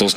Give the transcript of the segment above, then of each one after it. Táto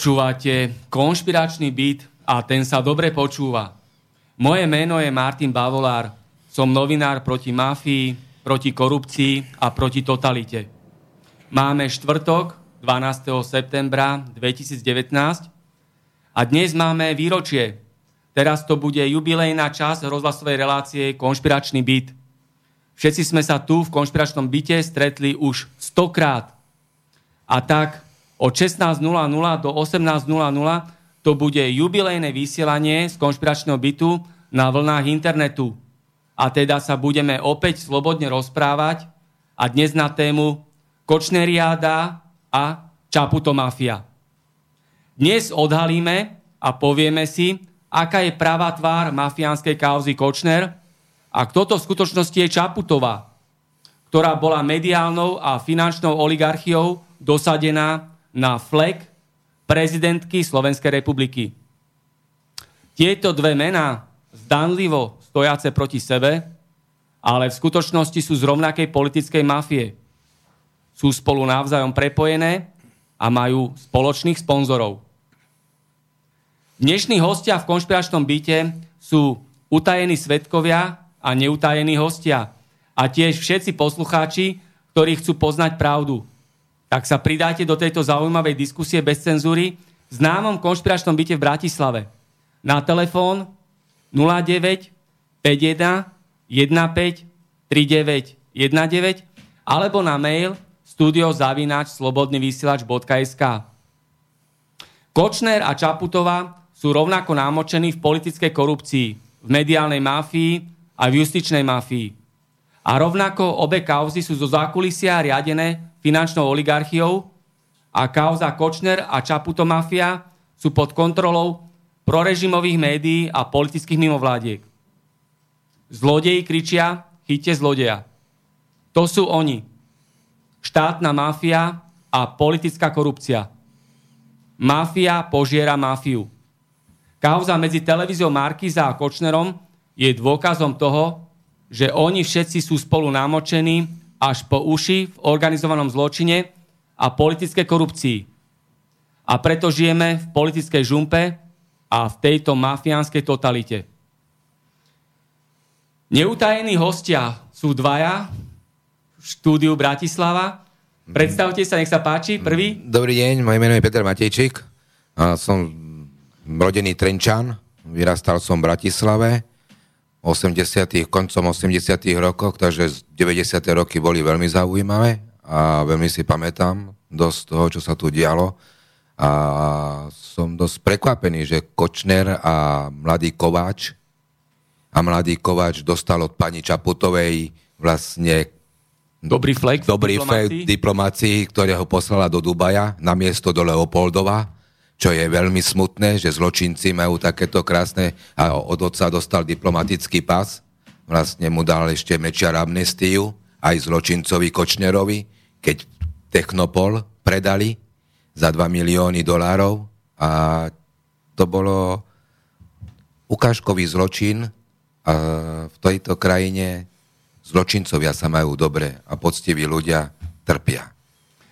Počúvate Konšpiračný byt a ten sa dobre počúva. Moje meno je Martin Bavolár. Som novinár proti mafii, proti korupcii a proti totalite. Máme štvrtok, 12. septembra 2019 a dnes máme výročie. Teraz to bude jubilejná časť rozhlasovej relácie Konšpiračný byt. Všetci sme sa tu v Konšpiračnom byte stretli už 100-krát. A tak od 16.00 do 18.00 to bude jubilejné vysielanie z Konšpiračného bytu na vlnách internetu. A teda sa budeme opäť slobodne rozprávať a dnes na tému Kočneriáda a Čaputomafia. Dnes odhalíme a povieme si, aká je pravá tvár mafiánskej kauzy Kočner a kto to v skutočnosti je Čaputová, ktorá bola mediálnou a finančnou oligarchiou dosadená na flek prezidentky Slovenskej republiky. Tieto dve mená zdanlivo stojace proti sebe, ale v skutočnosti sú z rovnakej politickej mafie. Sú spolu navzájom prepojené a majú spoločných sponzorov. Dnešní hostia v Konšpiračnom byte sú utajení svedkovia a neutajení hostia a tiež všetci poslucháči, ktorí chcú poznať pravdu. Tak sa pridáte do tejto zaujímavej diskusie bez cenzúry v známom Konšpiračnom byte v Bratislave. Na telefón 09 51 15 39 19 alebo na mail studio@slobodnyvysielac.sk. Kočner a Čaputová sú rovnako námočení v politickej korupcii, v mediálnej mafii a v justičnej mafii. A rovnako obe kauzy sú zo zákulisia riadené finančnou oligarchiou a kauza Kočner a Čaputomafia sú pod kontrolou prorežimových médií a politických mimovládiek. Zlodeji kričia, chyťte zlodeja. To sú oni. Štátna mafia a politická korupcia. Mafia požiera mafiu. Kauza medzi televíziou Markíza a Kočnerom je dôkazom toho, že oni všetci sú spolu namočení až po uši v organizovanom zločine a politickej korupcii. A preto žijeme v politickej žumpe a v tejto mafiánskej totalite. Neutajení hostia sú dvaja v štúdiu Bratislava. Predstavte sa, nech sa páči. Prvý. Dobrý deň, moje meno je Peter Matejčík. Som rodený Trenčan. Vyrastal som v Bratislave. 80. koncom 80. rokov, takže 90. roky boli veľmi zaujímavé a veľmi si pamätám dosť toho, čo sa tu dialo. A som dosť prekvapený, že Kočner a mladý Kováč dostal od pani Čaputovej vlastne dobrý flek v diplomácii, ktorého poslala do Dubaja namiesto do Leopoldova. Čo je veľmi smutné, že zločinci majú takéto krásne, a od otca dostal diplomatický pas, vlastne mu dal ešte Mečiar amnestiu, aj zločincovi Kočnerovi, keď Technopol predali za 2 milióny dolárov a to bolo ukážkový zločin a v tejto krajine zločincovia sa majú dobre a poctiví ľudia trpia.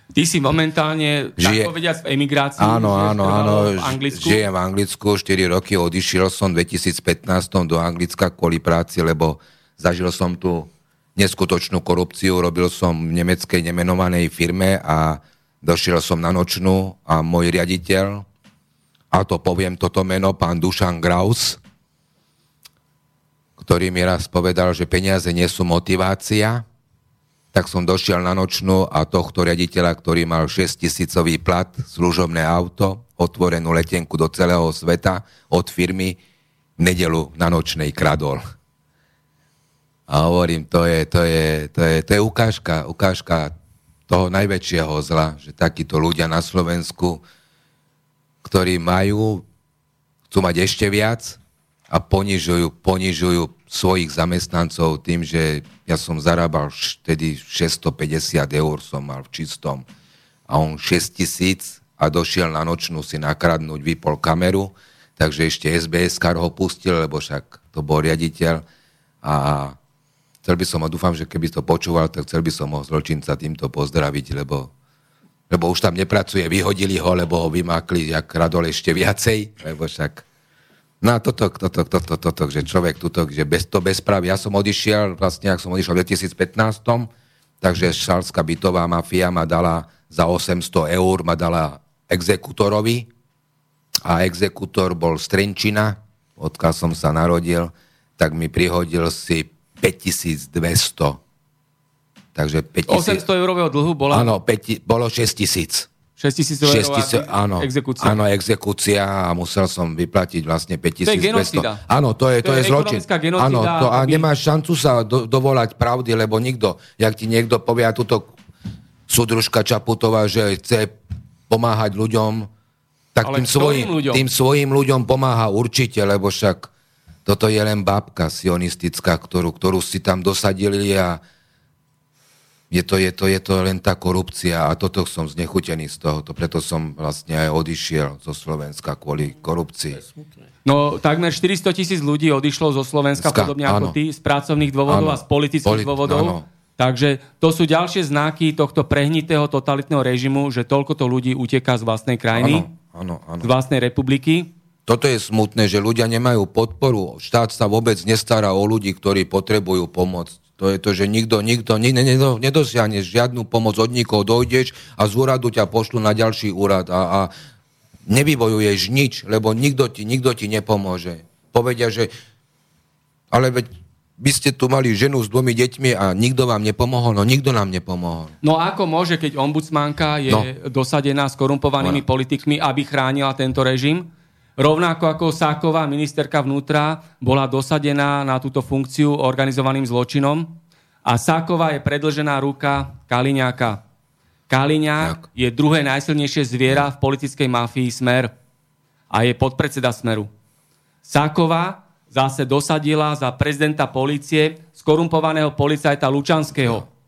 Ty si momentálne, tak povediac, v emigrácii. Áno, v Anglicku. Žijem v Anglicku, 4 roky, odišiel som v 2015 do Anglicka kvôli práci, lebo zažil som tu neskutočnú korupciu, robil som v nemeckej nemenovanej firme a došiel som na nočnú a môj riaditeľ, a to poviem toto meno, pán Dušan Graus, ktorý mi raz povedal, že peniaze nie sú motivácia, tak som došiel na nočnú a tohto riaditeľa, ktorý mal 6 000-tisícový plat, služobné auto, otvorenú letenku do celého sveta od firmy, nedeľu na nočnej kradol. A hovorím, to je ukážka toho najväčšieho zla, že takíto ľudia na Slovensku, ktorí chcú mať ešte viac a ponižujú svojich zamestnancov tým, že ja som zarábal vtedy 650 eur som mal v čistom a on 6 000 a došiel na nočnú si nakradnúť, vypol kameru, takže ešte SBS-kár ho pustil, lebo však to bol riaditeľ a chcel by som, a dúfam, že keby to počúval, tak chcel by som ho, zločinca, týmto pozdraviť, lebo už tam nepracuje, vyhodili ho, lebo ho vymákli, jak radol ešte viacej, lebo však no a toto, že človek tuto, že to bezpravie. Ja som odišiel, vlastne, ak som odišiel v 2015, takže šalská bytová mafia ma dala za 800 eur, ma dala exekutorovi a exekutor bol z Trenčina, odkiaľ som sa narodil, tak mi prihodil si 5200. Takže 5000... 800 eurového dlhu bola? Áno, bolo 6000. 6 000 eur, áno, exekúcia. Áno, exekúcia a musel som vyplatiť vlastne 5 200. To je genocida. Áno, to je zločin. Áno, to, a nemáš šancu sa dovolať pravdy, lebo nikto, jak ti niekto povie, a tuto súdružka Čaputová, že chce pomáhať ľuďom, tak tým svojim ľuďom pomáha určite, lebo však toto je len bábka sionistická, ktorú si tam dosadili a Je to len tá korupcia a toto som znechutený z tohoto, preto som vlastne aj odišiel zo Slovenska kvôli korupcii. No takmer 400 000 ľudí odišlo zo Slovenska, podobne ako ty, z pracovných dôvodov a z politických dôvodov. Áno. Takže to sú ďalšie znaky tohto prehnitého totalitného režimu, že toľkoto ľudí uteká z vlastnej krajiny, áno. Z vlastnej republiky. Toto je smutné, že ľudia nemajú podporu. Štát sa vôbec nestará o ľudí, ktorí potrebujú pomoc. To je to, že nikto nedosiahne žiadnu pomoc od nikoho, dojdeš a z úradu ťa pošlu na ďalší úrad a nevybojuješ nič, lebo nikto ti nepomôže. Povedia, že ale veď by ste tu mali ženu s 2 deťmi a nikto vám nepomohol, no nikto nám nepomohol. No ako môže, keď ombudsmanka je dosadená skorumpovanými politikmi, aby chránila tento režim? Rovnako ako Sáková, ministerka vnútra, bola dosadená na túto funkciu organizovaným zločinom a Sáková je predĺžená ruka Kaliňáka. Kaliňák je druhé najsilnejšie zviera v politickej mafii Smer a je podpredseda Smeru. Sáková zase dosadila za prezidenta polície skorumpovaného policajta Lučanského.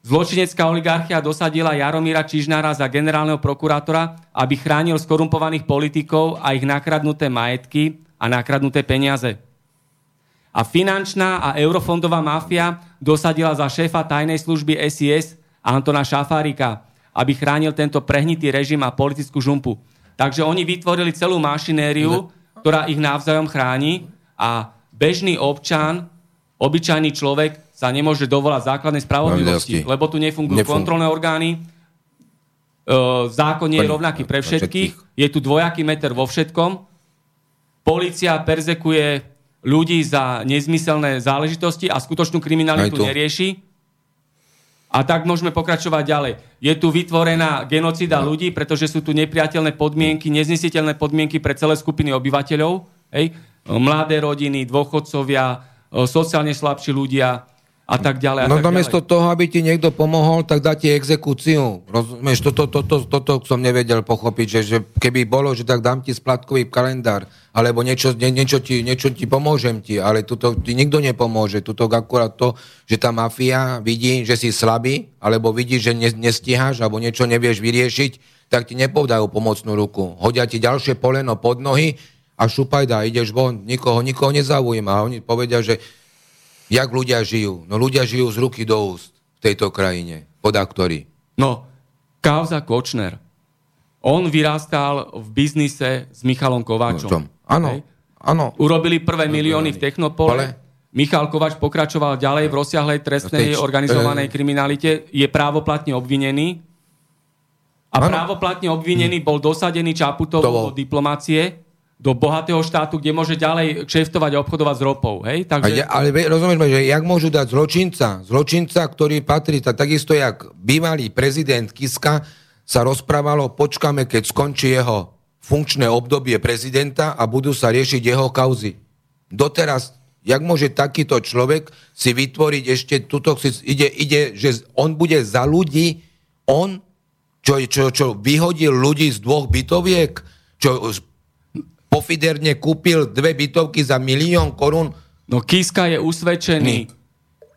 Zločinecká oligarchia dosadila Jaromíra Čižnára za generálneho prokurátora, aby chránil skorumpovaných politikov a ich nakradnuté majetky a nakradnuté peniaze. A finančná a eurofondová mafia dosadila za šéfa tajnej služby SIS Antona Šafárika, aby chránil tento prehnitý režim a politickú žumpu. Takže oni vytvorili celú mašinériu, ktorá ich navzájom chráni a bežný občan, obyčajný človek sa nemôže dovolať základnej spravodlivosti, lebo tu nefungujú kontrolné orgány. Zákon je rovnaký pre všetkých. Je tu dvojaký meter vo všetkom. Polícia perzekuje ľudí za nezmyselné záležitosti a skutočnú kriminalitu nerieši. A tak môžeme pokračovať ďalej. Je tu vytvorená genocída ľudí, pretože sú tu nepriateľné podmienky, neznesiteľné podmienky pre celé skupiny obyvateľov. Hej? Mladé rodiny, dôchodcovia, sociálne slabší ľudia, a tak ďalej. No namiesto toho, aby ti niekto pomohol, tak dá ti exekúciu. Rozumieš, toto som nevedel pochopiť, že keby bolo, že tak dám ti splátkový kalendár, alebo niečo ti pomôžem ti, ale tuto ti nikto nepomôže. Tuto akurát to, že tá mafia vidí, že si slabý, alebo vidí, že nestíhaš, alebo niečo nevieš vyriešiť, tak ti nepodajú pomocnú ruku. Hodia ti ďalšie poleno pod nohy a šupajda, ideš von, nikoho nezaujíma. Oni povedia, že Jak ľudia žijú? No ľudia žijú z ruky do úst v tejto krajine. Podľa ktorý? No, kauza Kočner. On vyrástal v biznise s Michalom Kováčom. Áno, áno. Okay? Urobili prvé milióny v Technopole. Michal Kováč pokračoval ďalej v rozsiahlej trestnej organizovanej kriminalite. Je právoplatne obvinený. A právoplatne obvinený bol dosadený Čaputovou do diplomácie do bohatého štátu, kde môže ďalej kšeftovať a obchodovať s ropou. Hej? Takže... Ale rozumieme, že jak môžu dať zločinca, ktorý patrí, takisto jak bývalý prezident Kiska sa rozprávalo, počkáme, keď skončí jeho funkčné obdobie prezidenta a budú sa riešiť jeho kauzy. Doteraz, jak môže takýto človek si vytvoriť ešte tuto, ide, že on bude za ľudí, on, čo vyhodil ľudí z dvoch bytoviek, čo pofiderne kúpil 2 bytovky za 1 000 000 korún. No Kiska je usvedčený.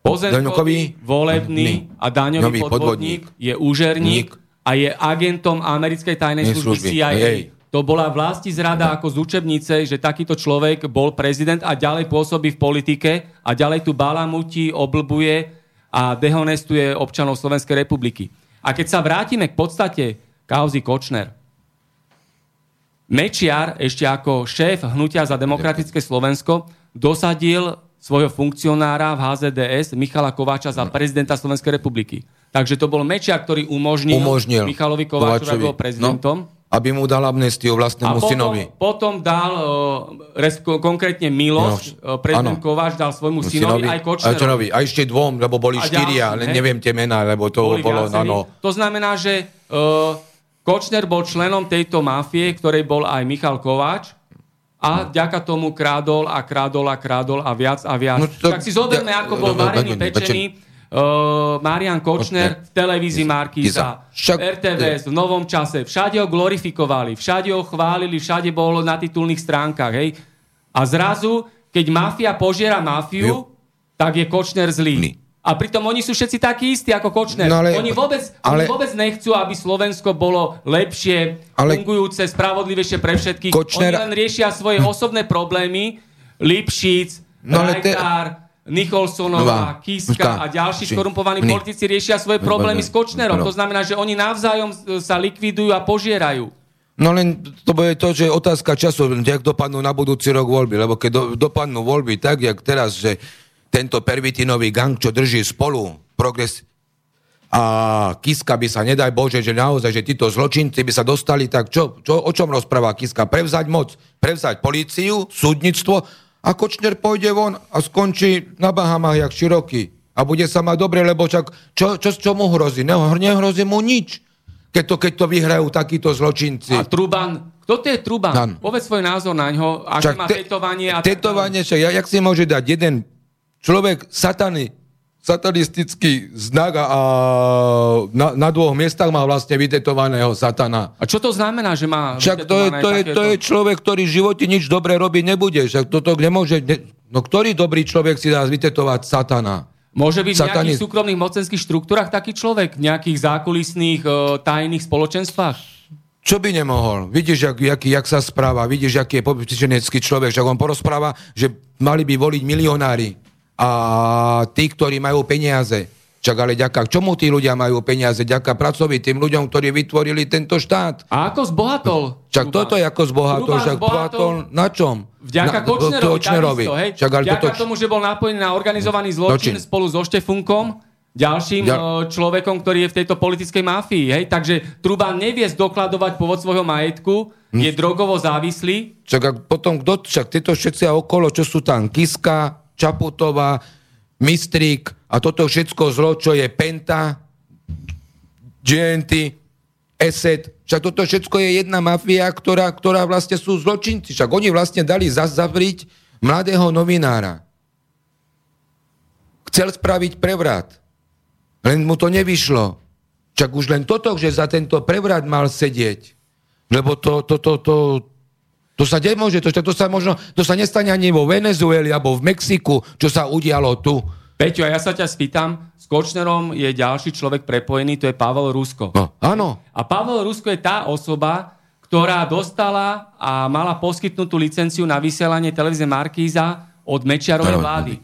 Pozemkový, volebný a daňový podvodník. Je úžerník a je agentom americkej tajnej služby CIA. To bola vlastizrada ako z učebnice, že takýto človek bol prezident a ďalej pôsobí v politike a ďalej tu balamutí, oblbuje a dehonestuje občanov Slovenskej republiky. A keď sa vrátime k podstate kauzy Kočner, Mečiar, ešte ako šéf Hnutia za demokratické Slovensko, dosadil svojho funkcionára v HZDS Michala Kováča za prezidenta Slovenskej republiky. Takže to bol Mečiar, ktorý umožnil Michalovi Kováčovi, ako prezidentom. No, aby mu dal amnestiu vlastnému synovi. Potom dal konkrétne milosť. Prezident Kováč dal svojmu synovi aj Kočnerovi. A ešte 2, lebo boli 4, ale neviem tie mená, lebo to bolo... To znamená, že... Kočner bol členom tejto mafie, ktorej bol aj Michal Kováč a vďaka tomu krádol a viac a viac. No to, tak si zoberme, ako bol varený, pečený Marian Kočner v televízii Markíza, RTVS, v Novom čase. Všade ho glorifikovali, všade ho chválili, všade bol na titulných stránkach. Hej? A zrazu, keď mafia požiera mafiu, tak je Kočner zlý. A pritom oni sú všetci takí istí ako Kočner. No ale, oni vôbec nechcú, aby Slovensko bolo lepšie, fungujúce, spravodlivejšie pre všetkých. Kočner... Oni len riešia svoje osobné problémy. Lipšic, Rajkár, Nicholsonová, Kiska a ďalší skorumpovaní politici riešia svoje problémy s Kočnerom. To znamená, že oni navzájom sa likvidujú a požierajú. No len to bude to, že otázka času, jak dopadnú na budúci rok voľby. Lebo keď dopadnú voľby tak, jak teraz, že... Tento pervitinový gang, čo drží spolu progres a Kiska by sa, nedaj Bože, že naozaj, že títo zločinci by sa dostali, tak čo o čom rozpráva Kiska? Prevzať moc, prevzať políciu, súdnictvo a Kočner pôjde von a skončí na Bahamách jak Široký a bude sa mať dobre, lebo však čo mu hrozí? Nehrozí mu nič, keď to vyhrajú takíto zločinci. A Truban... Kto to je Truban? Povedz svoj názor na ňo, aké má tetovanie a... Tetovanie, jak si môže dať jeden... Človek satanistický znak a na 2 miestach má vlastne vytetovaného satana. A čo to znamená, že má vytetovaného? To je človek, ktorý v živote nič dobre robiť nebude. Však toto nemôže... No ktorý dobrý človek si dá vytetovať satana? Môže byť v nejakých súkromných mocenských štruktúrach taký človek? V nejakých zákulisných tajných spoločenstvách? Čo by nemohol? Vidíš, jak sa správa, vidíš, aký je popičenecký človek, že on porozpráva, že mali by voliť milionári a tí, ktorí majú peniaze. Čak ale ďaká, čomu tí ľudia majú peniaze? Ďaká pracovitým ľuďom, ktorí vytvorili tento štát. A ako zbohatol? Čak toto je ako zbohatol. Čak zbohatol na čom? Vďaka Kočnerovi. Vďaka tomu, že bol napojený na organizovaný zločin spolu so Štefunkom. Ďalším človekom, ktorý je v tejto politickej máfii. Hej? Takže Truban nevie zdokladovať pôvod svojho majetku, je drogovo závislý. Čak potom kto? Čak tieto všetci okolo, čo sú tam? Kiska, Čaputová, Mistrík a toto všetko zlo, čo je Penta, GNT, ESET. Čak toto všetko je jedna mafia, ktorá vlastne sú zločinci. Čak oni vlastne dali zavrieť mladého novinára. Chcel spraviť prevrat. Len mu to nevyšlo. Čak už len toto, že za tento prevrat mal sedieť. Lebo to sa nemôže, to sa nestane ani vo Venezueli alebo v Mexiku, čo sa udialo tu. Peťo, ja sa ťa spýtam, s Kočnerom je ďalší človek prepojený, to je Pavel Rusko. No, áno. A Pavel Rusko je tá osoba, ktorá dostala a mala poskytnutú licenciu na vysielanie televízie Markíza od Mečiarovej vlády.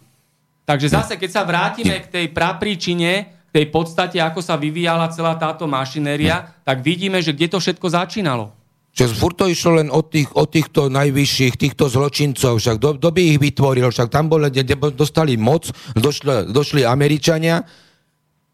Takže zase, keď sa vrátime k tej prapríčine, tej podstate, ako sa vyvíjala celá táto mašinéria, tak vidíme, že kde to všetko začínalo. Čiže furt to išlo len od týchto najvyšších, týchto zločincov, však kto by ich vytvoril, však tam boli, dostali moc, došli Američania,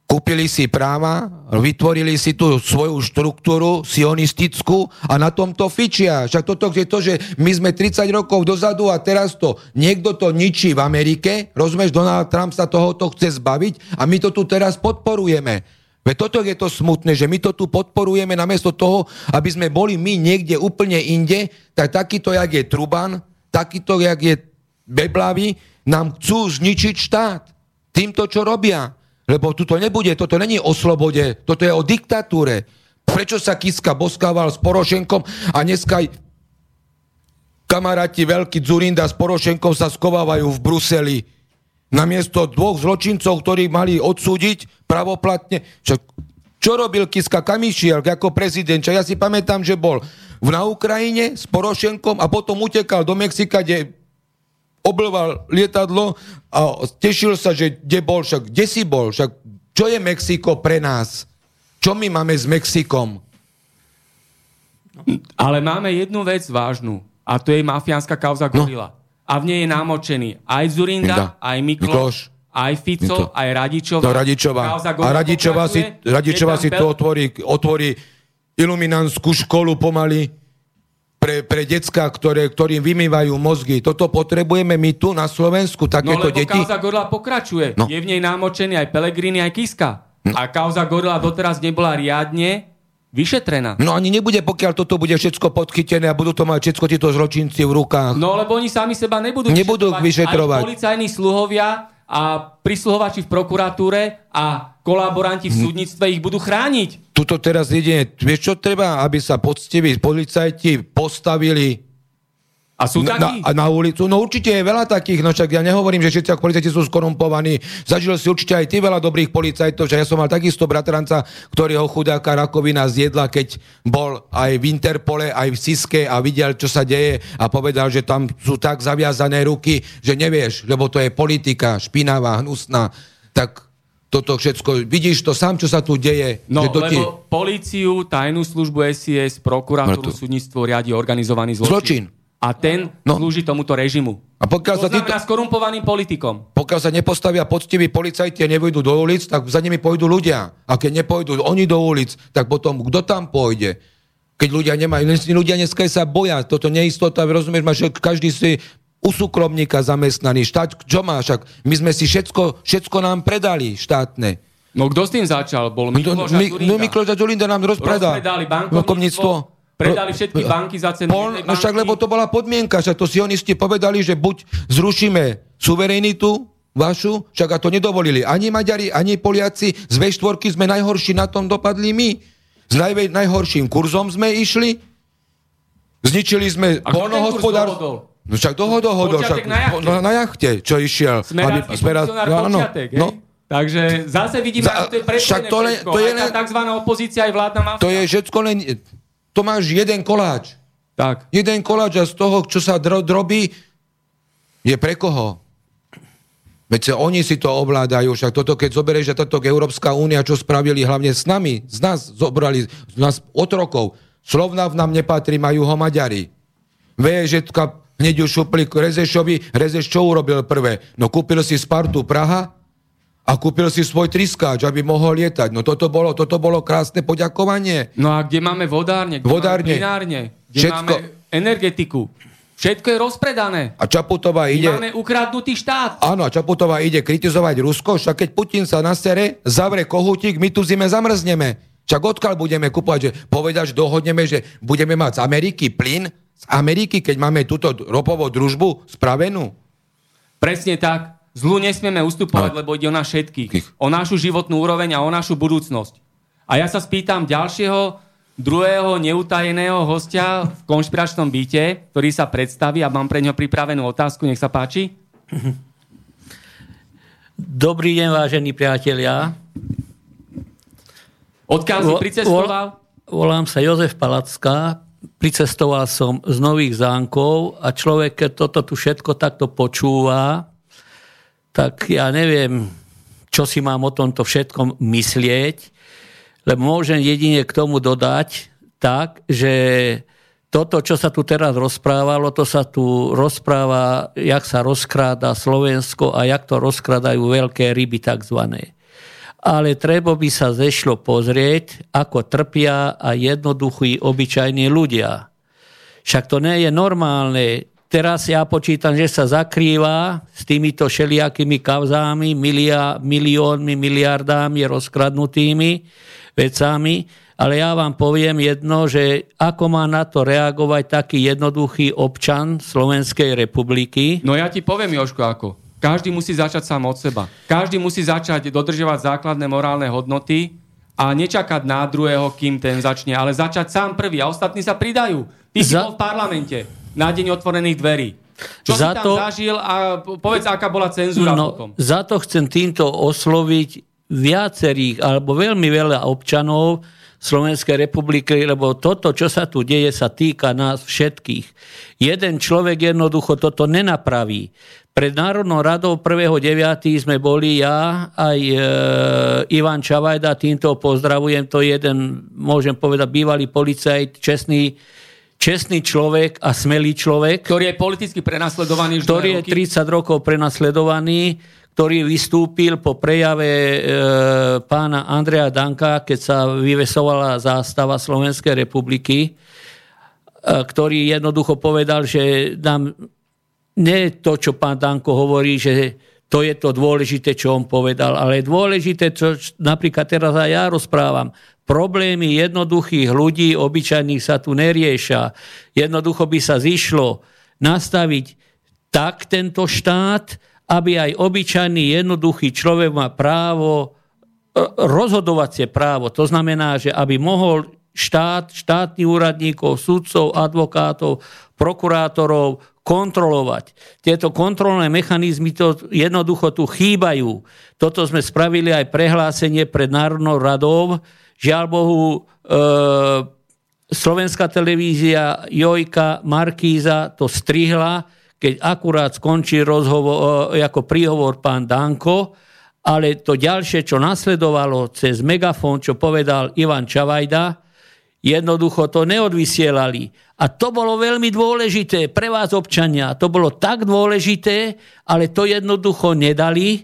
kúpili si práva, vytvorili si tú svoju štruktúru sionistickú a na tom to fičia. Však toto je to, že my sme 30 rokov dozadu a teraz to niekto to ničí v Amerike, rozumieš, Donald Trump sa tohoto chce zbaviť a my to tu teraz podporujeme. Veď toto je to smutné, že my to tu podporujeme namiesto toho, aby sme boli my niekde úplne inde, tak takýto, jak je Truban, takýto, jak je Beblavy, nám chcú zničiť štát týmto, čo robia. Lebo tu to nebude, toto není o slobode, toto je o diktatúre. Prečo sa Kiska boskával s Porošenkom a dneska kamaráti veľký Dzurinda s Porošenkom sa skovávajú v Bruseli? Namiesto dvoch zločincov, ktorí mali odsúdiť pravoplatne. Čo robil Kiska? Kam išiel ako prezident? Čo ja si pamätám, že bol na Ukrajine s Porošenkom a potom utekal do Mexika, kde oblval lietadlo a tešil sa, že kde bol. Však kde si bol? Však čo je Mexiko pre nás? Čo my máme s Mexikom? Ale máme jednu vec vážnu a to je mafiánska kauza Gorila. No. A v nej je namočený aj Dzurinda, aj Mikloš, aj Fico, aj Radičová. A Radičová si to otvorí iluminantskú školu pomaly pre decká, ktorým vymývajú mozgy. Toto potrebujeme my tu na Slovensku, takéto deti. No lebo kauza Gorila pokračuje. No. Je v nej namočený aj Pellegrini, aj Kiska. No. A kauza Gorila doteraz nebola riadne vyšetrená. No ani nebude, pokiaľ toto bude všetko podchytené a budú to mať všetko títo zločinci v rukách. No lebo oni sami seba nebudú vyšetrovať. Aj policajní sluhovia a prisluhovači v prokuratúre a kolaboranti v súdnictve ich budú chrániť. Tuto teraz jedine, vieš čo treba, aby sa poctiví policajti postavili a sú takí? Na ulicu. No určite je veľa takých, no však ja nehovorím, že všetci policajti sú skorumpovaní. Zažil si určite aj ty veľa dobrých policajtov, že ja som mal takisto bratranca, ktorého chudáka rakovina zjedla, keď bol aj v Interpole, aj v Siske a videl, čo sa deje a povedal, že tam sú tak zaviazané ruky, že nevieš, lebo to je politika špinavá, hnusná. Tak toto všetko, vidíš to sám, čo sa tu deje. No, že lebo políciu, tajnú službu SIS, prokuratúru, súdnictvo riadi organizovaný zločin. A ten slúži tomuto režimu. A pokiaľ sa týto skorumpovaným politikom. Pokiaľ sa nepostavia poctiví policajti a nevojdu do ulic, tak za nimi pôjdu ľudia. A keď nepôjdu oni do ulic, tak potom kto tam pôjde? Keď ľudia nemajú, ľudia dneska sa boja. Toto neistota, rozumieš, že každý si u súkromníka zamestnaný. Štát, čo má však? My sme si všetko nám predali štátne. No kto s tým začal? Bol Mikloš a Dzurinda. No Mikloš a Dzurinda nám rozpredali bankovníctvo. Predali všetky banky za cenu jednej banky. No však, lebo to bola podmienka, však to sionisti povedali, že buď zrušíme suverenitu vašu, však a to nedovolili ani Maďari, ani Poliaci, z V4 sme najhorší, na tom dopadli my. S najhorším kurzom sme išli, zničili sme poľnohospodárstvo. No však dohodol, však na jachte, čo išiel. Smerácky počiatek, hej? Takže zase vidíme, že to je prepojené všetko. Aj tá tzv. Opozícia, aj vládna mafia. To je všetko len... To máš jeden koláč. Tak. Jeden koláč a z toho, čo sa drobí, je pre koho? Veď oni si to ovládajú. Však toto, keď zoberieš, že toto Európska únia, čo spravili hlavne s nami, z nás zobrali, z nás otrokov. Slovnav nám nepatrí, majú ho Maďari. VŽ-ka hneď ju šupli k Rezešovi. Rezeš čo urobil prvé? No kúpil si Spartu Praha a kúpil si svoj triskáč, aby mohol lietať. No toto bolo krásne poďakovanie. No a kde máme vodárne? Kde máme plinárne? Kde všetko... máme energetiku? Všetko je rozpredané. A Čaputová ide... Máme ukradnutý štát. Áno, a Čaputová ide kritizovať Rusko, však keď Putin sa nasere, zavre kohútik, my tu zime zamrzneme. Však odkiaľ budeme kupovať? Že povedať, že dohodneme, že budeme mať z Ameriky plyn? Z Ameriky, keď máme túto ropovú družbu spravenú? Presne tak. Zlu nesmieme ustupovať, lebo ide o nás všetkých. O našu životnú úroveň a o našu budúcnosť. A ja sa spýtam ďalšieho, druhého neutajeného hostia v konšpiračnom byte, ktorý sa predstaví a mám pre ňo pripravenú otázku. Nech sa páči. Dobrý deň, vážení priatelia. Odkiaľ si pricestoval? Volám sa Jozef Palacka. Pricestoval som z Nových Zámkov a človek, keď toto tu všetko takto počúva, tak ja neviem, čo si mám o tomto všetkom myslieť, lebo môžem jedine k tomu dodať tak, že toto, čo sa tu teraz rozprávalo, to sa tu rozpráva, jak sa rozkráda Slovensko a jak to rozkrádajú veľké ryby takzvané. Ale treba by sa zešlo pozrieť, ako trpia a jednoduchí obyčajní ľudia. Však to nie je normálne. Teraz ja počítam, že sa zakrýva s týmito šelijakými kauzami, miliónmi, miliardami rozkradnutými vecami, ale ja vám poviem jedno, že ako má na to reagovať taký jednoduchý občan Slovenskej republiky. No ja ti poviem, Jožko, ako. Každý musí začať sám od seba. Každý musí začať dodržiavať základné morálne hodnoty a nečakať na druhého, kým ten začne, ale začať sám prvý a ostatní sa pridajú. Ty si bol v parlamente na deň otvorených dverí. Čo si tam zažil a povedz, aká bola cenzúra potom. Za to chcem týmto osloviť viacerých alebo veľmi veľa občanov Slovenskej republiky, lebo toto, čo sa tu deje, sa týka nás všetkých. Jeden človek jednoducho toto nenapraví. Pred Národnou radou 1.9. sme boli ja aj Ivan Čavajda, týmto pozdravujem, to je jeden, môžem povedať, bývalý policajt, čestný človek a smelý človek, ktorý je politicky prenasledovaný, ktorý je 30 rokov prenasledovaný, ktorý vystúpil po prejave pána Andreja Danka, keď sa vyvesovala zástava Slovenskej republiky, ktorý jednoducho povedal, že nám nie je to, čo pán Danko hovorí, že to je to dôležité, čo on povedal, ale dôležité, čo napríklad teraz aj ja rozprávam, problémy jednoduchých ľudí, obyčajných sa tu neriešia. Jednoducho by sa zišlo nastaviť tak tento štát, aby aj obyčajný, jednoduchý človek má právo, rozhodovacie právo. To znamená, že aby mohol štát, štátnych úradníkov, sudcov, advokátov, prokurátorov kontrolovať. Tieto kontrolné mechanizmy to jednoducho tu chýbajú. Toto sme spravili aj prehlásenie pred Národnou radou. Žiaľ Bohu, Slovenská televízia, Jojka, Markíza to strihla, keď akurát skončí ako príhovor pán Danko, ale to ďalšie, čo nasledovalo cez megafón, čo povedal Ivan Čavajda, jednoducho to neodvysielali. A to bolo veľmi dôležité pre vás, občania. To bolo tak dôležité, ale to jednoducho nedali.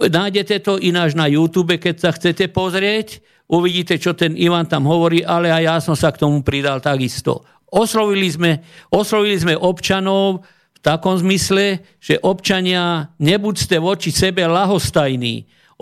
Nájdete to ináč na YouTube, keď sa chcete pozrieť. Uvidíte, čo ten Ivan tam hovorí, ale aj ja som sa k tomu pridal takisto. Oslovili sme občanov v takom zmysle, že občania, nebuďte voči sebe ľahostajní.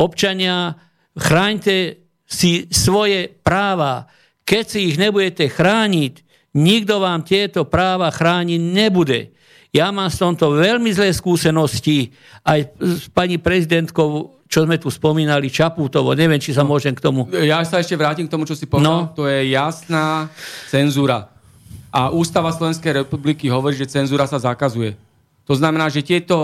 Občania, chráňte si svoje práva. Keď si ich nebudete chrániť, nikto vám tieto práva chrániť nebude. Ja mám z tomto veľmi zlé skúsenosti aj s pani prezidentkou, čo sme tu spomínali, Čaputovo. Neviem, či sa môžem k tomu... Ja sa ešte vrátim k tomu, čo si povedal. To je jasná cenzúra. A ústava Slovenskej republiky hovorí, že cenzúra sa zakazuje. To znamená, že tieto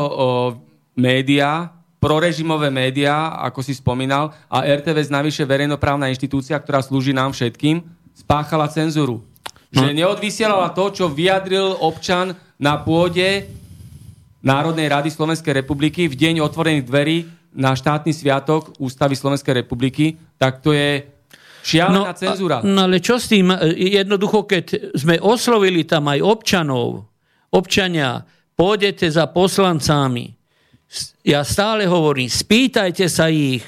médiá, prorežimové médiá, ako si spomínal, a RTVS navyše verejnoprávna inštitúcia, ktorá slúži nám všetkým, spáchala cenzúru. Že neodvysielala to, čo vyjadril občan na pôde Národnej rady Slovenskej republiky v deň otvorených dverí na štátny sviatok ústavy Slovenskej republiky, tak to je... Šialená cenzúra. No ale čo s tým? Jednoducho, keď sme oslovili tam aj občania, pôjdete za poslancami. Ja stále hovorím, spýtajte sa ich.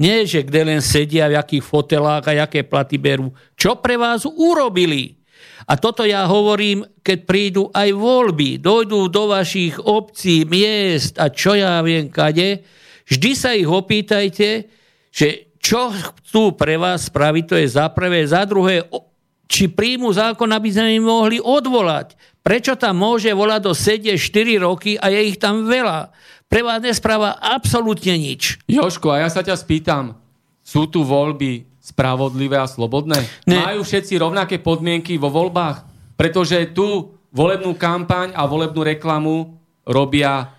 Nie, že kde len sedia, v jakých fotelách a jaké platy berú. Čo pre vás urobili? A toto ja hovorím, keď prídu aj voľby, dojdú do vašich obcí, miest a čo ja viem kade, vždy sa ich opýtajte, že čo chcú pre vás spraviť, to je za prvé, za druhé, či príjmu zákon, aby sme im mohli odvolať. Prečo tam môže volať do sedie 4 roky a je ich tam veľa? Pre vás nespráva absolútne nič. Jožko, a ja sa ťa spýtam, sú tu voľby spravodlivé a slobodné? Ne. Majú všetci rovnaké podmienky vo voľbách? Pretože tu volebnú kampaň a volebnú reklamu robia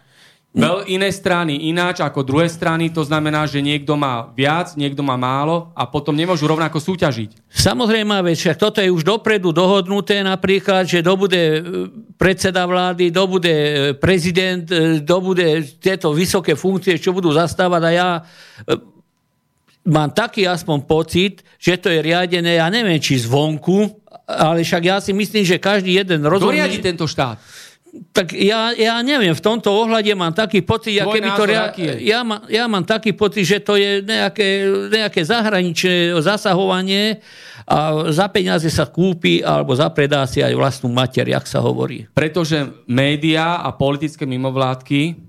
Iné strany ináč ako druhé strany, to znamená, že niekto má viac, niekto má málo a potom nemôžu rovnako súťažiť. Samozrejme, však toto je už dopredu dohodnuté, napríklad, že kto bude predseda vlády, kto bude prezident, kto bude tieto vysoké funkcie, čo budú zastávať a ja... Mám taký aspoň pocit, že to je riadené, ja neviem, či zvonku, ale však ja si myslím, že každý jeden rozumie... Kto riadi tento štát? Tak ja neviem, v tomto ohľade mám taký pocit, ja mám taký pocit, že to je nejaké zahraničné zasahovanie a za peniaze sa kúpi alebo zapredá si aj vlastnú mater, jak sa hovorí. Pretože médiá a politické mimovládky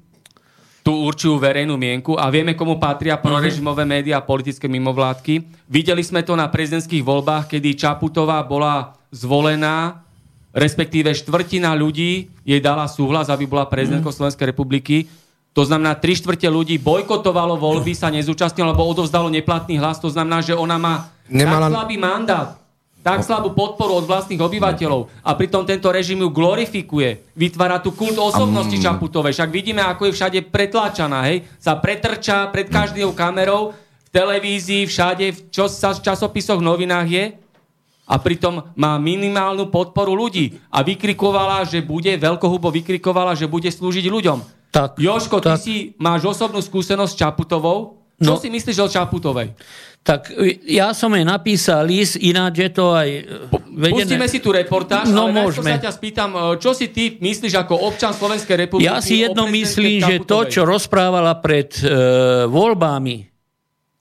tu určujú verejnú mienku a vieme, komu patria prorežimové médiá a politické mimovládky. Videli sme to na prezidentských voľbách, kedy Čaputová bola zvolená, respektíve štvrtina ľudí jej dala súhlas, aby bola prezidentkou Slovenskej republiky. To znamená, 3/4 ľudí bojkotovalo voľby, sa nezúčastnilo, alebo odovzdalo neplatný hlas. To znamená, že ona má tak slabý mandát, tak slabú podporu od vlastných obyvateľov. A pritom tento režim ju glorifikuje. Vytvára tu kult osobnosti Čaputovej. Však vidíme, ako je všade pretláčaná. Hej? Sa pretrčá pred každou kamerou, v televízii, všade, čo sa v časopisoch, novinách je. A pritom má minimálnu podporu ľudí. A vykrikovala, že bude, veľkohubo vykrikovala, že bude slúžiť ľuďom. Tak, Jožko, tak. Ty si máš osobnú skúsenosť s Čaputovou. Čo si myslíš o Čaputovej? Tak ja som jej napísal list, ináč je to aj vedené. Pustíme si tu reportáž, no, ale najskôr sa ťa spýtam, čo si ty myslíš ako občan Slovenskej republiky? Ja si jedno myslím, že to, čo rozprávala pred voľbami,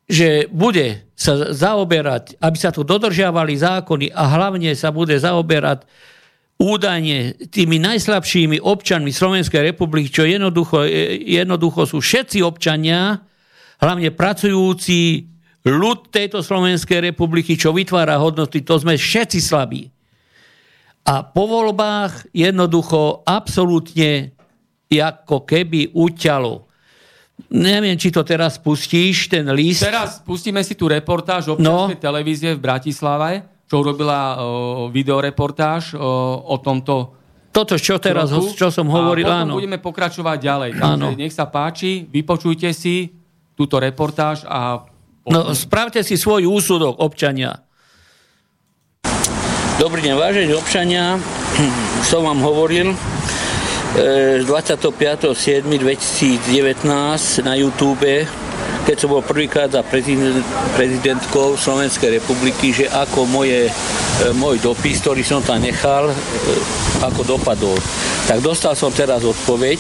že bude sa zaoberať, aby sa tu dodržiavali zákony a hlavne sa bude zaoberať údajne tými najslabšími občanmi Slovenskej republiky, čo jednoducho sú všetci občania, hlavne pracujúci ľud tejto Slovenskej republiky, čo vytvára hodnoty, to sme všetci slabí. A po voľbách jednoducho absolútne ako keby uťalo. Neviem, či to teraz pustíš, ten list. Teraz pustíme si tú reportáž občianskej televízie v Bratislave, čo urobila videoreportáž o tomto. Toto, čo teraz, čo som hovoril, a potom budeme pokračovať ďalej. Takže nech sa páči, vypočujte si túto reportáž a... spravte si svoj úsudok, občania. Dobrý deň, vážení občania. Som vám hovoril 25.7.2019 na YouTube, keď som bol prvýkrát za prezidentkou Slovenskej republiky, že ako môj dopis, ktorý som tam nechal, ako dopadol. Tak dostal som teraz odpoveď,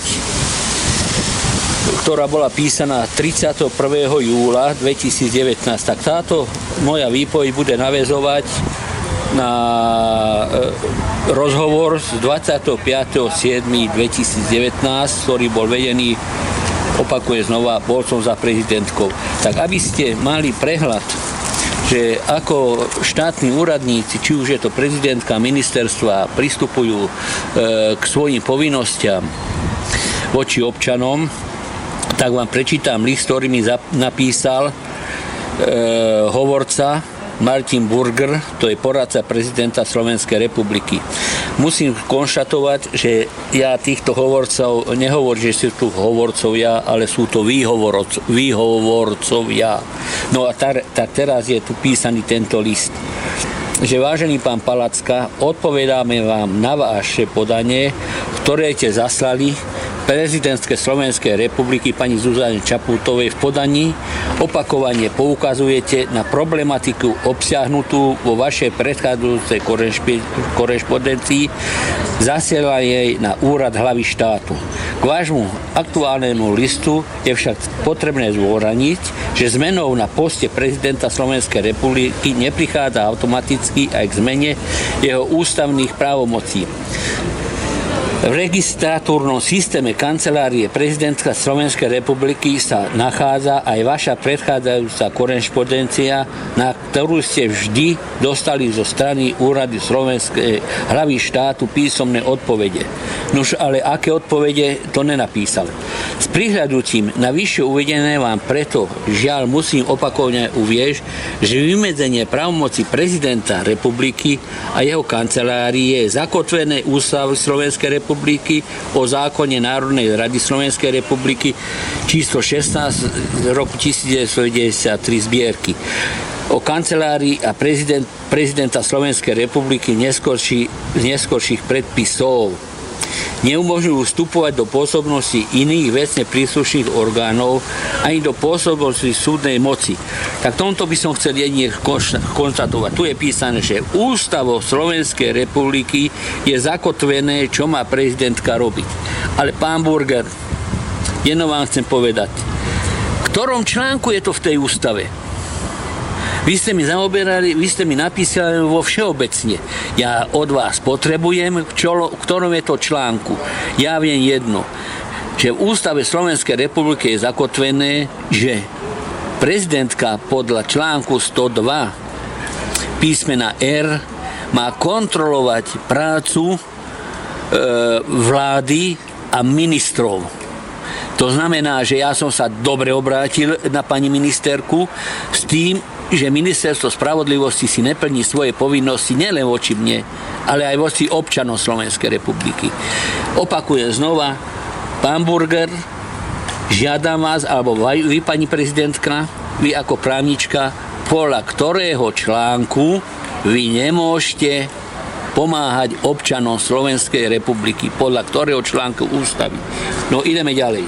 ktorá bola písaná 31. júla 2019. Tak táto moja výpoveď bude naväzovať na rozhovor z 25.7.2019, ktorý bol vedený, opakuje znova, bol som za prezidentkou. Tak aby ste mali prehľad, že ako štátni úradníci, či už je to prezidentka, ministerstva, pristupujú k svojim povinnostiam voči občanom, tak vám prečítam list, ktorý mi napísal hovorca Martin Burger, to je poradca prezidenta Slovenskej republiky. Musím konštatovať, že ja týchto hovorcov nehovorím, že sú tu hovorcovia, ale sú to výhovorcovia. No a tak teraz je tu písaný tento list, že vážený pán Palacka, odpovedáme vám na vaše podanie, ktoré ste zaslali prezidentské Slovenskej republiky pani Zuzane Čaputovej v podaní. Opakovane poukazujete na problematiku obsiahnutú vo vašej predchádzajúcej korešpondencii zasiela jej na úrad hlavy štátu. K vášmu aktuálnemu listu je však potrebné zdôrazniť, že zmenou na poste prezidenta Slovenskej republiky neprichádza automaticky aj k zmene jeho ústavných právomocí. V registratúrnom systéme kancelárie prezidentstva Slovenskej republiky sa nachádza aj vaša predchádzajúca korešpondencia, na ktorú ste vždy dostali zo strany úradu Slovenskej hlavy štátu písomné odpovede. Nož ale aké odpovede, to nenapísal. S prihľadujúcim na vyššie uvedené vám preto žiaľ musím opakovne uvieť, že vymedzenie právomoci prezidenta republiky a jeho kancelárie je zakotvené ústavou Slovenskej republiky republiky, o zákone Národnej rady Slovenskej republiky číslo 16 roku 1993 zbierky, o kancelárii a prezidenta Slovenskej republiky neskorších predpisov. Neumožňujú vstupovať do pôsobnosti iných vecne príslušných orgánov ani do pôsobnosti súdnej moci. Tak tomto by som chcel jedine konštatovať. Tu je písané, že ústavou Slovenskej republiky je zakotvené, čo má prezidentka robiť. Ale pán Burger, jedno vám chcem povedať. V ktorom článku je to v tej ústave? Vy ste mi napísali vo všeobecne. Ja od vás potrebujem, v ktorom je to článku. Ja viem jedno, že v ústave Slovenskej republiky je zakotvené, že prezidentka podľa článku 102 písmena R má kontrolovať prácu vlády a ministrov. To znamená, že ja som sa dobre obrátil na pani ministerku s tým, že ministerstvo spravodlivosti si neplní svoje povinnosti nielen voči mne, ale aj voči občanom Slovenskej republiky. Opakujem znova, pán Burger, žiadam vás, alebo vy, pani prezidentka, vy ako právnička, podľa ktorého článku vy nemôžete pomáhať občanom Slovenskej republiky, podľa ktorého článku ústavy. No, ideme ďalej.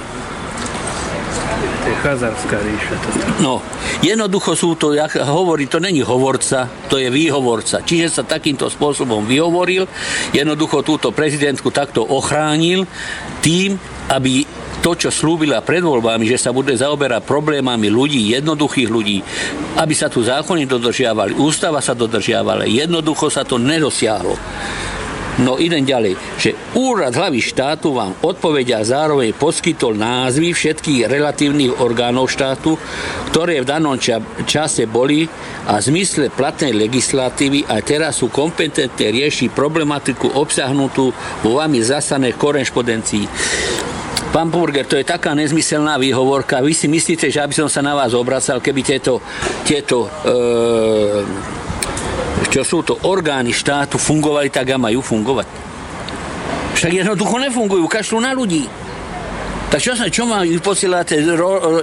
Chazárska ríša. No, jednoducho sú to, jak hovorí, to není hovorca, to je výhovorca. Čiže sa takýmto spôsobom vyhovoril, jednoducho túto prezidentku takto ochránil tým, aby to, čo slúbila pred voľbami, že sa bude zaoberať problémami ľudí, jednoduchých ľudí, aby sa tu zákony dodržiavali, ústava sa dodržiavala, jednoducho sa to nedosiahlo. No, idem ďalej, že úrad hlavy štátu vám odpovedia zároveň poskytol názvy všetkých relatívnych orgánov štátu, ktoré v danom čase boli a v zmysle platnej legislatívy a teraz sú kompetentné riešiť problematiku obsahnutú vo vami zastanej korešpondencii. Pán Burger, to je taká nezmyselná výhovorka. Vy si myslíte, že aby som sa na vás obracal, keby čo sú to orgány štátu fungovali tak, a majú fungovať. Však jednoducho nefungujú, kašľú na ľudí. Tak čo ma posielate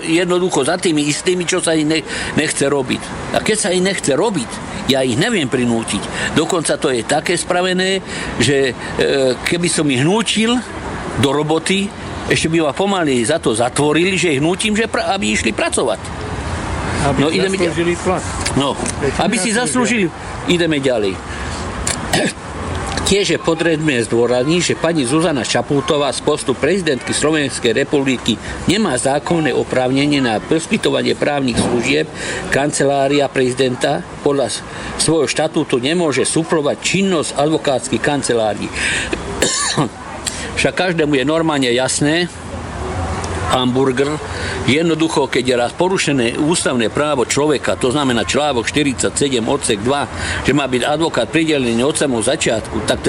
jednoducho za tými istými, čo sa ich nechce robiť? A keď sa ich nechce robiť, ja ich neviem prinútiť. Dokonca to je také spravené, že keby som ich nútil do roboty, ešte by ma pomaly za to zatvorili, že ich nútim, aby išli pracovať. Aby zaslúžili plat. No, aby si zaslúžili. Ideme ďalej. Tiež je potrebné zdôrazniť, že pani Zuzana Čaputová z postu prezidentky Slovenskej republiky nemá zákonné oprávnenie na poskytovanie právnych služieb. Kancelária prezidenta podľa svojho štatútu nemôže suplovať činnosť advokátskych kancelárií. Však každému je normálne jasné, Hamburger, jednoducho, keď je raz porušené ústavné právo človeka, to znamená článok 47 odsek 2, že má byť advokát pridelený od samého začiatku, tak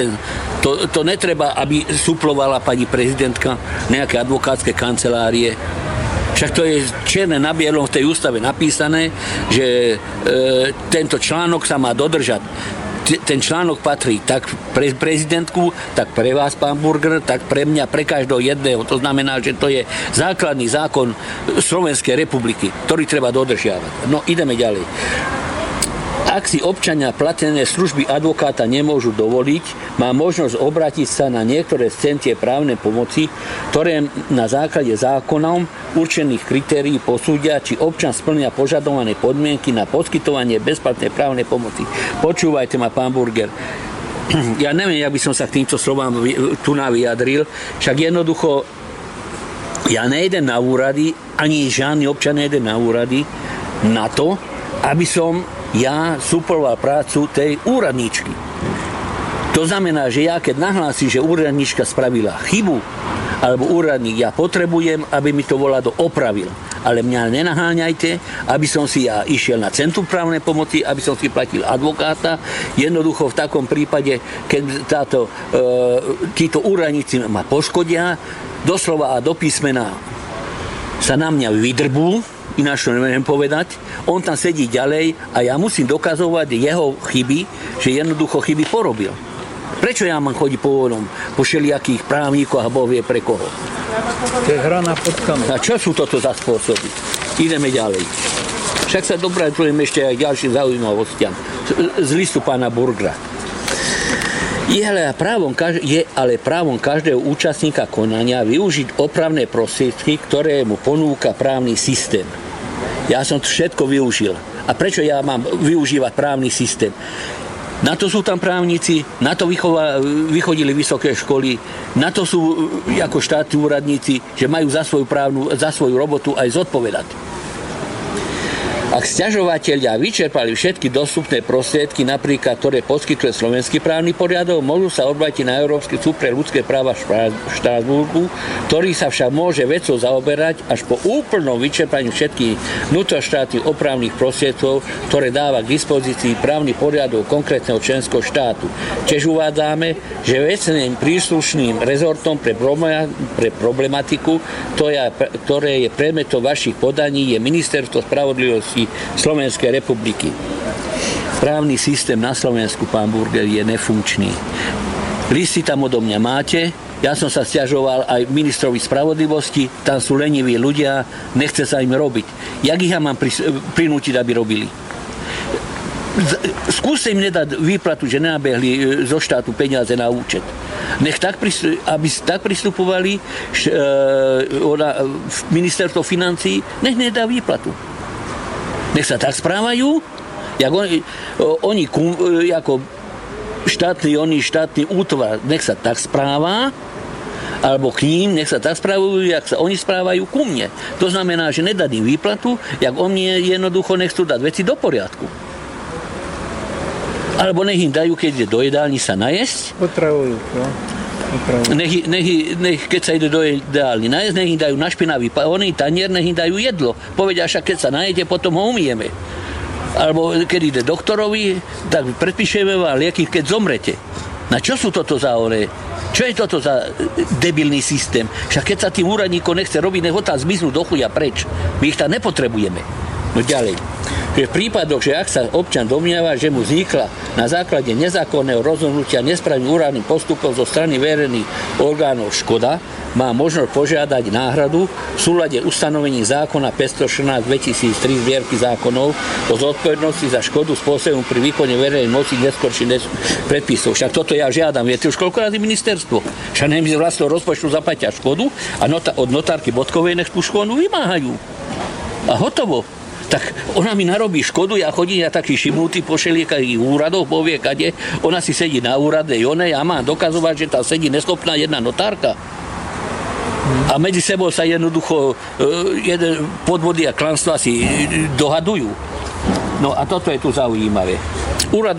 to netreba, aby suplovala pani prezidentka nejaké advokátske kancelárie. Však to je čierne na bielom v tej ústave napísané, že tento článok sa má dodržať. Ten článok patrí tak pre prezidentku, tak pre vás, pán Burger, tak pre mňa, pre každého jedného. To znamená, že to je základný zákon Slovenskej republiky, ktorý treba dodržiavať. No, ideme ďalej. Ak si občania platené služby advokáta nemôžu dovoliť, má možnosť obrátiť sa na niektoré z centier právnej pomoci, ktoré na základe zákonom určených kritérií posúdia, či občan splňa požadované podmienky na poskytovanie bezplatnej právnej pomoci. Počúvajte ma, pán Burger. Ja neviem, jak by som sa k týmto slovám tu vyjadril, však jednoducho ja nejdem na úrady, ani žiadny občan nejde na úrady na to, aby som ja suploval prácu tej úradničky. To znamená, že ja keď nahlásim, že úradnička spravila chybu, alebo úradník, ja potrebujem, aby mi to volado opravil. Ale mňa nenaháňajte, aby som si ja išiel na centrum právnej pomoci, aby som si platil advokáta. Jednoducho v takom prípade, keď títo úradníci ma poškodia, doslova a do písmena sa na mňa vydrbú, ináč to neviem povedať, on tam sedí ďalej a ja musím dokazovať jeho chyby, že jednoducho chyby porobil. Prečo ja mám chodiť po voľnom, po šelijakých právnikoch a boh vie pre koho? To je hra na potkanu. A čo sú toto za spôsoby? Ideme ďalej. Však sa dopracujeme ešte aj ďalším zaujímavostiam z listu pána Burgra. Je ale právom každého účastníka konania využiť opravné prostriedky, ktoré mu ponúka právny systém. Ja som to všetko využil. A prečo ja mám využívať právny systém? Na to sú tam právnici, na to vychodili vysoké školy, na to sú ako štátni úradníci, že majú za svoju robotu aj zodpovedať. Ak sťažovatelia vyčerpali všetky dostupné prostriedky, napríklad ktoré poskytuje slovenský právny poriadok, môžu sa obrátiť na Európsky súd pre ľudské práva v Štrasburgu, ktorý sa však môže vecou zaoberať až po úplnom vyčerpaní všetkých vnútroštátnych opravných prostriedkov, ktoré dáva k dispozícii právny poriadok konkrétneho členského štátu. Tiež uvádzame, že vecným príslušným rezortom pre problematiku, ktoré je predmetom vašich podaní, je Ministerstvo spravodlivosti Slovenskej republiky. Právny systém na Slovensku, pán Burger, je nefunkčný. Listy tam odo mňa máte. Ja som sa sťažoval aj ministrovi spravodlivosti. Tam sú leniví ľudia, nechce sa im robiť. Jak ich ja mám prinútiť, aby robili? Skúste im nedať výplatu, že nenabehli zo štátu peniaze na účet. Nech tak, aby tak pristupovali ministerstvo financií, nech nedá výplatu. Nech sa tak správajú, jak štátny útvar, nech sa tak správa, alebo k ním, nech sa tak správajú, jak sa oni správajú ku mne. To znamená, že nedá im výplatu, jak oni jednoducho nechcú dať veci do poriadku. Alebo nech im dajú, keď je do jedálni sa najesť. Potravujú, no. Keď sa ide do ideálny nájsť, nech im dajú na špinavý tanier, nech im dajú jedlo. Povedia, však keď sa najete, potom ho umyjeme. Alebo keď ide doktorovi, tak predpíšeme vám lieky, keď zomrete. Na čo sú toto za one? Čo je toto za debilný systém? Však keď sa tým úradníkom nechce robiť, nech ho tam zmiznú do chuja preč. My ich tam nepotrebujeme. No ďalej. V prípadoch, že ak sa občan domnieva, že mu vznikla na základe nezákonného rozhodnutia nesprávnym úradným postupom zo strany verejných orgánov škoda, má možnosť požiadať náhradu v súlade ustanovení zákona 514/2003 zbierky zákonov o zodpovednosti za škodu spôsobom pri výkone verejnej moci neskorším predpisov. Však toto ja žiadam, viete už koľkokrát ministerstvo. Však nech z vlastného rozpočtu zaplatia škodu a od notárky Bodkovej nech tú škodu vymáhajú. A hotovo. Tak ona mi narobí škodu, ja chodím, ja taký šimnutý po šelijakých úradoch, povie kade, ona si sedí na úrade, ja mám dokazovať, že tam sedí neschopná jedna notárka. A medzi sebou sa jednoducho podvody a klamstvá si dohadujú. No a toto je tu zaujímavé. Úrad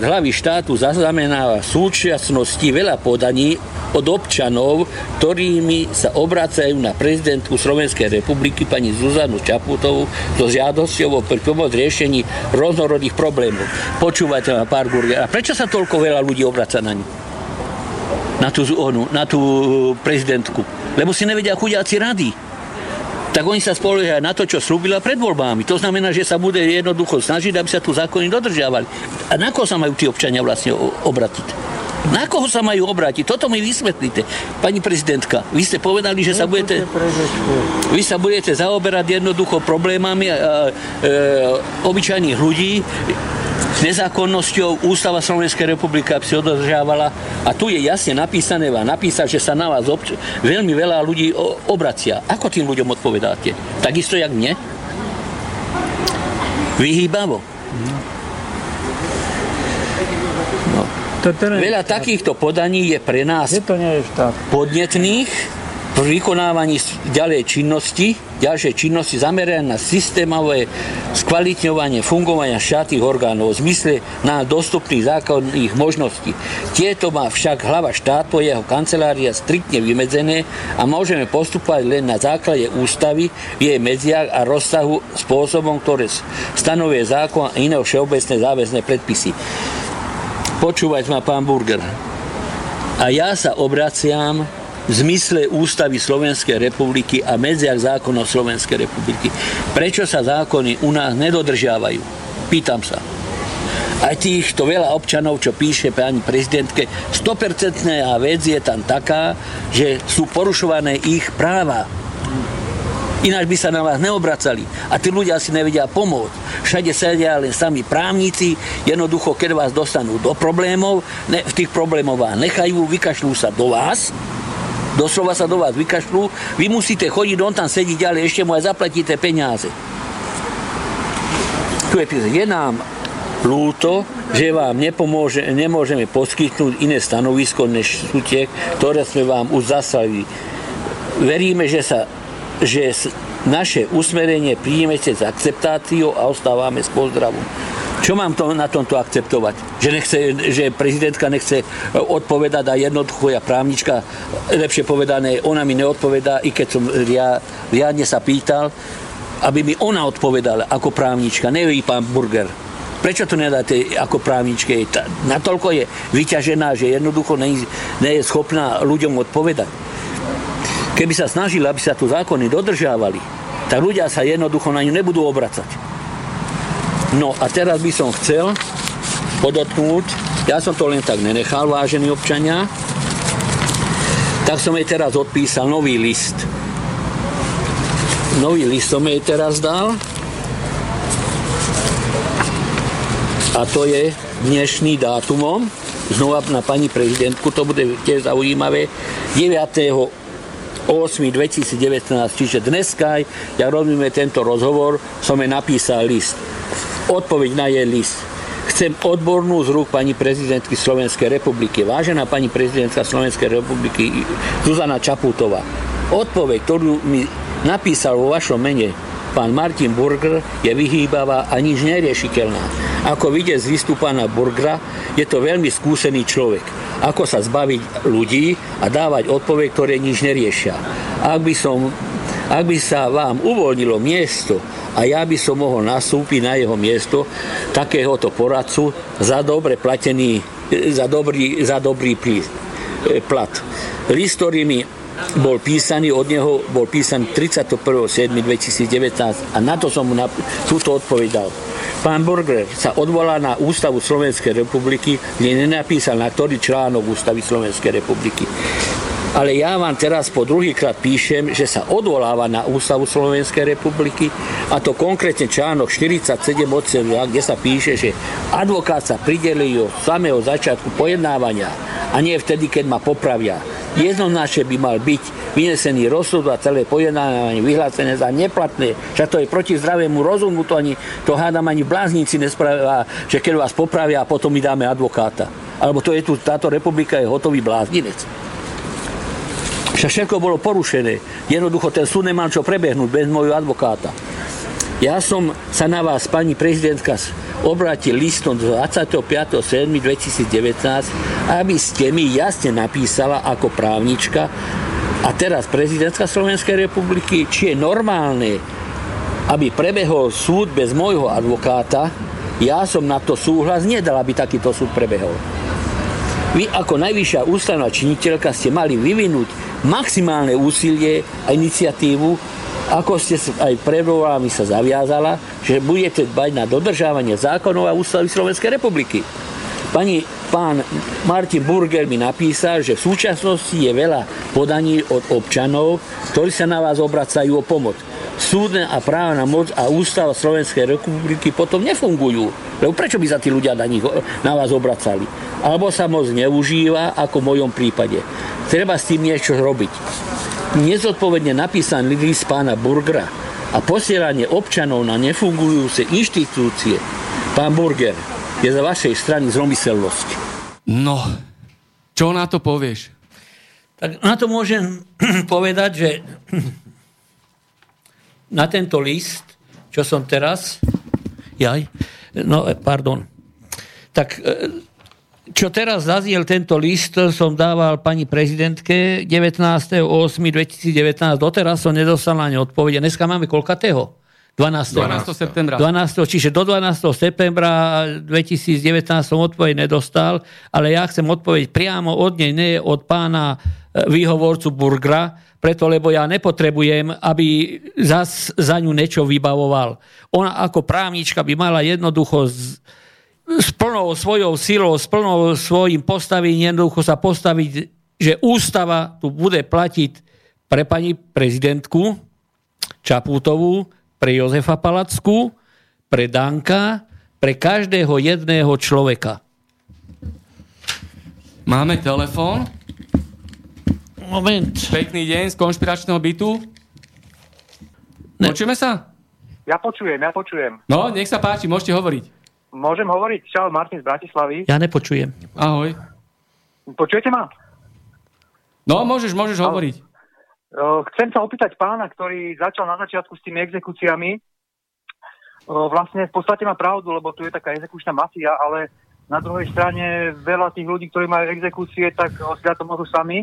hlavy štátu zaznamenáva v súčasnosti veľa podaní od občanov, ktorými sa obracajú na prezidentku Slovenskej republiky pani Zuzanu Čaputovú so žiadosťou o pomoc riešení rôznorodných problémov. Počúvajte ma, pán Burger, a prečo sa toľko veľa ľudí obraca na ňu? Na tú prezidentku. Lebo si nevedia chudiaci rady. Tak oni sa spoliehajú na to, čo slúbila pred voľbami. To znamená, že sa bude jednoducho snažiť, aby sa tu zákony dodržiavali. A na koho sa majú tí občania vlastne obratiť? Na koho sa majú obrátiť? Toto mi vysvetlíte. Pani prezidentka, vy ste povedali, že sa budete zaoberať jednoducho problémami obyčajných ľudí, nezákonnosťou, ústava Slovenskej republiky, aby si održiavala. A tu je jasne napísané, že sa na vás veľmi veľa ľudí obracia. Ako tým ľuďom odpovedáte? Takisto, jak mne? Vyhýbavo. No. Veľa takýchto podaní je pre nás podnetných pri vykonávaní ďalšej činnosti zamerané na systémové skvalitňovanie fungovania štátnych orgánov v zmysle na dostupných zákonných možností. Tieto má však hlava štátu a jeho kancelária striktne vymedzené a môžeme postupovať len na základe ústavy v jej medziach a rozsahu spôsobom, ktoré stanovuje zákon a iné všeobecné záväzné predpisy. Počúvajte ma, pán Burger. A ja sa obraciam v zmysle ústavy Slovenskej republiky a medziach zákonov Slovenskej republiky. Prečo sa zákony u nás nedodržiavajú? Pýtam sa. aj týchto veľa občanov, čo píše pani prezidentke, 100% vec je tam taká, že sú porušované ich práva. Ináč by sa na vás neobracali. A tí ľudia si nevedia pomôcť. Všade sedia len sami právnici. Jednoducho, keď vás dostanú do problémov, v tých problémoch vás nechajú, vykašľú sa do vás. Doslova sa do vás vykašľú. Vy musíte chodiť, on tam sedí ďalej, ešte mu aj zaplatíte peniaze. Tu je písať, je nám ľúto, že vám nemôžeme poskytnúť iné stanovisko než sú tie, ktoré sme vám už zaslali. Veríme, že naše usmerenie príjmete s akceptáciou a ostávame s pozdravom. Čo mám na tomto akceptovať? Že prezidentka nechce odpovedať a jednoducho ja právnička, lepšie povedané, ona mi neodpovedá, i keď som riadne sa pýtal, aby mi ona odpovedala ako právnička, ne vy pán Burger. Prečo to nedáte ako právničke? Natoľko je vyťažená, že jednoducho nie je schopná ľuďom odpovedať. Keby sa snažili, aby sa tu zákony dodržiavali, tak ľudia sa jednoducho na ňu nebudú obracať. No a teraz by som chcel podotknúť, ja som to len tak nenechal, vážení občania, tak som jej teraz odpísal nový list. Nový list som jej teraz dal a to je dnešný dátumom, znova na pani prezidentku, to bude tiež zaujímavé, 9. 8. 2019, čiže dneska, ja robíme tento rozhovor, som jej napísal list. Odpoveď na jej list. Chcem odbornú z rúk pani prezidentky Slovenskej republiky. Vážená pani prezidentka Slovenskej republiky Zuzana Čaputová. Odpoveď, ktorú mi napísal vo vašom mene pán Martin Burger, je vyhýbavá a nič neriešiteľná. Ako vidieť z listu pána Burgera, je to veľmi skúsený človek. Ako sa zbaviť ľudí a dávať odpoveď, ktoré nič neriešia. Ak by sa vám uvoľnilo miesto a ja by som mohol nastúpiť na jeho miesto takéhoto poradcu za dobre platený, za dobrý plat. List, ktorý mi bol písaný od neho, bol písaný 31.7.2019 a na to som mu túto odpovedal. Pán Burger sa odvolá na Ústavu Slovenskej republiky, kde nenapísal, na ktorý článok Ústavy Slovenskej republiky. Ale ja vám teraz po druhýkrát píšem, že sa odvoláva na Ústavu Slovenskej republiky, a to konkrétne článok 47 odseku, kde sa píše, že advokát sa pridelí od samého začiatku pojednávania a nie vtedy, keď ma popravia. Jednoznačne by mal byť vynesený rozsudok a celé pojednávanie vyhlásené za neplatné. Však to je proti zdravému rozumu, to hádam ani bláznici nespravia, že keď vás popravia a potom mi dáme advokáta. Alebo to je tu, táto republika je hotový blázninec. Všetko bolo porušené. Jednoducho ten súd nemal čo prebehnúť bez môjho advokáta. Ja som sa na vás, pani prezidentka, obrátil listom 25.7.2019, aby ste mi jasne napísala ako právnička a teraz prezidentka Slovenskej republiky, či je normálne, aby prebehol súd bez môjho advokáta. Ja som na to súhlas nedal, aby takýto súd prebehol. Vy ako najvyššia ústavná činiteľka ste mali vyvinúť maximálne úsilie a iniciatívu, ako ste aj pred voľbami sa zaviazala, že budete dbať na dodržiavanie zákonov a ústavy Slovenskej republiky. Pán Martin Burger mi napísal, že v súčasnosti je veľa podaní od občanov, ktorí sa na vás obracajú o pomoc. Súdna a právna moc a ústava Slovenskej republiky potom nefungujú. Lebo prečo by sa tí ľudia na vás obracali? Alebo sa moc neužíva, ako v mojom prípade. Treba s tým niečo robiť. Nezodpovedne napísaný list pána Burgera a posielanie občanov na nefungujúce inštitúcie. Pán Burger, je za vašej strany zlomyselnosť. No, čo na to povieš? Tak na to môžem povedať, že na tento list, čo som teraz... Tak... Čo teraz zaziel tento list, som dával pani prezidentke 19.8.2019. Doteraz som nedostal na ne odpovede. Dneska máme koľkatého? 12. septembra. 12. Čiže do 12. septembra 2019 som odpoveď nedostal, ale ja chcem odpoveď priamo od nej, nie od pána výhovorcu Burgera, preto lebo ja nepotrebujem, aby za ňu niečo vybavoval. Ona ako právnička by mala jednoducho s plnou svojou silou, s plnou svojím postavením jednoducho sa postaviť, že ústava tu bude platiť pre pani prezidentku Čaputovú, pre Jozefa Palacku, pre Danka, pre každého jedného človeka. Máme telefón. Moment. Pekný deň z konšpiračného bytu. Počujeme sa? Ja počujem. No, nech sa páči, môžete hovoriť. Môžem hovoriť? Čau, Martin z Bratislavy. Ja nepočujem. Ahoj. Počujete ma? No, môžeš hovoriť. Chcem sa opýtať pána, ktorý začal na začiatku s tými exekúciami. Vlastne v podstate má pravdu, lebo tu je taká exekučná mafia, ale na druhej strane veľa tých ľudí, ktorí majú exekúcie, tak si za to môžu sami,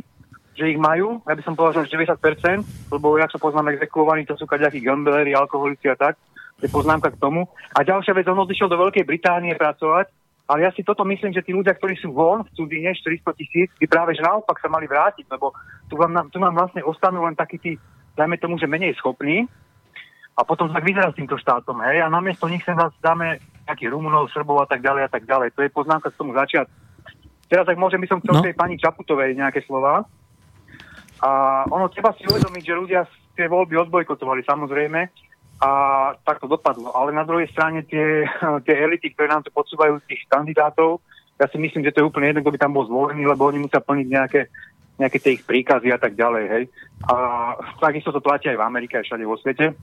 že ich majú. Ja by som povedal, že 90%, lebo jak sa poznám exekúvaní, to sú kaďakí gamblery, alkoholici a tak. Je poznámka k tomu. A ďalšia vec, on odišiel do Veľkej Británie pracovať, ale ja si toto myslím, že tí ľudia, ktorí sú von v cudzine, 400 000, by práve že naopak sa mali vrátiť, lebo tu nám vlastne ostanú len takí tí, dajme tomu, že menej schopní a potom tak vyzerá s týmto štátom, hej, a namiesto nich sem vás dáme nejakých Rumunov, Srbov a tak ďalej. To je poznámka k tomu začiatku. Teraz, ak môžem, by som chcel tej pani Čaputovej nejaké slova. A ono treba si uvedomiť, že ľudia tie voľby odbojkotovali, samozrejme. A tak to dopadlo. Ale na druhej strane tie elity, ktoré nám tu podsúvajú tých kandidátov, ja si myslím, že to je úplne jedno, kto by tam bol zvolený, lebo oni musia plniť nejaké tie ich príkazy a tak ďalej. Hej. A takisto to platí aj v Amerike, aj všade vo svete.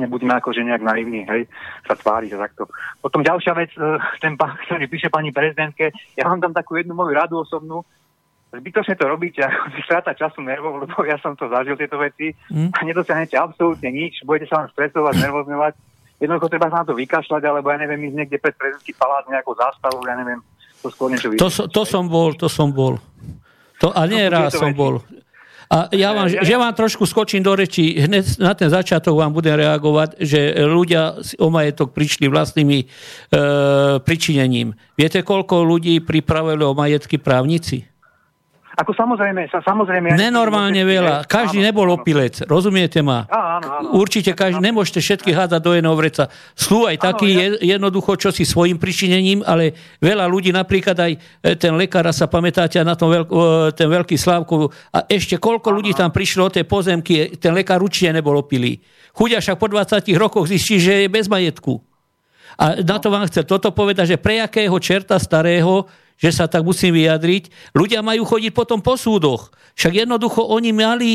Nebudeme akože nejak naivní, hej, sa tváriť a takto. Potom ďalšia vec, ten pán, ktorý píše pani prezidentke, ja vám dám takú jednu moju radu osobnú, zbytočne to robíte, ako si stráta času nervov, lebo ja som to zažil, tieto veci, a nedosiahnete absolútne nič, budete sa vám stresovať, nervozňovať, jednoducho treba sa na to vykašľať, alebo ja neviem, ísť niekde pred prezidentský palác nejakou zástavou, ja neviem, to skôr niečo vykašľať. To som bol. To som bol. A ja vám trošku skočím do rečí, hneď na ten začiatok vám budem reagovať, že ľudia o majetok prišli vlastnými pričinením. Viete, koľko ľudí pripravili o majetky právnici? Ako samozrejme... Nenormálne veľa. Každý nebol opilec. Rozumiete ma? Áno. Určite každý. Nemôžete všetky hádzať do jedného vreca. Sú aj takí jednoducho, čo si svojim pričinením, ale veľa ľudí, napríklad aj ten lekár, sa pamätáte na tom ten veľký Slávku. A ešte koľko ľudí tam prišlo od tej pozemky, ten lekár určite nebol opilý. Chudia však po 20 rokoch zistí, že je bez majetku. A na to vám chcem toto povedať, že pre jakého čerta starého, že sa tak musím vyjadriť, ľudia majú chodiť potom po súdoch. Však jednoducho oni mali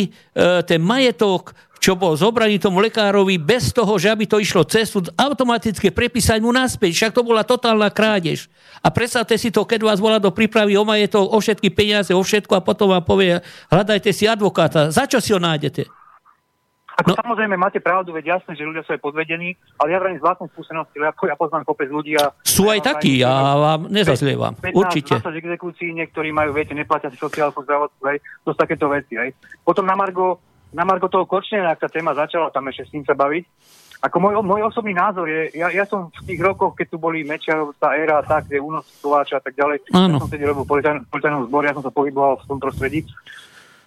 ten majetok, čo bol zobraný tomu lekárovi, bez toho, že aby to išlo cez súd, automaticky prepísať mu naspäť. Však to bola totálna krádež. A predstavte si to, keď vás volá do prípravy o majetok, o všetky peniaze, o všetko a potom vám povie, hľadajte si advokáta. Za čo si ho nájdete? Ako samozrejme máte pravdu, veď jasné, že ľudia sú aj podvedení, ale ja vravím z vlastnej skúsenosti, lebo ja poznám kopec ľudí a... Sú aj takí, ja vám nezazlievam, určite. 15 exekúcií, niektorí majú, viete, neplatia si sociálku, zdravotku, hej, to sú takéto veci, hej. Potom na Margo toho Kočnera, ak tá téma začala, tam ešte s tým sa baviť, ako môj osobný názor je, ja som v tých rokoch, keď tu boli Mečiarovská éra a tak, kde únos Kováča a tak ďalej, ja som tedy robil policajného zboru, ja som sa pohyboval v tom prostredí.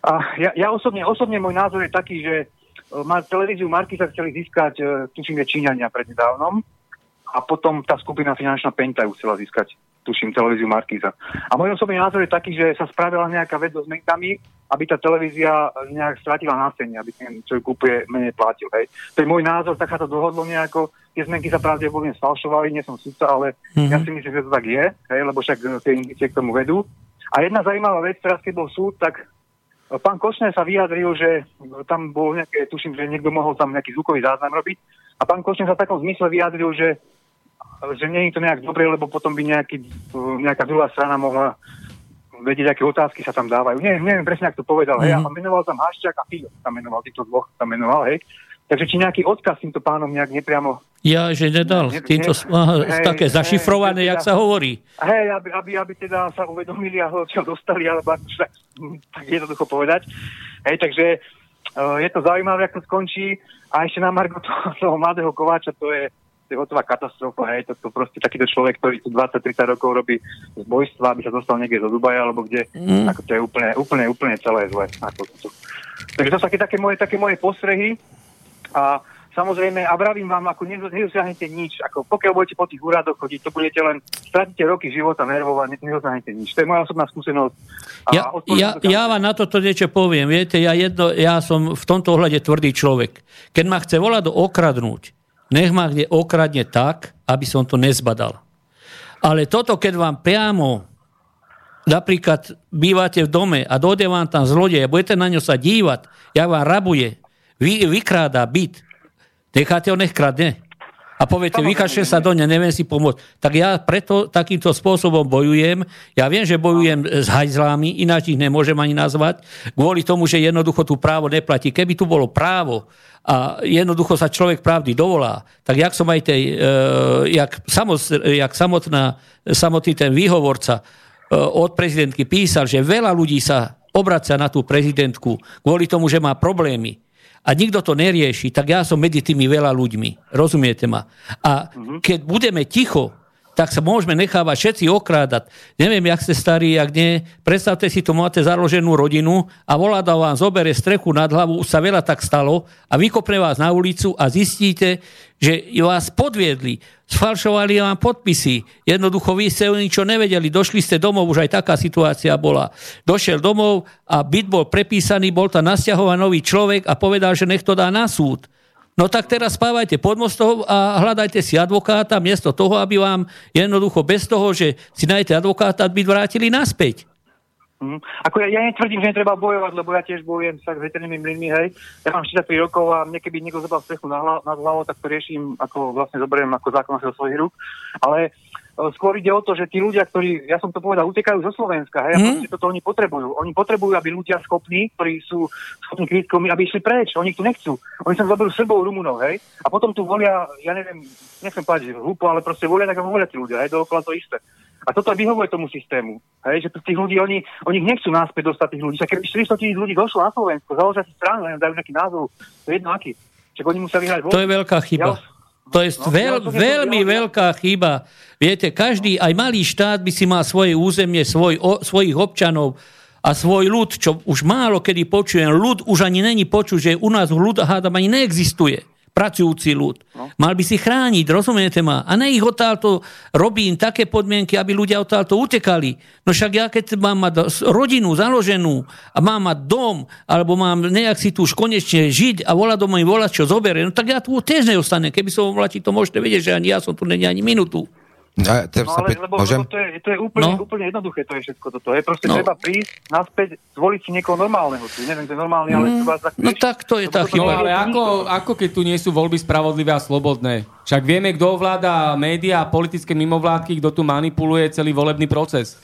A ja osobne môj názor je taký, že televíziu Markíza chceli získať tuším Číňania prednedávnom a potom tá skupina finančná Penta ju chcela získať, tuším, televíziu Markíza. A môj osobný názor je taký, že sa spravila nejaká vec so zmenkami, aby tá televízia nejak stratila na cene, aby ten, čo ju kúpuje, menej platil. Hej. To je môj názor, tak sa to dohodlo nejako. Tie zmenky sa pravdepodobne sfalšovali, nie som sudca, ale ja si myslím, že to tak je, hej, lebo však tie k tomu vedú. A jedna zaujímavá vec, teraz keď bol súd, tak pán Kočner sa vyjadril, že tam bolo nejaké, tuším, že niekto mohol tam nejaký zvukový záznam robiť. A pán Kočner sa v takom zmysle vyjadril, že nie je to nejak dobre, lebo potom by nejaká druhá strana mohla vedieť, aké otázky sa tam dávajú. Neviem presne, ak to povedal. Hej. A menoval tam Haščák a Fido tam menoval, týchto dvoch tam menoval, hej. Takže či nejaký odkaz týmto pánom nejak nepriamo... Ja, že nedal. Týmto také zašifrované, jak sa hovorí. Hej, aby teda sa uvedomili a čo dostali, alebo tak jednoducho povedať. Hej, takže je to zaujímavé, ako to skončí. A ešte na margo toho mladého Kováča, to je hotová katastrofa. Hej, to proste takýto človek, ktorý tu 20-30 rokov robí z bojstva, aby sa dostal niekde do Dubaja, alebo kde. Ako to je úplne celé zle. Takže to sú také moje postrehy. A Samozrejme, a vravím vám, ako nedosiahnete nič, ako pokiaľ budete po tých úradoch chodiť, to budete len stratíte roky života nervov a nedosiahnete nič. To je moja osobná skúsenosť. Ja vám na toto niečo poviem. Viete, ja som v tomto ohľade tvrdý človek. Keď ma chce volať do okradnúť, nech ma kde okradne tak, aby som to nezbadal. Ale toto, keď vám priamo napríklad bývate v dome a dojde vám tam zlodej a budete na ňo sa dívať, ja vám rabuje, vykrádá byt, necháte ho, nech kradne. A poviete, vykašľam sa do ne, neviem si pomôcť. Tak ja preto takýmto spôsobom bojujem. Ja viem, že bojujem s hajzlami, ináč ich nemôžem ani nazvať, kvôli tomu, že jednoducho tu právo neplatí. Keby tu bolo právo a jednoducho sa človek pravdy dovolá, tak jak som aj tej, samotný ten výhovorca od prezidentky písal, že veľa ľudí sa obracia na tú prezidentku kvôli tomu, že má problémy. A nikto to nerieši, tak ja som medzi tými veľa ľuďmi. Rozumiete ma? A keď budeme ticho, tak sa môžeme nechávať všetci okrádať. Neviem, jak ste starí, jak nie. Predstavte si to, máte založenú rodinu a voláda vám zobere strechu nad hlavu, už sa veľa tak stalo a vykopne vás na ulicu a zistíte, že vás podviedli, sfalšovali vám podpisy, jednoducho vy ste o ničo nevedeli, došli ste domov, už aj taká situácia bola. Došiel domov a byt bol prepísaný, bol tam nasťahovaný nový človek a povedal, že nech to dá na súd. No tak teraz spávajte pod mostom a hľadajte si advokáta, miesto toho, aby vám jednoducho bez toho, že si nájdete advokáta, byť vrátili naspäť. Ako ja netvrdím, že netreba bojovať, lebo ja tiež bojujem sa s veternými mlynmi, hej. Ja mám 43 rokov a mne keby niekto zobral strechu nad hlavou, tak to riešim, ako vlastne zoberiem ako zákon do svojich rúk. Ale skôr ide o to, že tí ľudia, ktorí, ja som to povedal, utekajú zo Slovenska, hej, a toto oni potrebujú. Oni potrebujú, aby ľudia schopní, ktorí sú schopní kritikom, aby išli preč, oni tu nechcú. Oni sa zoberú Srbov, Rumunov, hej. A potom tu volia, ja neviem, nechcem povedať hlúpo, ale proste volia, tak volia tí ľudia, hej, dookola to isté. A toto vyhovuje tomu systému. Hej, že tých ľudí, oni nechcú náspäť dostať tých ľudí. Čiže keby 400 000 ľudí došlo na Slovensko, založia si stranu, len dajú nejaký názov, to je jedno aký. Čiže oni musia vyhrať voľby. To je veľká chyba. To je veľmi veľká chyba. Viete, každý, aj malý štát by si mal svoje územie, svojich občanov a svoj ľud, čo už málo kedy počujem. Ľud už ani není počuť, že u nás ľud, hádam, ani neexistuje. Pracujúci ľud. Mal by si chrániť, rozumiete ma? A ne ich odtálto robí im také podmienky, aby ľudia odtálto utekali. No však ja, keď mám mať rodinu založenú a mám mať dom, alebo mám nejak si tu už konečne žiť a volá doma im volať, čo zoberie, no tak ja tu tiež neostanem. Keby som volačil, to môžete vedieť, že ani ja som tu není ani minútu. To je úplne jednoduché, to je všetko toto. Je proste treba prísť naspäť, zvoliť si niekoho normálneho. Neviem, to je normálne, ale treba zakrieš. No tak to je tá chyba. Ale ako keď tu nie sú voľby spravodlivé a slobodné? Však vieme, kto ovláda médiá a politické mimovládky, kto tu manipuluje celý volebný proces.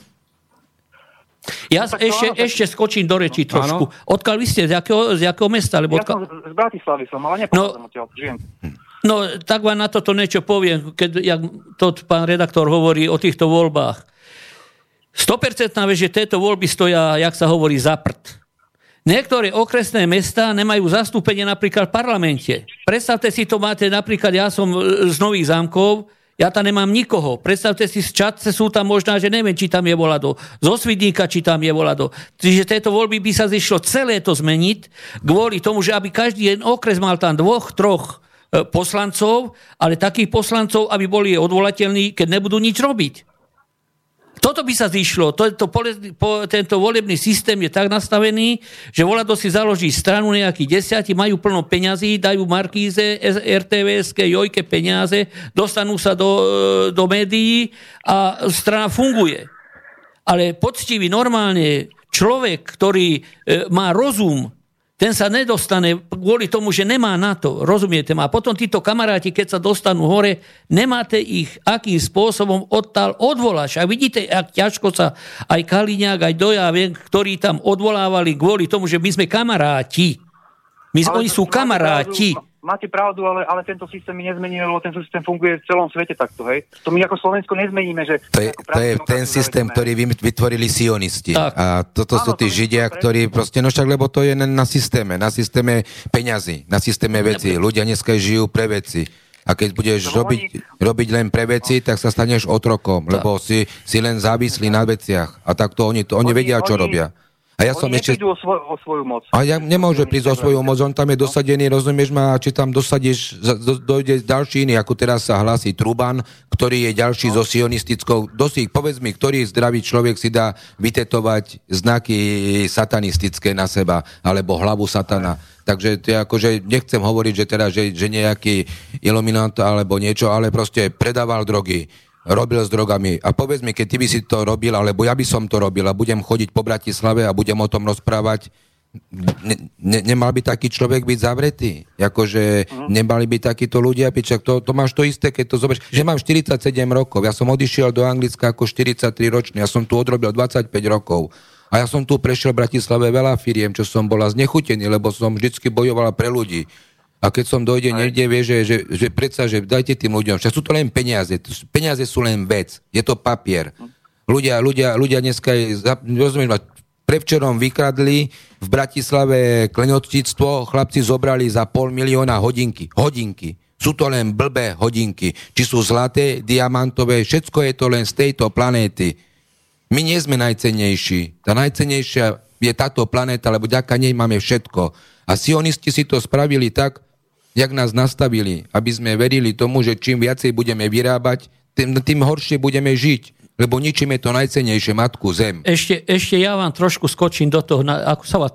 Ja ešte skočím do reči trošku. Odkiaľ vy ste? Z jakého mesta? Ja som z Bratislavy som, ale nepoznám odtiaľ. Žijem. No, tak vám na toto niečo poviem, keď jak to pán redaktor hovorí o týchto voľbách. 100% že tieto voľby stoja, jak sa hovorí, za prd. Niektoré okresné mestá nemajú zastúpenie napríklad v parlamente. Predstavte si to, máte napríklad, ja som z Nových Zámkov, ja tam nemám nikoho. Predstavte si, z Čadce sú tam možná, že neviem, či tam je volado. Zo Svidníka, či tam je volado. Čiže tieto voľby by sa zišlo celé to zmeniť kvôli tomu, že aby každý jeden okres mal tam dvoch, troch poslancov, ale takých poslancov, aby boli odvolateľní, keď nebudú nič robiť. Toto by sa zišlo. Tento volebný systém je tak nastavený, že volado si založí stranu nejakých 10, majú plno peňazí, dajú Markíze, RTVS-ke, Jojke peniaze, dostanú sa do médií a strana funguje. Ale poctivý, normálne človek, ktorý má rozum, ten sa nedostane kvôli tomu, že nemá na to. Rozumiete ma? A potom títo kamaráti, keď sa dostanú hore, nemáte ich akým spôsobom odtiaľ odvolať. A vidíte, ak ťažko sa aj Kaliňák, aj Dojavien, ktorí tam odvolávali kvôli tomu, že my sme kamaráti. Oni sú kamaráti. Máte pravdu, ale tento systém my nezmeníme, lebo ten systém funguje v celom svete takto, hej. To my ako Slovensko nezmeníme, že... To je ten systém, ktorý vytvorili sionisti. Tak. A toto sú tí Židia, ktorí proste, no však, lebo to je na systéme peňazí, na systéme veci. Ľudia dneska žijú pre veci. A keď budeš robiť len pre veci, tak sa staneš otrokom, lebo si len závislý na veciach. A takto oni vedia, čo robia. A ja oni som ešte o svoju moc. A ja nemôže prísť o svoju moc, on tam je dosadený, rozumieš ma, či tam dosadíš, dojde ďalší iný, ako teraz sa hlási Truban, ktorý je ďalší so sionistickou, dosť, povedz mi, ktorý zdravý človek si dá vytetovať znaky satanistické na seba, alebo hlavu satana. Takže to je akože, nechcem hovoriť, že teraz, že nejaký iluminant alebo niečo, ale proste predával drogy, robil s drogami. A povedz mi, keď ty by si to robil, alebo ja by som to robil a budem chodiť po Bratislave a budem o tom rozprávať, nemal by taký človek byť zavretý. Akože nemali by takíto ľudia, pičak, to máš to isté, keď to zoberieš. Že mám 47 rokov, ja som odišiel do Anglicka ako 43 ročný, ja som tu odrobil 25 rokov. A ja som tu prešiel v Bratislave veľa firiem, čo som bola znechutený, lebo som vždycky bojovala pre ľudí. A keď som dojde niekde, vie, že predsa, že dajte tým ľuďom, však sú to len peniaze. Peniaze sú len vec, je to papier. Ľudia dneska, rozumiem, prevčerom vykradli v Bratislave klenotníctvo, chlapci zobrali za 500 000 hodinky. Hodinky. Sú to len blbé hodinky. Či sú zlaté, diamantové, všetko je to len z tejto planéty. My nie sme najcennejší. Tá najcennejšia je táto planéta, lebo vďaka nej máme všetko. A sionisti si to spravili tak, jak nás nastavili, aby sme verili tomu, že čím viacej budeme vyrábať, tým horšie budeme žiť, lebo ničím je to najcennejšie, matku zem. Ešte ja vám trošku skočím do toho, ako sa volá,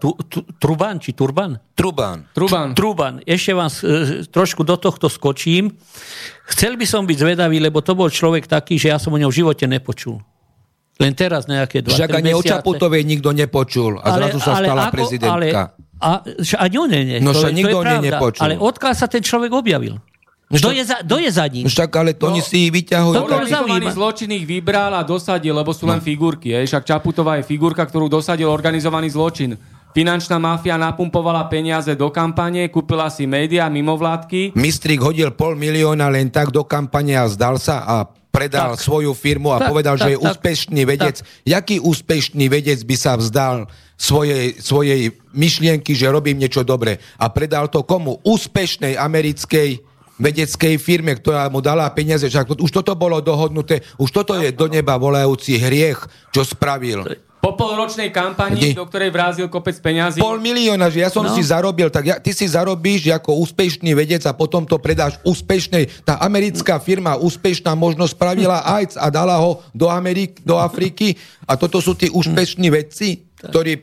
Truban či Turban? Truban. Ešte vám trošku do tohto skočím. Chcel by som byť zvedavý, lebo to bol človek taký, že ja som o ňom v živote nepočul. Len teraz nejaké 2-3 mesiace. Však ani o Čaputovej nikto nepočul a zrazu sa stala prezidentka. No však nikto o nej nepočul. Ale odkiaľ sa ten človek objavil? Kto je za ním? Však ale to oni si vyťahujú. Organizovaný zločin ich vybral a dosadil, lebo sú len figurky. Však Čaputová je figurka, ktorú dosadil organizovaný zločin. Finančná mafia napumpovala peniaze do kampane, kúpila si médiá, mimovládky. Mistrík hodil 500 000 len tak do kampane a zdal sa a predal svoju firmu a povedal, že je úspešný vedec. Jaký úspešný vedec by sa vzdal svojej myšlienky, že robím niečo dobre? A predal to komu? Úspešnej americkej vedeckej firme, ktorá mu dala peniaze. Už toto bolo dohodnuté. Už toto je do neba volajúci hriech, čo spravil. Po polročnej kampanii, do ktorej vrázil kopec peňazí. 500 000, že ja som si zarobil, tak ty si zarobíš ako úspešný vedec a potom to predáš úspešnej. Tá americká firma úspešná možno spravila AIDS a dala ho do Afriky a toto sú tí úspešní vedci,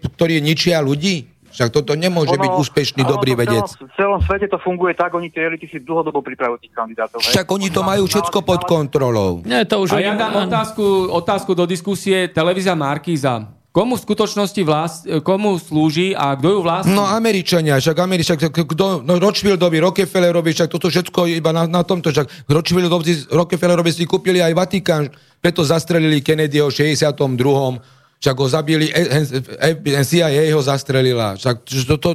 ktorí ničia ľudí. Však toto nemôže byť úspešný, dobrý vedec. V celom svete to funguje tak, oni tie elity si dlhodobo pripravujú tých kandidátov. Však oni to majú všetko pod kontrolou. A ja dám otázku do diskusie. Televízia Markíza. Komu v skutočnosti komu slúži a kto ju vlastní? No Američania, však kto, no Rothschildovi, Rockefellerovi, však toto všetko iba na tomto, však Rothschildovi, Rockefellerovi si kúpili aj Vatikán, preto zastrelili Kennedyho v 62. Však ho zabili, CIA ho zastrelila. Však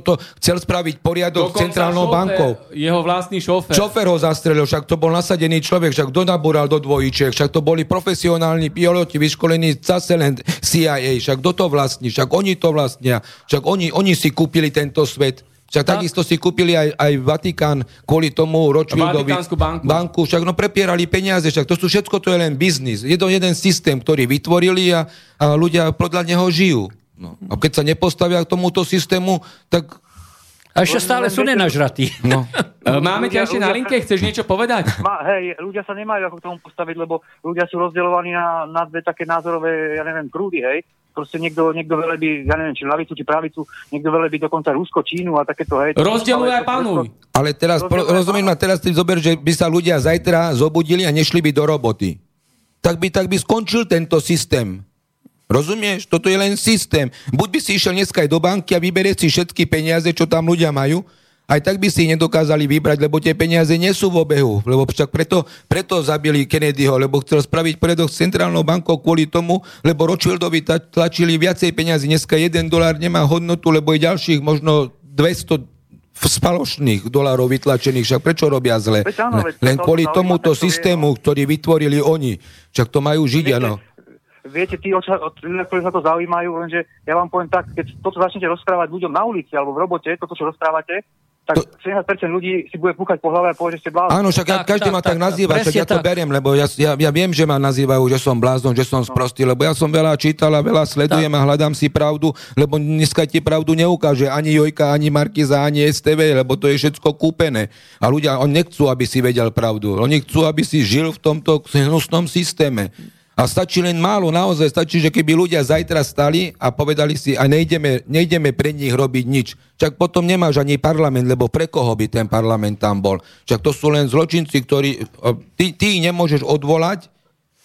to chcel spraviť poriadok s centrálnou bankou. Jeho vlastný šofér. Šofér ho zastrelil, však to bol nasadený človek, však donabúral do dvojiček, však to boli profesionálni piloti, vyškolení zase len CIA. Však kto to vlastní? Však oni to vlastnia. Však oni si kúpili tento svet. Však takisto si kúpili aj Vatikán kvôli tomu Rothschildovi banku. Však prepierali peniaze, však to sú všetko, to je len biznis. Je to jeden systém, ktorý vytvorili a ľudia podľa neho žijú. No. A keď sa nepostavia k tomuto systému, tak... A ešte stále sú nenažratí. No. Máme ťa ešte na linke, chceš niečo povedať? Ľudia sa nemajú ako k tomu postaviť, lebo ľudia sú rozdeľovaní na dve také názorové, prúdy, hej. Proste niekto velebí, či ľavicu, či pravicu, niekto velebí dokonca Rusko, Čínu a takéto, hej. Rozdeľuj a panuj. Ale teraz, rozumiem ma, teraz ty zober, že by sa ľudia zajtra zobudili a nešli by do roboty. Tak by skončil tento systém. Rozumieš? Toto je len systém. Buď by si išiel dneska aj do banky a vyberie si všetky peniaze, čo tam ľudia majú, aj tak by si ich nedokázali vybrať, lebo tie peniaze nie sú v obehu. Lebo však preto zabili Kennedyho, lebo chcel spraviť poriadok s centrálnou bankou kvôli tomu, lebo Rothschildovi tlačili viacej peniazy. Dneska $1 nemá hodnotu, lebo je ďalších možno 200 falošných dolárov vytlačených. Však prečo robia zle? Len kvôli tomuto systému, ktorý vytvorili oni. Však to majú Židia, no. Viete, tí ľudia, ktorí sa to zaujímajú, lenže ja vám poviem tak, keď toto začnete rozprávať ľuďom na ulici alebo v robote, toto, čo rozprávate, tak 13% ľudí si bude púchať po hlave a povie, že ste blázon. Áno, však každý ma tak nazýva, však ja to beriem, lebo ja viem, že ma nazývajú, že som blázon, že som sprostý, lebo ja som veľa čítal a veľa sledujem a hľadám si pravdu, lebo dneska ti pravdu neukáže ani Jojka, ani Markíza, ani STV, lebo to je všetko kúpené. A ľudia, oni nechcú, aby si vedel pravdu, oni chcú, aby si žil v tomto hnusnom systéme. A stačí len málo, naozaj stačí, že keby ľudia zajtra stali a povedali si a nejdeme pre nich robiť nič. Čak potom nemáš ani parlament, lebo pre koho by ten parlament tam bol? Čak to sú len zločinci, ktorí... Ty nemôžeš odvolať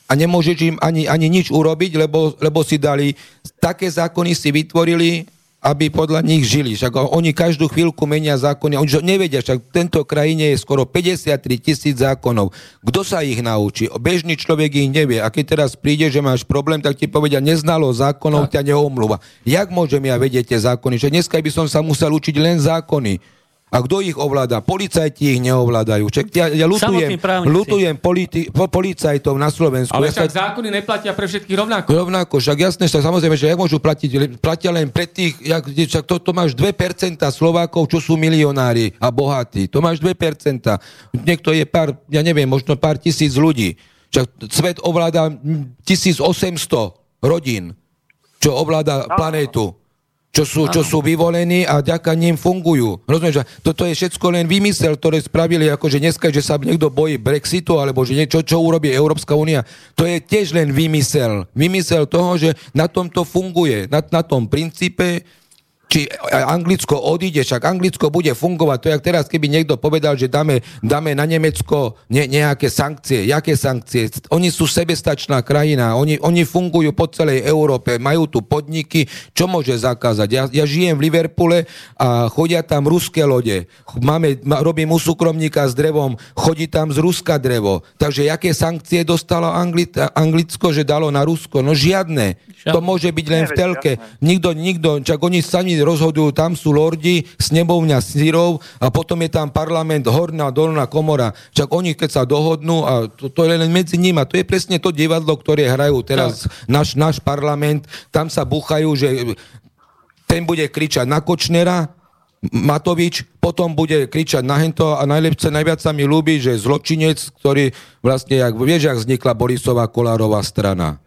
a nemôžeš im ani nič urobiť, lebo si dali... Také zákony si vytvorili, aby podľa nich žili. Však oni každú chvíľku menia zákony. Oni nevedia, však v tejto krajine je skoro 53,000 zákonov. Kto sa ich naučí? Bežný človek ich nevie. A keď teraz príde, že máš problém, tak ti povedia, neznalo zákonov, ťa neomluva. Jak môžem ja vedieť tie zákony? Že dneska by som sa musel učiť len zákony. A kto ich ovláda? Policajti ich neovládajú. Však ja lutujem policajtov na Slovensku. Ale však zákony neplatia pre všetkých rovnako. Rovnako, však jasné, však samozrejme, že jak môžu platiť? Platia len pre tých, však to máš 2% Slovákov, čo sú milionári a bohatí. To máš 2%. Niekto je pár, ja neviem, možno pár tisíc ľudí. Však svet ovláda 1800 rodín, čo ovláda planétu. Čo sú vyvolení a vďaka ním fungujú. Rozumieš? Toto je všetko len výmysel, ktoré spravili, akože dneska, že sa niekto bojí Brexitu, alebo že niečo, čo urobí Európska únia. To je tiež len výmysel. Výmysel toho, že na tom to funguje. Na tom princípe, či Anglicko odíde, však Anglicko bude fungovať. To je, teraz, keby niekto povedal, že dáme na Nemecko nejaké sankcie. Jaké sankcie? Oni sú sebestačná krajina. Oni fungujú po celej Európe. Majú tu podniky. Čo môže zakázať? Ja žijem v Liverpoole a chodia tam ruské lode. Robím u súkromníka s drevom. Chodí tam z Ruska drevo. Takže jaké sankcie dostalo Anglicko, že dalo na Rusko? No žiadne. To môže byť len v telke. Nikto. Čak oni sami rozhodujú, tam sú lordi, snebovňa sírov a potom je tam parlament, horná, dolná komora. Čak oni, keď sa dohodnú, a to je len medzi nimi. To je presne to divadlo, ktoré hrajú teraz náš parlament. Tam sa búchajú, že ten bude kričať na Kočnera, Matovič, potom bude kričať na hento a najviac sa mi ľúbi, že zločinec, ktorý vlastne, jak vieš, jak vznikla Borisová Kolárová strana.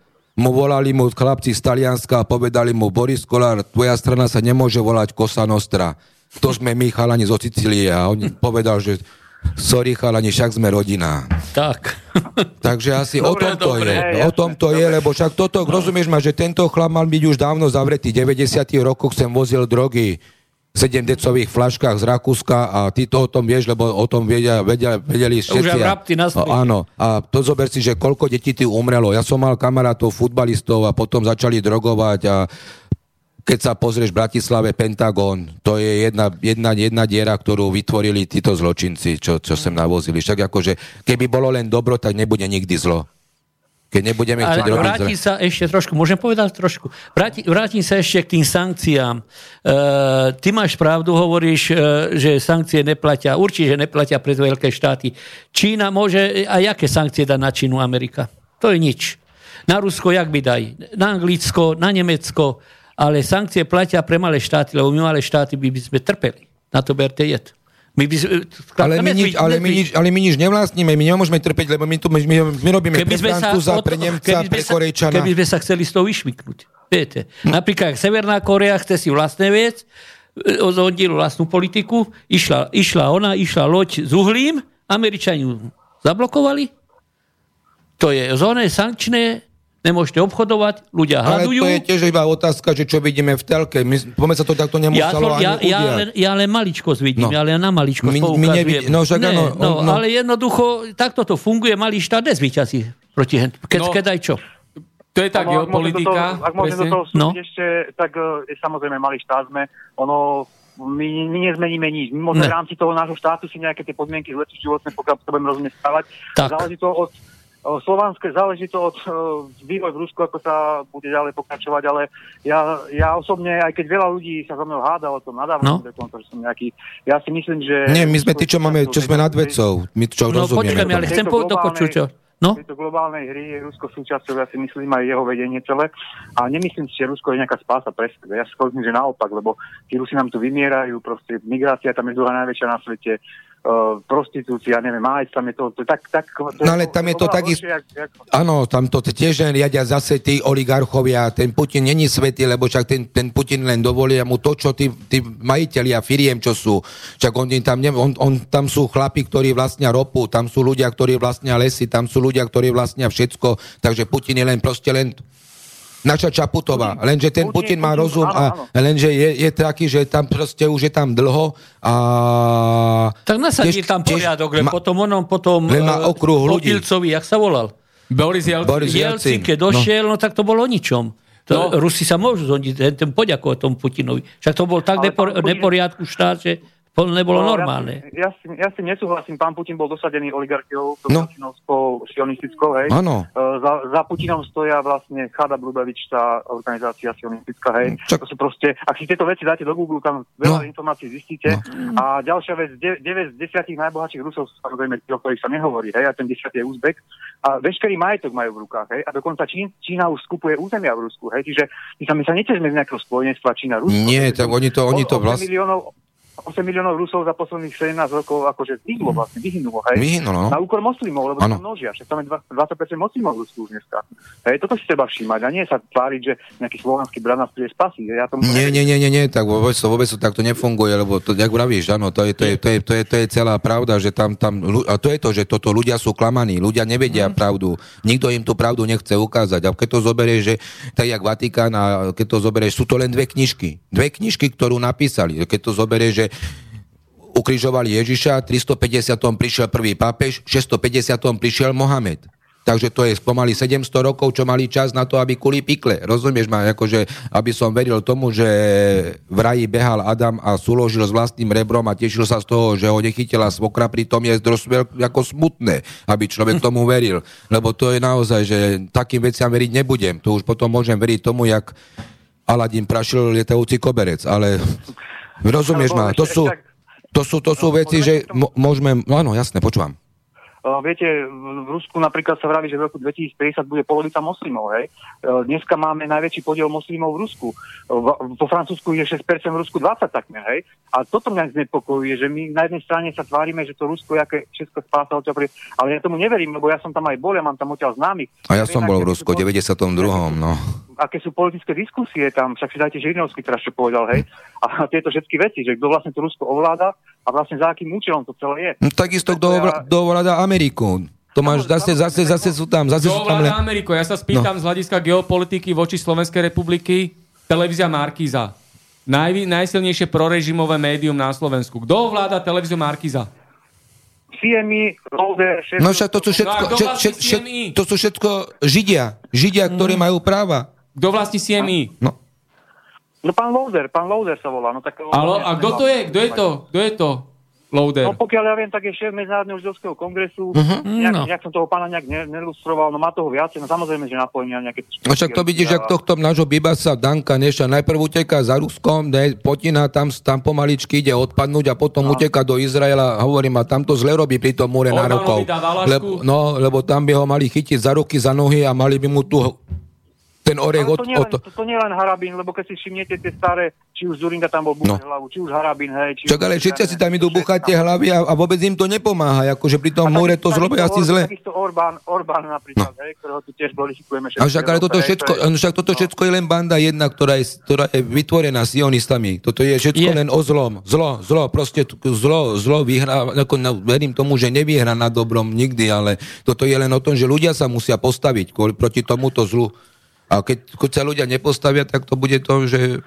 Volali mu chlapci z Talianska a povedali mu, Boris Kolár, tvoja strana sa nemôže volať Cosa Nostra. To sme my, chalani zo Sicílie. A on povedal, že sorry, chalani, však sme rodina. Tak. Takže asi o tom to je, lebo však toto, rozumieš ma, že tento chlap mal byť už dávno zavretý. V 90. rokoch sem vozil drogy. 7-decových flaškách z Rakúska a ty to o tom vieš, lebo o tom vedeli všetci. Už rapty na stry. Áno. A to zober si, že koľko detí tu umrelo. Ja som mal kamarátov, futbalistov a potom začali drogovať a keď sa pozrieš v Bratislave Pentagón, to je jedna diera, ktorú vytvorili títo zločinci, čo sem navozili. Však akože, keby bolo len dobro, tak nebude nikdy zlo. Keď nebudeme chcieť robiť... Vrátim sa ešte trošku, môžem povedať trošku? Vrátim sa ešte k tým sankciám. Ty máš pravdu, hovoríš, že sankcie neplatia, určite neplatia pre veľké štáty. Čína môže, a jaké sankcie dá na Čínu Amerika? To je nič. Na Rusko jak by daj? Na Anglicko, na Nemecko, ale sankcie platia pre malé štáty, lebo my malé štáty by sme trpeli. Na to berte jed. My nič nevlastníme, my nemôžeme trpeť, lebo my robíme pre Francúza, pre Nemca, pre Korejčana. Keby sme sa chceli z toho vyšmyknúť. Viete? Napríklad Severná Korea chce si vlastné vec, oddielu vlastnú politiku, išla loď s uhlím, Američani ju zablokovali, to je zóne sankčné, nemôžete obchodovať, ľudia hľadujú. Ale to je tiež iba otázka, že čo vidíme v telke. Poďme sa to takto nemuselo ani udiať. Ja len maličkosť vidím, ja len na maličkosť poukazujem. Ale jednoducho, takto to funguje, malý štát nezvíťazí proti hen. Keď aj čo. To je tak geopolitika. Ak môžem do toho súdiť ešte, tak samozrejme malý štát sme, my nezmeníme nič. My môžeme v rámci toho nášho štátu si nejaké tie podmienky zlepšiť životné, pokiaľ sa budeme rozumne stávať. Záleží to od Slovanské, záleží to od vývoj v Rusku, ako sa bude ďalej pokračovať, ale ja osobne, aj keď veľa ľudí sa za mnou hádalo, to nadávno, že som nejaký, ja si myslím, že... Nie, my sme tí, čo máme, čo sme nad vecou, my čo rozumieme. No počkaj, ale chcem dokočiť, No? V tejto globálnej hry je Rusko súčasťou, ja si myslím, aj jeho vedenie celé. A nemyslím si, že Rusko je nejaká spása pre svet. Ja si myslím, že naopak, lebo tí Rusi nám tu vymierajú, proste migrácia tam je druhá najväčšia na svete, prostitúcia, neviem, aj tam je to tak... To no ale tam je to taký... Áno, tam to tiež riadia zase tí oligarchovia. Ten Putin není svätý, lebo však ten Putin len dovolia mu to, čo tí majitelia firiem, čo sú. Čak on tam sú chlapi, ktorí vlastnia ropu, tam sú ľudia, ktorí vlastnia lesy, tam sú ľudia, ktorí vlastnia všetko. Takže Putin je len naša Čaputová, lenže ten Putin má rozum a lenže je taký, že tam proste už je tam dlho a... Tak nasadí tam poriadok, potom Potilcovi, jak sa volal? Boris Jelcin, keď došiel, no tak to bolo o ničom. To, no. Rusi sa môžu poďakovať tomu Putinovi. Však to bol tak neporiadku štát, že to nebolo normálne. Ja si nesúhlasím, pán Putin bol dosadený oligarchiou sionistickou, hej. Za Putinom stoja vlastne Chada Blubavič, tá organizácia sionistická, hej. To sú proste, ak si tieto veci dáte do Google, tam veľa informácií zistíte. A ďalšia vec, 9 z 10 najbohatších Rusov, samozrejme, o ktorých sa nehovorí, hej, a ten 10 je Uzbek. A veškerý majetok majú v rukách, hej. A dokonca Čína už skupuje územia v Rusku, hej. Čiže my sa netežme z nejakého spojenstva Čína-Rusko. Nie, tak oni to vlastne 8 miliónov Rusov za posledných 17 rokov akože vyhynulo, hej? Vyhynulo, no. Na úkor moslimov, lebo sa množia. Však tam je 20% moslimov v Rusku už dneska. Hej, toto si treba všímať. A nie sa tváriť, že nejaký slovanský brat nás príde spasí. Nie, tak vôbec to takto nefunguje, lebo to, jak vravíš, áno, to je celá pravda, že tam a to je to, že toto ľudia sú klamaní, ľudia nevedia pravdu. Nikto im tú pravdu nechce ukázať. A keď to zoberieš, že tak jak Vatikán, a keď to zoberieš, sú to len dve knižky, ktorú napísali. Keď to zoberieš, že ukrižovali Ježiša, 350. prišiel prvý pápež, 650. prišiel Mohamed. Takže to je pomaly 700 rokov, čo mali čas na to, aby kuli pikle. Rozumieš ma, akože, aby som veril tomu, že v raji behal Adam a súložil s vlastným rebrom a tešil sa z toho, že ho nechytila svokra, pritom je ako smutné, aby človek tomu veril. Lebo to je naozaj, že takým veciam veriť nebudem. To už potom môžem veriť tomu, jak Aladín prašil lietajúci koberec, ale... Rozumieš ma, to sú veci, že môžeme... No áno, jasne, počúvam. Viete, v Rusku napríklad sa vraví, že v roku 2050 bude polovica moslimov, hej. Dneska máme najväčší podiel moslimov v Rusku. Po Francúzsku je 6%, v Rusku 20% takmer, hej. A toto mňa znepokojuje, že my na jednej strane sa tvárime, že to Rusko, aké Česko spása odtiaľ príde, ale ja tomu neverím, lebo ja som tam aj bol, ja mám tam odtiaľ známych. A ja som bol v Rusku 92. no. Aké sú politické diskusie tam, však si dajte Žirinovský teraz, čo povedal, hej, a tieto všetky veci, že kto vlastne to Rusko ovláda a vlastne za akým účelom to celé je. No takisto, kto ovláda Ameriku. To máš, zase sú tam, zase sú tam len... Kto ovláda Ameriku? Ja sa spýtam z hľadiska geopolitiky voči Slovenskej republiky, televízia Markíza. Najsilnejšie prorežimové médium na Slovensku. Kto ovláda televíziu Markíza? CMI, Lauder, všetko... No však to sú všetko Židia, ktorí majú práva. Kto vlastní CMI? No pán Lauder sa volá. No, tak a kto to je? Kto je to? Lauder. No pokiaľ ja viem, tak je šéf Medzinárodného židovského kongresu. Nejak som toho pána nelustroval, no má toho viacej, no samozrejme, že napojenia nejaké... No však to vidíš, ak tohto nášho bibasa Danka Neša najprv uteká za Ruskom, Putina tam pomaličky ide odpadnúť a potom uteká do Izraela, hovorím, a tam to zle robí pri tom múre nárokov. Lebo tam by ho mali chytiť za ruky, za nohy a mali by mu tu... To nie len Harabin, lebo keď si všimnete tie staré, či už Dzurinda tam bol buchať hlavu, či už Harabin, hej. Ale všetci si tam idú buchať tie hlavy a vôbec im to nepomáha, akože pri tom múre to zrobia asi zle. Takisto Orbán napríklad, hej, ktorého tu tiež glorifikujeme. Ale toto všetko je len banda jedna, ktorá je vytvorená sionistami. Toto je všetko len o zlom. Zlo, proste zlo vyhrá, verím tomu, že nevyhrá na dobrom nikdy, ale toto je len o tom, že ľudia sa musia postaviť proti tomuto zlu. A keď sa ľudia nepostavia, tak to bude to, že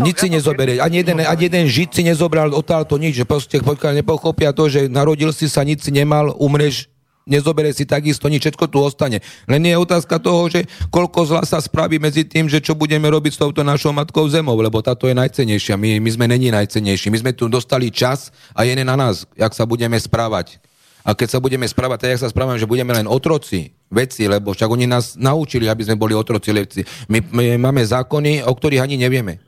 nič si nezoberie. Ani jeden Žid si nezobral odtiaľto nič. Že proste pokiaľ nepochopia to, že narodil si sa, nič si nemal, umreš, nezoberie si takisto nič, všetko tu ostane. Len je otázka toho, že koľko zla sa spraví medzi tým, že čo budeme robiť s touto našou matkou zemou, lebo táto je najcennejšia. My sme není najcennejší. My sme tu dostali čas a je na nás, jak sa budeme správať. A keď sa budeme správať, tak ja sa správam, že budeme len otroci, lebo však oni nás naučili, aby sme boli otroci. My máme zákony, o ktorých ani nevieme.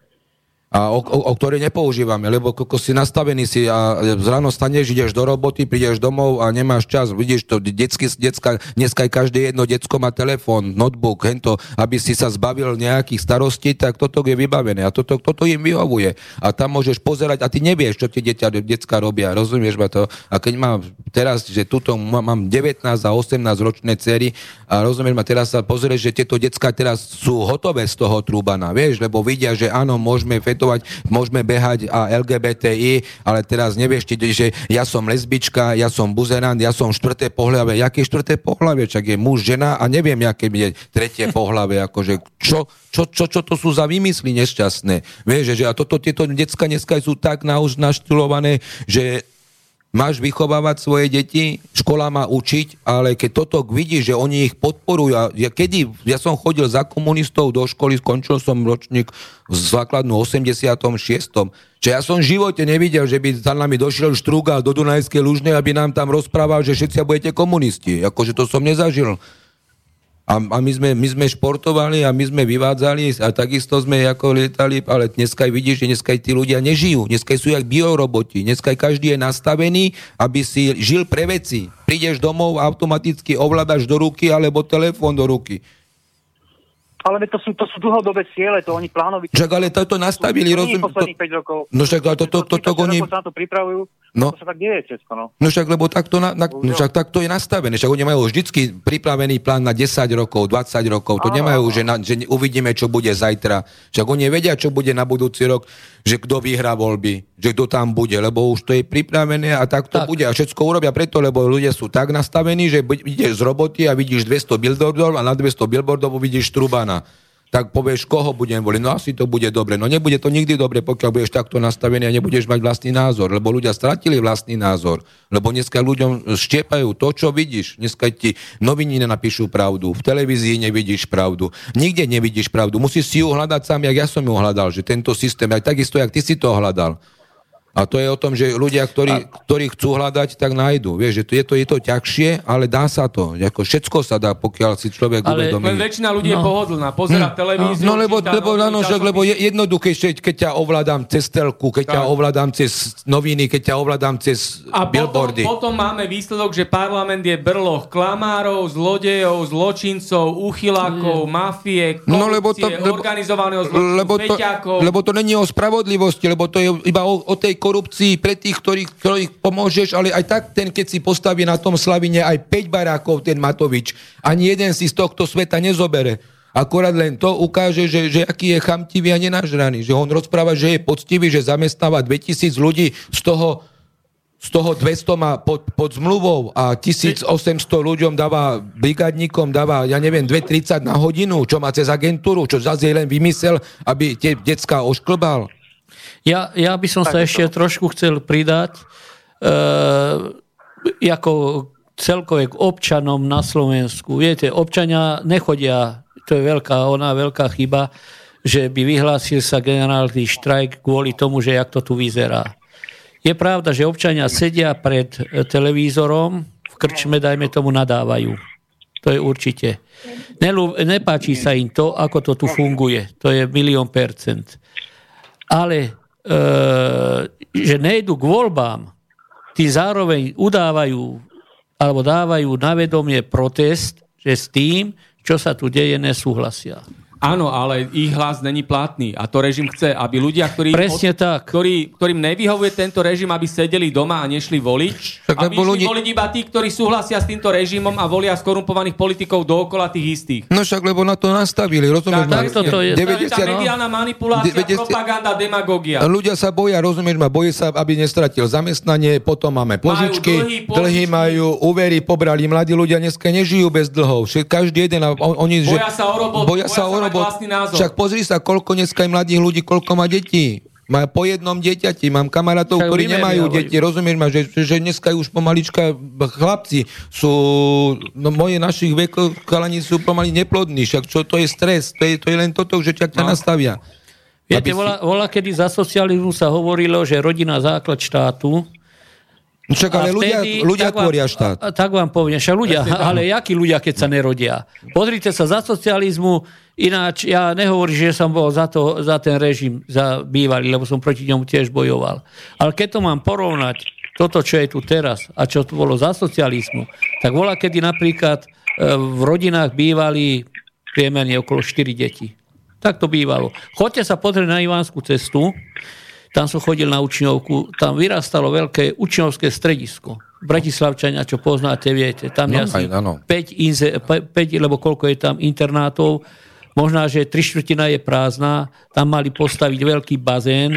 a o ktoré nepoužívame, lebo ako si nastavený si a ráno staneš, ideš do roboty, prídeš domov a nemáš čas, vidíš to, dneska každé jedno decko má telefón, notebook, hento, aby si sa zbavil nejakých starostí, tak toto je vybavené a toto im vyhovuje a tam môžeš pozerať a ty nevieš, čo ti decka robia, rozumieš ma to? A keď mám teraz, že tuto mám 19 a 18 ročné dcery a rozumieš ma, teraz sa pozrieš, že tieto decka teraz sú hotové z toho Trubana, vieš, lebo vidia, že áno, môžeme fetovať, môžeme behať a LGBTI, ale teraz nevieš, že ja som lesbička, ja som buzerant, ja som štvrté pohlavie. Jaké štvrté pohlavie? Čak je muž, žena a neviem, aké je tretie pohlavie. Akože čo to sú za výmysly nešťastné? Vieš, že a tieto decka dneska sú tak naštylované, že máš vychovávať svoje deti, škola má učiť, ale keď toto vidíš, že oni ich podporujú, ja som chodil za komunistov do školy, skončil som ročník v základnú 86. Čiže ja som v živote nevidel, že by za nami došiel Štrúgal do Dunajskej Lužnej, aby nám tam rozprával, že všetci budete komunisti. Akože to som nezažil. A my sme športovali a my sme vyvádzali a takisto sme ako lietali, ale dneska vidíš, že dneska tí ľudia nežijú. Dneska sú jak bioroboti. Dneska každý je nastavený, aby si žil pre veci. Prídeš domov, automaticky ovládaš do ruky alebo telefón do ruky. Ale to sú dlhodobé ciele, to oni plánovali. Čak, ale toto nastavili, rozumiem. Posledných 5 rokov. No však, ale toto oni... sa na to pripravujú, no. To sa tak deje Česko, no. No však, lebo takto je nastavené. Však oni majú vždycky pripravený plán na 10 rokov, 20 rokov. To nemajú, že uvidíme, čo bude zajtra. Však oni vedia, čo bude na budúci rok, že kto vyhrá voľby, že kto tam bude, lebo už to je pripravené a tak to bude. A všetko urobia preto, lebo ľudia sú tak nastavení, že ideš z roboty a vidíš 200 billboardov a na 200 billboardov vidíš Trubana. Tak povieš, koho budem voliť, no asi to bude dobre. No nebude to nikdy dobre, pokiaľ budeš takto nastavený a nebudeš mať vlastný názor, lebo ľudia stratili vlastný názor, lebo dneska ľuďom štiepajú to, čo vidíš. Dneska ti noviny nenapíšu pravdu, v televízii nevidíš pravdu, nikde nevidíš pravdu, musíš si ju hľadať sám, jak ja som ju hľadal, že tento systém, aj takisto, jak ty si to hľadal. A to je o tom, že ľudia, ktorí chcú hľadať, tak nájdú. Vieš, že je to ťažšie, ale dá sa to. Všetko sa dá, pokiaľ si človek uvedomí. Ale väčšina ľudí je pohodlná. Pozerá televíziu. No lebo je jednoduchejšie, keď ťa ovládam cez telku, keď ťa ovládam cez noviny, keď ťa ovládam cez billboardy. A potom máme výsledok, že parlament je brloh klamárov, zlodejov, zločincov, uchylákov, mafie, korupcie, organizovaného zločinu, peťákov. Lebo to není o spravodlivosti, lebo to je iba o tej korupcii pre tých, ktorých pomôžeš, ale aj tak ten, keď si postaví na tom Slavine aj 5 barákov, ten Matovič, ani jeden si z tohto sveta nezobere. Akorát len to ukáže, že aký je chamtivý a nenažraný. Že on rozpráva, že je poctivý, že zamestnáva 2000 ľudí, z toho 200 má pod zmluvou a 1800 ľuďom dáva, brigádnikom dáva, ja neviem, 2,30 na hodinu, čo má cez agentúru, čo zase je len vymysel, aby tie decká ošklbal. Ja by som sa ešte trošku chcel pridať ako celkové k občanom na Slovensku. Viete, občania nechodia, to je veľká chyba, že by vyhlásil sa generálny štrajk kvôli tomu, že jak to tu vyzerá. Je pravda, že občania sedia pred televízorom, v krčme, dajme tomu, nadávajú. To je určite. Nepáči sa im to, ako to tu funguje. To je 1,000,000%. Ale že nejdu k voľbám, tí zároveň udávajú alebo dávajú na vedomie protest, že s tým, čo sa tu deje, nesúhlasia. Áno, ale ich hlas není platný a to režim chce, aby ľudia, ktorým nevyhovuje tento režim, aby sedeli doma a nešli voliť, tak aby išli voliť iba tí, ktorí súhlasia s týmto režimom a volia skorumpovaných politikov dookola tých istých. No však, lebo na to nastavili, rozumieš ma? To je tá mediálna manipulácia, propaganda, demagogia. Ľudia sa boja, rozumieš ma, bojí sa, aby nestratil zamestnanie, potom máme požičky, dlhy majú, úvery pobrali, mladí ľudia dneska nežijú bez dlhov. Každý jeden, oni boja sa o robotu. Však pozri sa, koľko dneska je mladých ľudí, koľko má detí. Má po jednom dieťati, mám kamarátov, ktorí nemajú deti. Rozumieš ma, že dneska už pomalička chlapci sú, no moje našich vekov, chalani sú pomaly neplodní. Však čo to je stres? To je len toto, že ťa nastavia. Viete, kedy za socializmu sa hovorilo, že rodina základ štátu Však ale vtedy, ľudia tvoria štát. Tak vám poviem, však ľudia, ale jakí ľudia, keď sa nerodia? Pozrite sa, za socializmu, ináč ja nehovorím, že som bol za ten režim, za bývalý, lebo som proti ňomu tiež bojoval. Ale keď to mám porovnať, toto, čo je tu teraz a čo tu bolo za socializmu, tak bola kedy napríklad v rodinách bývali priemerne okolo 4 detí. Tak to bývalo. Choďte sa pozrieť na Ivánsku cestu, tam som chodil na učiňovku, tam vyrastalo veľké učiňovské stredisko. Bratislavčania, čo poznáte, viete, tam je asi 5, lebo koľko je tam internátov, možná, že 3/4 je prázdna, tam mali postaviť veľký bazén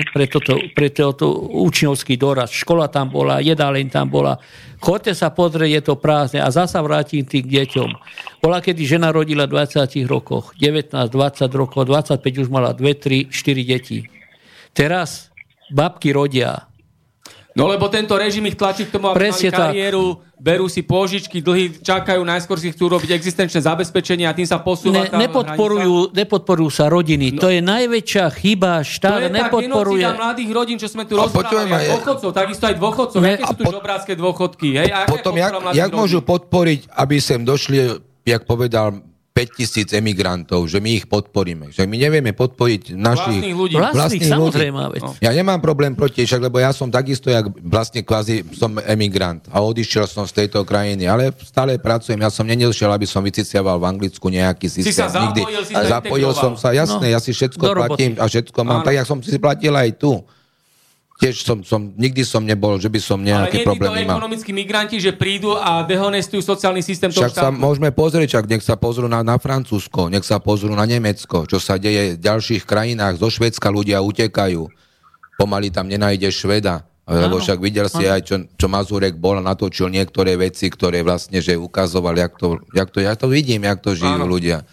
pre toto učiňovský dorast. Škola tam bola, jedáleň tam bola. Choďte sa pozrieť, je to prázdne a zasa vrátim tým deťom. Bola, kedy žena rodila v 20 rokoch, 19, 20 rokov, 25 už mala 2, 3, 4 deti. Teraz babky rodia. No lebo tento režim ich tlačí k tomu, aby mali kariéru, berú si pôžičky, dlhy, čakajú, najskôr si chcú robiť existenčné zabezpečenie a tým sa posúva tam hranica. Nepodporujú sa rodiny. No. To je najväčšia chyba, štát nepodporuje. To je tá mladých rodín, čo sme tu rozprávali. A dôchodcov, takisto aj dôchodcov. Jaké sú tu žobrácké dôchodky? Hej? A potom, jak môžu podporiť, aby sem došli, jak povedal, 5 000 emigrantov, že my ich podporíme. Že my nevieme podporiť našich vlastných ľudí. Samozrejme, vec. Ja nemám problém proti, však, lebo ja som takisto, jak vlastne kvázi som emigrant a odišiel som z tejto krajiny, ale stále pracujem. Ja som nedošiel, aby som vyciciaval v Anglicku nejaký systém. Zapojil som sa, jasné, ja si všetko platím a všetko mám, tak jak som si platil aj tu. Tiež nikdy som nebol, že by som nejaké problémy mal. Ale nie títo ekonomickí migranti, že prídu a dehonestujú sociálny systém toho štátu. Však sa môžeme pozrieť, nech sa pozrú na Francúzsko, nech sa pozrú na Nemecko, čo sa deje v ďalších krajinách. Zo Švédska ľudia utekajú. Pomaly tam nenájde Švéda. Lebo však videl si aj, čo Mazurek bol a natočil niektoré veci, ktoré vlastne že ukazoval, ja to vidím, jak to žijú ľudia.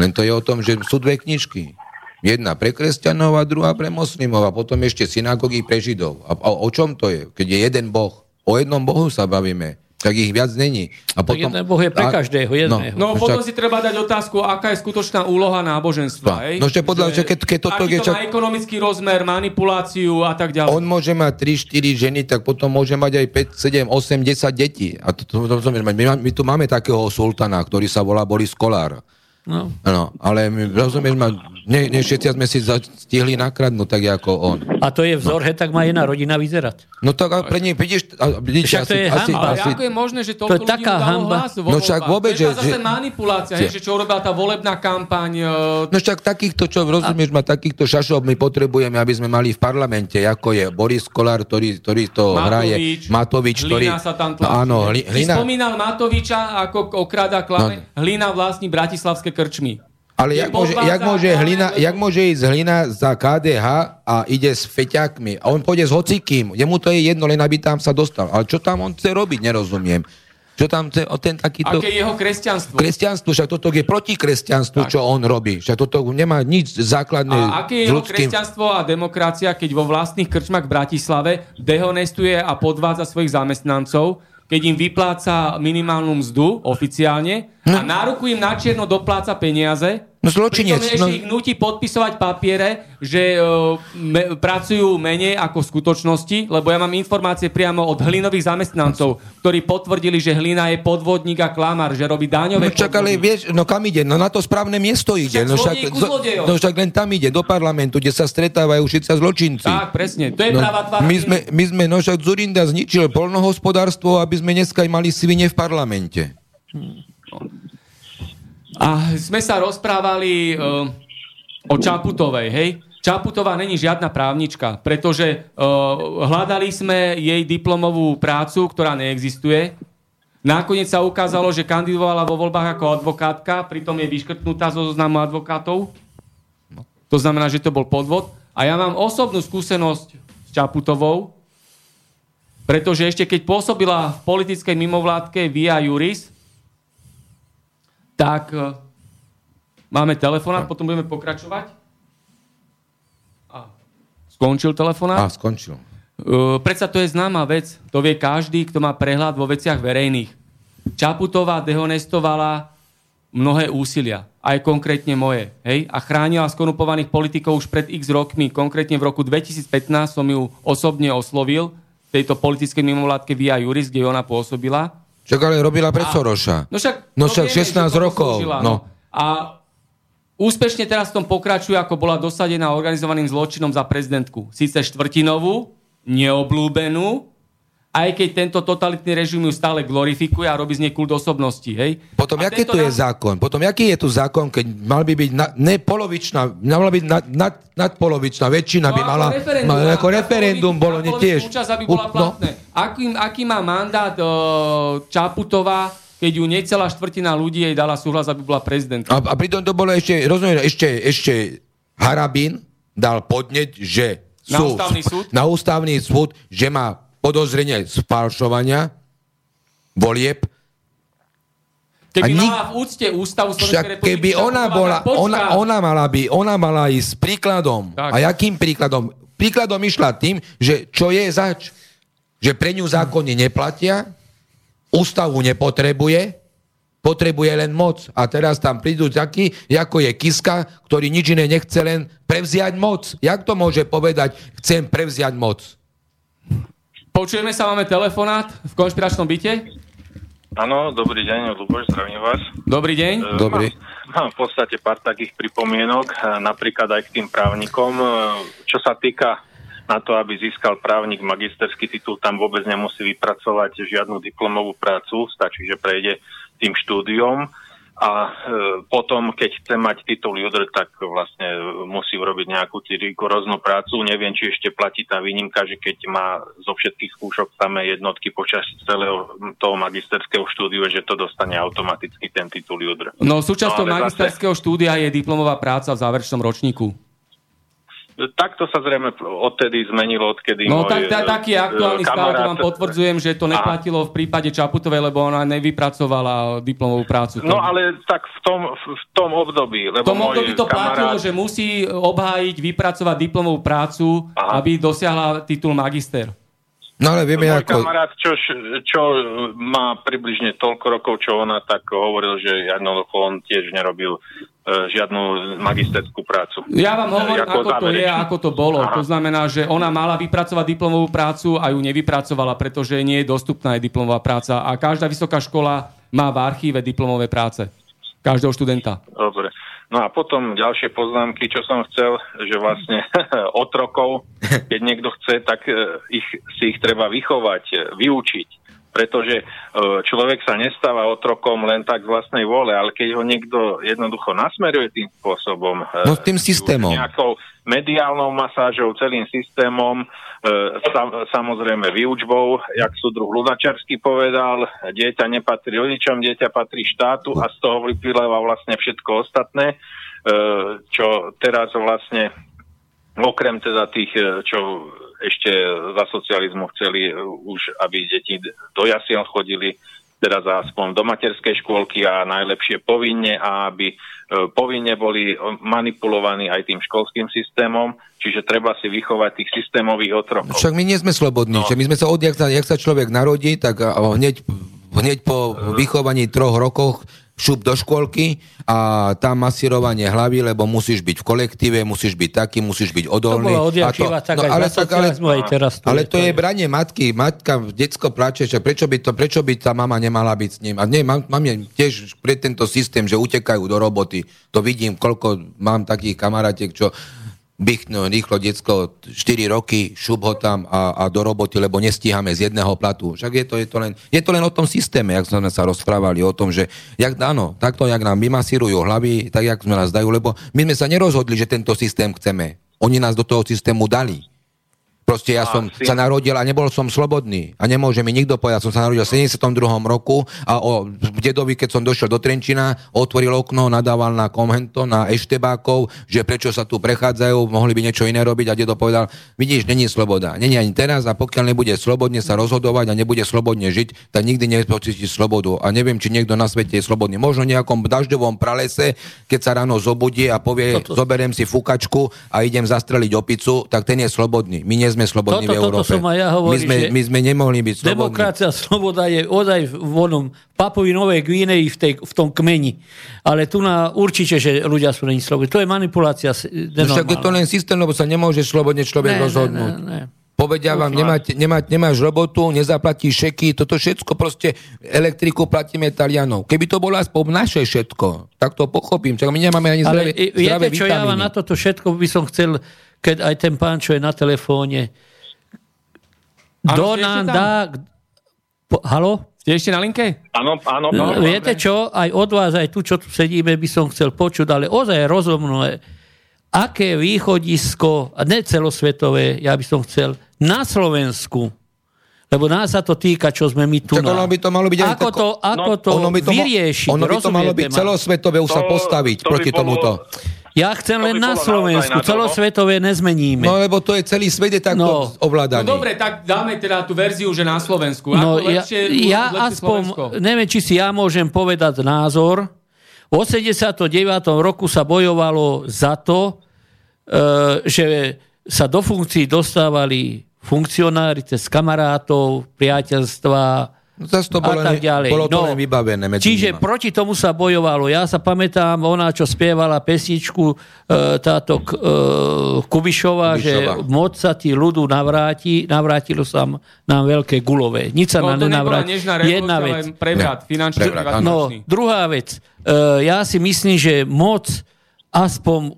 Len to je o tom, že sú dve knižky. Jedna pre kresťanov a druhá pre moslimov a potom ešte synagógy pre židov. A o čom to je? Keď je jeden boh, o jednom bohu sa bavíme, tak ich viac není. A potom... Jeden boh je pre každého, jedného. No potom si treba dať otázku, aká je skutočná úloha náboženstva. No ešte podľa, že keď toto je... Aký to má ekonomický rozmer, manipuláciu a tak ďalej. On môže mať 3-4 ženy, tak potom môže mať aj 5, 7, 8, 10 detí. A my tu máme takého sultana, ktorý sa volá Boris Kolár. No, ale rozumieš ma, všetci sme si stihli nakradnúť tak ako on. A to je vzor, tak má jedna rodina vyzerať. No tak pre nej vidíš, ako je možné, že toľko to ľudí dalo hlas vo voľbách? No však vôbec, že... To je zase manipulácia, že čo robila tá volebná kampaň. No však takýchto, čo rozumieš ma, takýchto šašov my potrebujeme, aby sme mali v parlamente, ako je Boris Kolár, ktorý to hraje. Matovič, ktorý... Hlina sa tam tlačí. Áno, Hlina. Spomínal Matoviča, ako okráda klame. Hlina vlastní bratislavské krčmy. Ale jak môže ísť Hlina za KDH a ide s feťákmi? A on pôjde s hocikým. Jemu to je jedno, len aby tam sa dostal. Ale čo tam on chce robiť, nerozumiem. Čo tam chce ten takýto... Aké jeho kresťanstvo? Kresťanstvo, však toto je proti kresťanstvu, čo on robí. Však toto nemá nič základné s ľudským... A aké je jeho kresťanstvo a demokracia, keď vo vlastných krčmách v Bratislave dehonestuje a podvádza svojich zamestnancov, keď im vypláca minimálnu mzdu oficiálne a na ruku im načierno dopláca peniaze. No zločinec. Pritom ich nutí podpisovať papiere, že pracujú menej ako v skutočnosti, lebo ja mám informácie priamo od Hlinových zamestnancov, ktorí potvrdili, že Hlina je podvodník a klamár, že robí daňové podvody. Čak, ale vieš, kam ide? No na to správne miesto ide. Však len tam ide, do parlamentu, kde sa stretávajú všetci zločinci. Tak, presne. To je práva tvár. My sme, však Dzurinda zničil poľnohospodárstvo, aby sme dneska mali svine v parlamente. A sme sa rozprávali o Čaputovej, hej? Čaputová není žiadna právnička, pretože hľadali sme jej diplomovú prácu, ktorá neexistuje. Nakoniec sa ukázalo, že kandidovala vo voľbách ako advokátka, pritom je vyškrtnutá zo zoznamu advokátov. To znamená, že to bol podvod. A ja mám osobnú skúsenosť s Čaputovou, pretože ešte keď pôsobila v politickej mimovládke Via Juris, tak, máme telefonát, potom budeme pokračovať. Skončil telefonát? Skončil. Predsa to je známa vec, to vie každý, kto má prehľad vo veciach verejných. Čaputová dehonestovala mnohé úsilia, aj konkrétne moje, hej? A chránila skorumpovaných politikov už pred x rokmi, konkrétne v roku 2015 som ju osobne oslovil tejto politickej mimovládke Via Juris, kde ona pôsobila. Však ale robila pred Soroša. No však 16 rokov. Slúžila, no. A úspešne teraz v tom pokračuje, ako bola dosadená organizovaným zločinom za prezidentku. Síce štvrtinovú, neobľúbenú, aj keď tento totalitný režim ju stále glorifikuje a robí z nej kult osobnosti, hej? Potom, aký tu je zákon? Potom, aký je tu zákon, keď mal by byť nadpolovičná väčšina by mala... Ako referendum bolo tiež. Účasť, aby bola platné. Aký má mandát Čaputová, keď ju necelá štvrtina ľudí jej dala súhlas, aby bola prezidentka? A pritom to bolo ešte Harabin dal podneť, že na ústavný súd, že má podozrenie spálšovania volieb. Keby mala v úcte ústavu Slovenskej republiky... Keby ona bola... Ona mala ísť príkladom. Tak. A jakým príkladom? Príkladom išla tým, že čo je zač. Že pre ňu zákony neplatia, ústavu nepotrebuje, potrebuje len moc. A teraz tam prídu takí, ako je Kiska, ktorý nič iné nechce, len prevziať moc. Jak to môže povedať, chcem prevziať moc? Počujeme sa, máme telefonát v konšpiračnom byte. Áno, dobrý deň, Luboš, zdravím vás. Dobrý deň. Dobrý. Mám v podstate pár takých pripomienok, napríklad aj k tým právnikom. Čo sa týka na to, aby získal právnik magisterský titul, tam vôbec nemusí vypracovať žiadnu diplomovú prácu, stačí, že prejde tým štúdiom. A potom, keď chce mať titul judr, tak vlastne musí urobiť nejakú rigoróznu prácu. Neviem, či ešte platí tá výnimka, že keď má zo všetkých skúšok samé jednotky počas celého toho magisterského štúdiu, že to dostane automaticky ten titul judr. No súčasťou magisterského štúdia je diplomová práca v záverečnom ročníku. Takto sa zrejme odtedy zmenilo, odkedy môj kamarát... No taký aktuálny stav, to vám potvrdzujem, že to neplatilo v prípade Čaputovej, lebo ona nevypracovala diplomovú prácu. No ale tak v tom období, lebo v tom období to platilo, že musí obhájiť, vypracovať diplomovú prácu, aby dosiahla titul magister. No ale vieme, môj kamarát, čo má približne toľko rokov, čo ona, tak hovoril, že jednoducho on tiež nerobil žiadnu magisterskú prácu. Ja vám hovorím, ako to je, ako to bolo. Aha. To znamená, že ona mala vypracovať diplomovú prácu a ju nevypracovala, pretože nie je dostupná aj diplomová práca. A každá vysoká škola má v archíve diplomové práce. Každého študenta. Dobre. No a potom ďalšie poznámky, čo som chcel, že vlastne otrokov, keď niekto chce, tak si ich treba vychovať, vyučiť. Pretože človek sa nestáva otrokom len tak z vlastnej vôle, ale keď ho niekto jednoducho nasmeruje tým spôsobom, no tým systémom, nejakou mediálnou masážou, celým systémom, samozrejme výučbou, jak súdruh Lunačarsky povedal, dieťa nepatrí rodičom, dieťa patrí štátu a z toho vyplyváva vlastne všetko ostatné, čo teraz vlastne okrem teda tých, čo ešte za socializmu chceli už, aby deti do jasiel chodili, teda aspoň do materskej škôlky a najlepšie povinne, a aby povinne boli manipulovaní aj tým školským systémom, čiže treba si vychovať tých systémových otrokov. Však my nie sme slobodní, no. My sme sa jak sa človek narodí, tak hneď po vychovaní 3 rokoch šup do škôlky a tam masírovanie hlavy, lebo musíš byť v kolektíve, musíš byť taký, musíš byť odolný. To bolo odjakčíva, tak no, aj teraz. Ale to je branie matky. Matka, detsko plače, že prečo by tá mama nemala byť s ním? A nie, mám tiež pre tento systém, že utekajú do roboty. To vidím, koľko mám takých kamarátiek, čo bichnú rýchlo detsko 4 roky, šup ho tam a do roboty, lebo nestíhame z jedného platu. Však je to len o tom systéme, jak sme sa rozprávali o tom, že takto, jak nám vymasírujú hlavy, tak jak sme nás dajú, lebo my sme sa nerozhodli, že tento systém chceme. Oni nás do toho systému dali. Proste ja som sa narodil a nebol som slobodný. A nemôže mi nikto povedať, som sa narodil v 72. roku a o dedovi, keď som došiel do Trenčína, otvoril okno, nadával na Komento, na Eštebákov, že prečo sa tu prechádzajú, mohli by niečo iné robiť, a dedo povedal, vidíš, není sloboda. Není ani teraz, a pokiaľ nebude slobodne sa rozhodovať a nebude slobodne žiť, tak nikdy nepocíti slobodu. A neviem, či niekto na svete je slobodný. Možno nejakom dažďovom pralese, keď sa ráno zobudí a povie, zoberiem si fukačku a idem zastreliť opicu, tak ten je slobodný. My sme slobodní v Európe. Toto som aj ja hovoril, my sme nemohli byť slobodní. Demokracia, sloboda je ozaj vonom Papuji Novej Gvineji v tom kmeni. Ale tu na určite, že ľudia sú není slobodní. To je manipulácia. Však je to len systém, lebo sa nemôže slobodne človek rozhodnúť. povedia vám, nemáš robotu, nezaplatíš šeky, toto všetko, proste elektriku platíme Talianov. Keby to bolo aspoň naše všetko, tak to pochopím. Čak my nemáme ani zdravé vitamíny. Ale viete, čo ja na toto všetko by som chcel, keď aj ten pán, čo je na telefóne, do nám dá... Haló? Ste ešte na linke? Áno. Viete čo, aj od vás, aj tu, čo tu sedíme, by som chcel počuť, ale ozaj rozumné, aké východisko, ne celosvetové, ja by som chcel, na Slovensku, lebo nás sa to týka, čo sme my tu. Tak ono by to malo byť... Ako to vyriešiť? Ono by to malo byť celosvetové, už sa postaviť proti tomuto. Ja chcem len na Slovensku, celosvetové nezmeníme. No lebo to je celý svet je takto ovládaný. No dobre, tak dáme teda tú verziu, že na Slovensku. No, ja aspoň, neviem, či si ja môžem povedať názor. V 89. roku sa bojovalo za to, že sa do funkcií dostávali funkcionári cez kamarátov, priateľstva, no to bolo to len vybavené medzi nimi. Proti tomu sa bojovalo. Ja sa pamätám, ona, čo spievala pesničku táto Kubišová, že moc sa ti ľudu navráti, navrátilo sa nám veľké gulové. Nič sa nám nenavráti. Jedna vec. Prevrat, no, druhá vec. Ja si myslím, že moc aspoň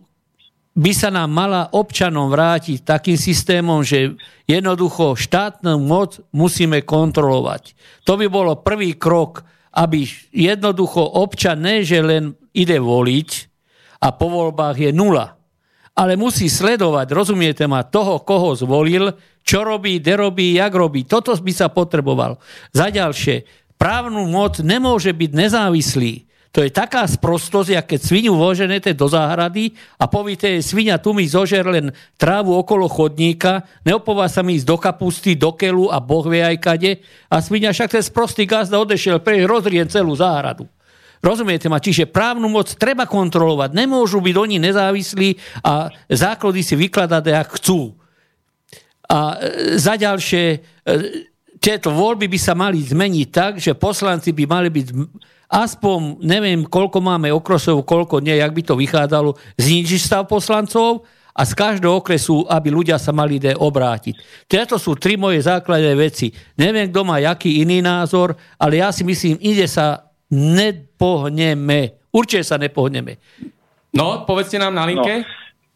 by sa nám mala občanom vrátiť takým systémom, že jednoducho štátnu moc musíme kontrolovať. To by bolo prvý krok, aby jednoducho občan ne, že len ide voliť a po voľbách je nula. Ale musí sledovať, rozumiete ma, toho, koho zvolil, čo robí, kde robí, jak robí. Toto by sa potrebovalo. Za ďalšie, právnu moc nemôže byť nezávislý. To je taká sprostosť, keď svinu voženete do záhrady a povíte, svinia tu mi zožer len trávu okolo chodníka, neopová sa mi ísť do kapusty, do keľu a boh vie aj kade. A svinia však ten sprostý gazda odešiel, preč rozrien celú záhradu. Rozumiete ma? Čiže právnu moc treba kontrolovať. Nemôžu byť oni nezávislí a základy si vykladať, ak chcú. A za ďalšie, tieto voľby by sa mali zmeniť tak, že poslanci by mali byť... aspoň, neviem, koľko máme okresov, koľko nie, jak by to vychádzalo, znižiť stav poslancov a z každého okresu, aby ľudia sa mali obrátiť. Tieto sú tri moje základné veci. Neviem, kto má jaký iný názor, ale ja si myslím, ide sa nepohneme. Určite sa nepohneme. No, povedzte nám na linke.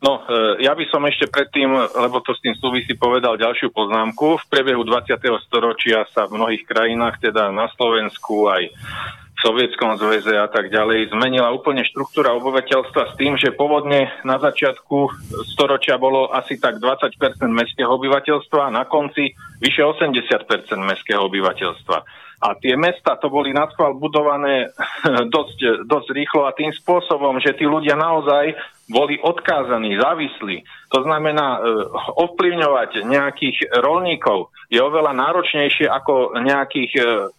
No, ja by som ešte predtým, lebo to s tým súvisí, povedal ďalšiu poznámku. V priebehu 20. storočia sa v mnohých krajinách, teda na Slovensku aj v Sovietskom zväze a tak ďalej, zmenila úplne štruktúra obyvateľstva s tým, že pôvodne na začiatku storočia bolo asi tak 20% mestského obyvateľstva a na konci vyše 80% mestského obyvateľstva. A tie mesta to boli nadchval budované dosť rýchlo a tým spôsobom, že tí ľudia naozaj boli odkázaní, závislí. To znamená, ovplyvňovať nejakých rolníkov je oveľa náročnejšie ako nejakých...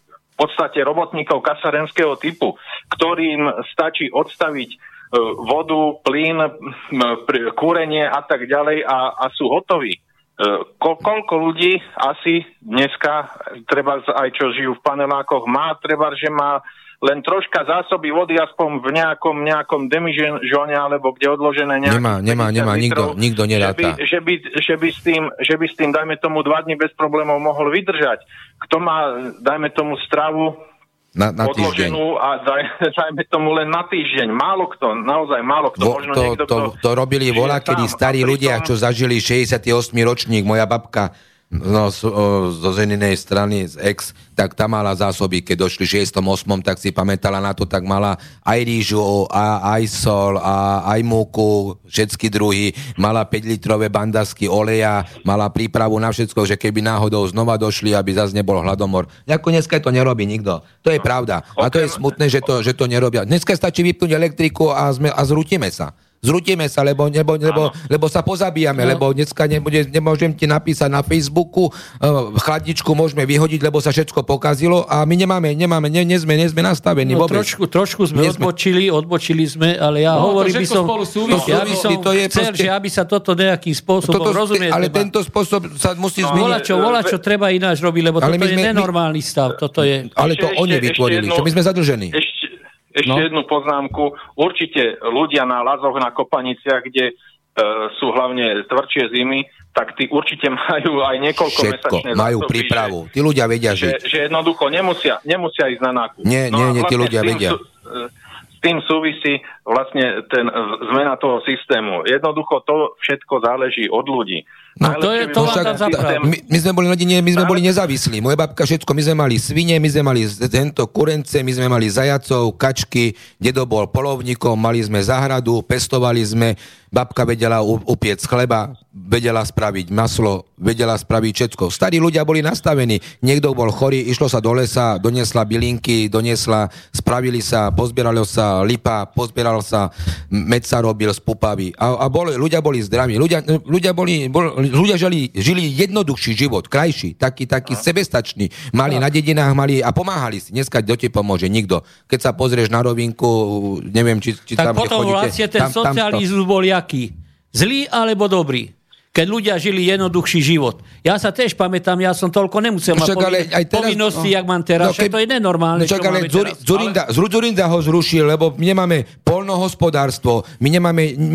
v podstate robotníkov kasarenského typu, ktorým stačí odstaviť vodu, plyn, kúrenie a tak ďalej a sú hotoví. Koľko ľudí asi dneska, treba aj čo žijú v panelákoch, má, treba, že má len troška zásoby vody aspoň v nejakom demižone alebo kde odložené nejaké... Nemá, nikto neráta. Že by s tým, dajme tomu, 2 dni bez problémov mohol vydržať. Kto má, dajme tomu, stravu na odloženú týždeň. A dajme tomu len na týždeň. Málo kto. To robili vola, kedy starí ľudia, čo zažili 68. ročník, moja babka, no, zo zeninej strany, z ex, tak tá mala zásoby, keď došli v 68, tak si pamätala na to, tak mala aj rýžu, aj sol, aj múku, všetky druhy, mala 5-litrové bandasky oleja, mala prípravu na všetko, že keby náhodou znova došli, aby zase nebol hladomor. Ako dneska to nerobí nikto. To je pravda. A to je smutné, že to nerobia. Dneska stačí vypnúť elektriku a zrútime sa. Lebo sa pozabíjame, lebo dneska nemôžem ti napísať na Facebooku, chladničku môžeme vyhodiť, lebo sa všetko pokazilo a my nezme nastavení vôbec. Trošku sme odbočili sme, ale ja hovorím, že aby sa toto nejakým spôsobom, rozumiete. Ale tento spôsob sa musí zmeniť. Volá čo treba ináč robiť, lebo toto je nenormálny stav. Ale to oni vytvorili, že my sme zadlžení. Ešte jednu poznámku. Určite ľudia na Lazoch, na Kopaniciach, kde sú hlavne tvrdšie zimy, tak tí určite majú aj niekoľko mesačné zásoby. Majú prípravu. Tí ľudia vedia žiť. Že jednoducho nemusia ísť na nákup. Nie, tí ľudia vedia. S tým súvisí vlastne zmena toho systému. Jednoducho to všetko záleží od ľudí. No, to je to vám tam my sme boli nezávislí. Moja babka všetko, my sme mali svine, my sme mali kurence, my sme mali zajacov, kačky, dedo bol polovníkom, mali sme záhradu, pestovali sme, babka vedela upiec chleba, vedela spraviť maslo, vedela spraviť všetko. Starí ľudia boli nastavení, niekto bol chorý, išlo sa do lesa, doniesla bylinky, spravili sa, pozbieralo sa lipa, pozbieral sa, med sa robil z pupavy a ľudia boli zdraví, ľudia žili jednoduchší život, krajší, taký sebestačný. Mali na dedinách, a pomáhali si. Dneska do ti pomôže nikto. Keď sa pozrieš na rovinku, neviem, či tak tam nechodíte. Tak potom vlastne ten socializmus bol jaký? Zlý alebo dobrý? Keď ľudia žili jednoduchší život. Ja sa tiež pamätám, ja som toľko nemusel mať povinnosti, jak mám teraz. To je nenormálne, čo máme teraz. Dzurinda ho zrušil, lebo my nemáme poľnohospodárstvo, my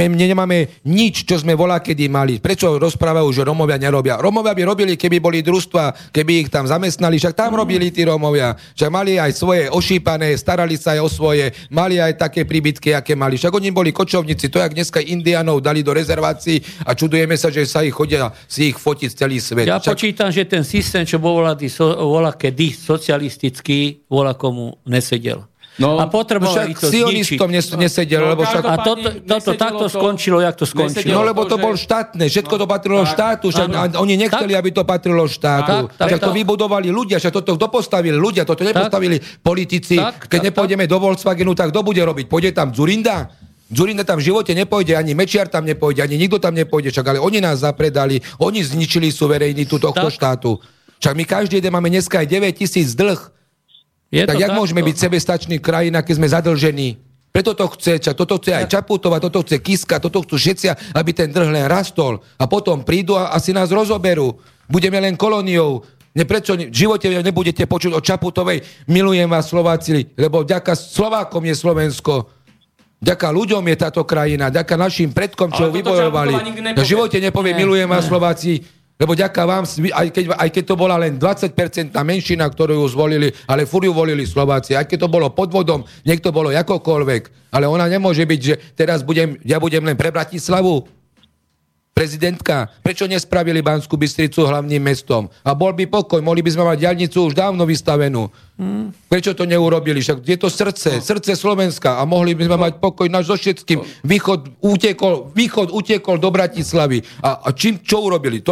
nemáme nič, čo sme volakedy mali. Prečo rozprávajú, že Romovia nerobia? Romovia by robili, keby boli družstva, keby ich tam zamestnali, však tam robili tí Romovia. Však mali aj svoje ošípané, starali sa aj o svoje, mali aj také príbytky, aké mali. Však oni boli kočovníci, to jak dneska Indiánov dali do rezervácií a čudujeme sa, že sa ich chodia si ich fotiť celý svet. Ja počítam, že ten systém, čo bol volakedy socialistický, volakomu nesedel. No, a potrebovali to zničiť. Sionistom nesedel, lebo však... A toto takto skončilo, jak to skončilo. No lebo to bol štátne, všetko to patrilo štátu, oni nechceli, aby to patrilo štátu. Však to vybudovali ľudia, však toto kto postavili ľudia, toto nepostavili politici. Keď nepôjdeme do Volkswagenu, tak kto bude robiť? Pôjde tam Dzurinda? Dzurinda tam v živote nepôjde, ani Mečiar tam nepôjde, ani nikto tam nepôjde, však ale oni nás zapredali, oni zničili suverenitu tohto štátu. Však my každý jeden máme dneska aj 9 000 dlh. Tak jak môžeme byť sebestačný krajina, keď sme zadlžení? Preto to chce, toto chce aj Čaputová, toto chce Kiska, toto chcú všetci, aby ten dlh len rastol. A potom prídu a asi nás rozoberú. Budeme len kolóniou. Prečo v živote nebudete počuť o Čaputovej? Milujem vás, Slováci, lebo vďaka Slovákom je Slovensko. Ďaká ľuďom je táto krajina, ďaká našim predkom, čo vybojovali. V živote nepovie, milujem vás, Slováci, lebo ďaká vám, aj keď to bola len 20% menšina, ktorú ju zvolili, ale furt ju volili Slováci. Aj keď to bolo podvodom, niekto bolo akokoľvek. Ale ona nemôže byť, že teraz budem len pre Bratislavu prezidentka. Prečo nespravili Banskú Bystricu hlavným mestom? A bol by pokoj, mohli by sme mať diaľnicu už dávno vystavenú. Prečo to neurobili? Však je to srdce Slovenska a mohli by sme mať pokoj náš so všetkým. Východ utiekol do Bratislavy. A čo urobili?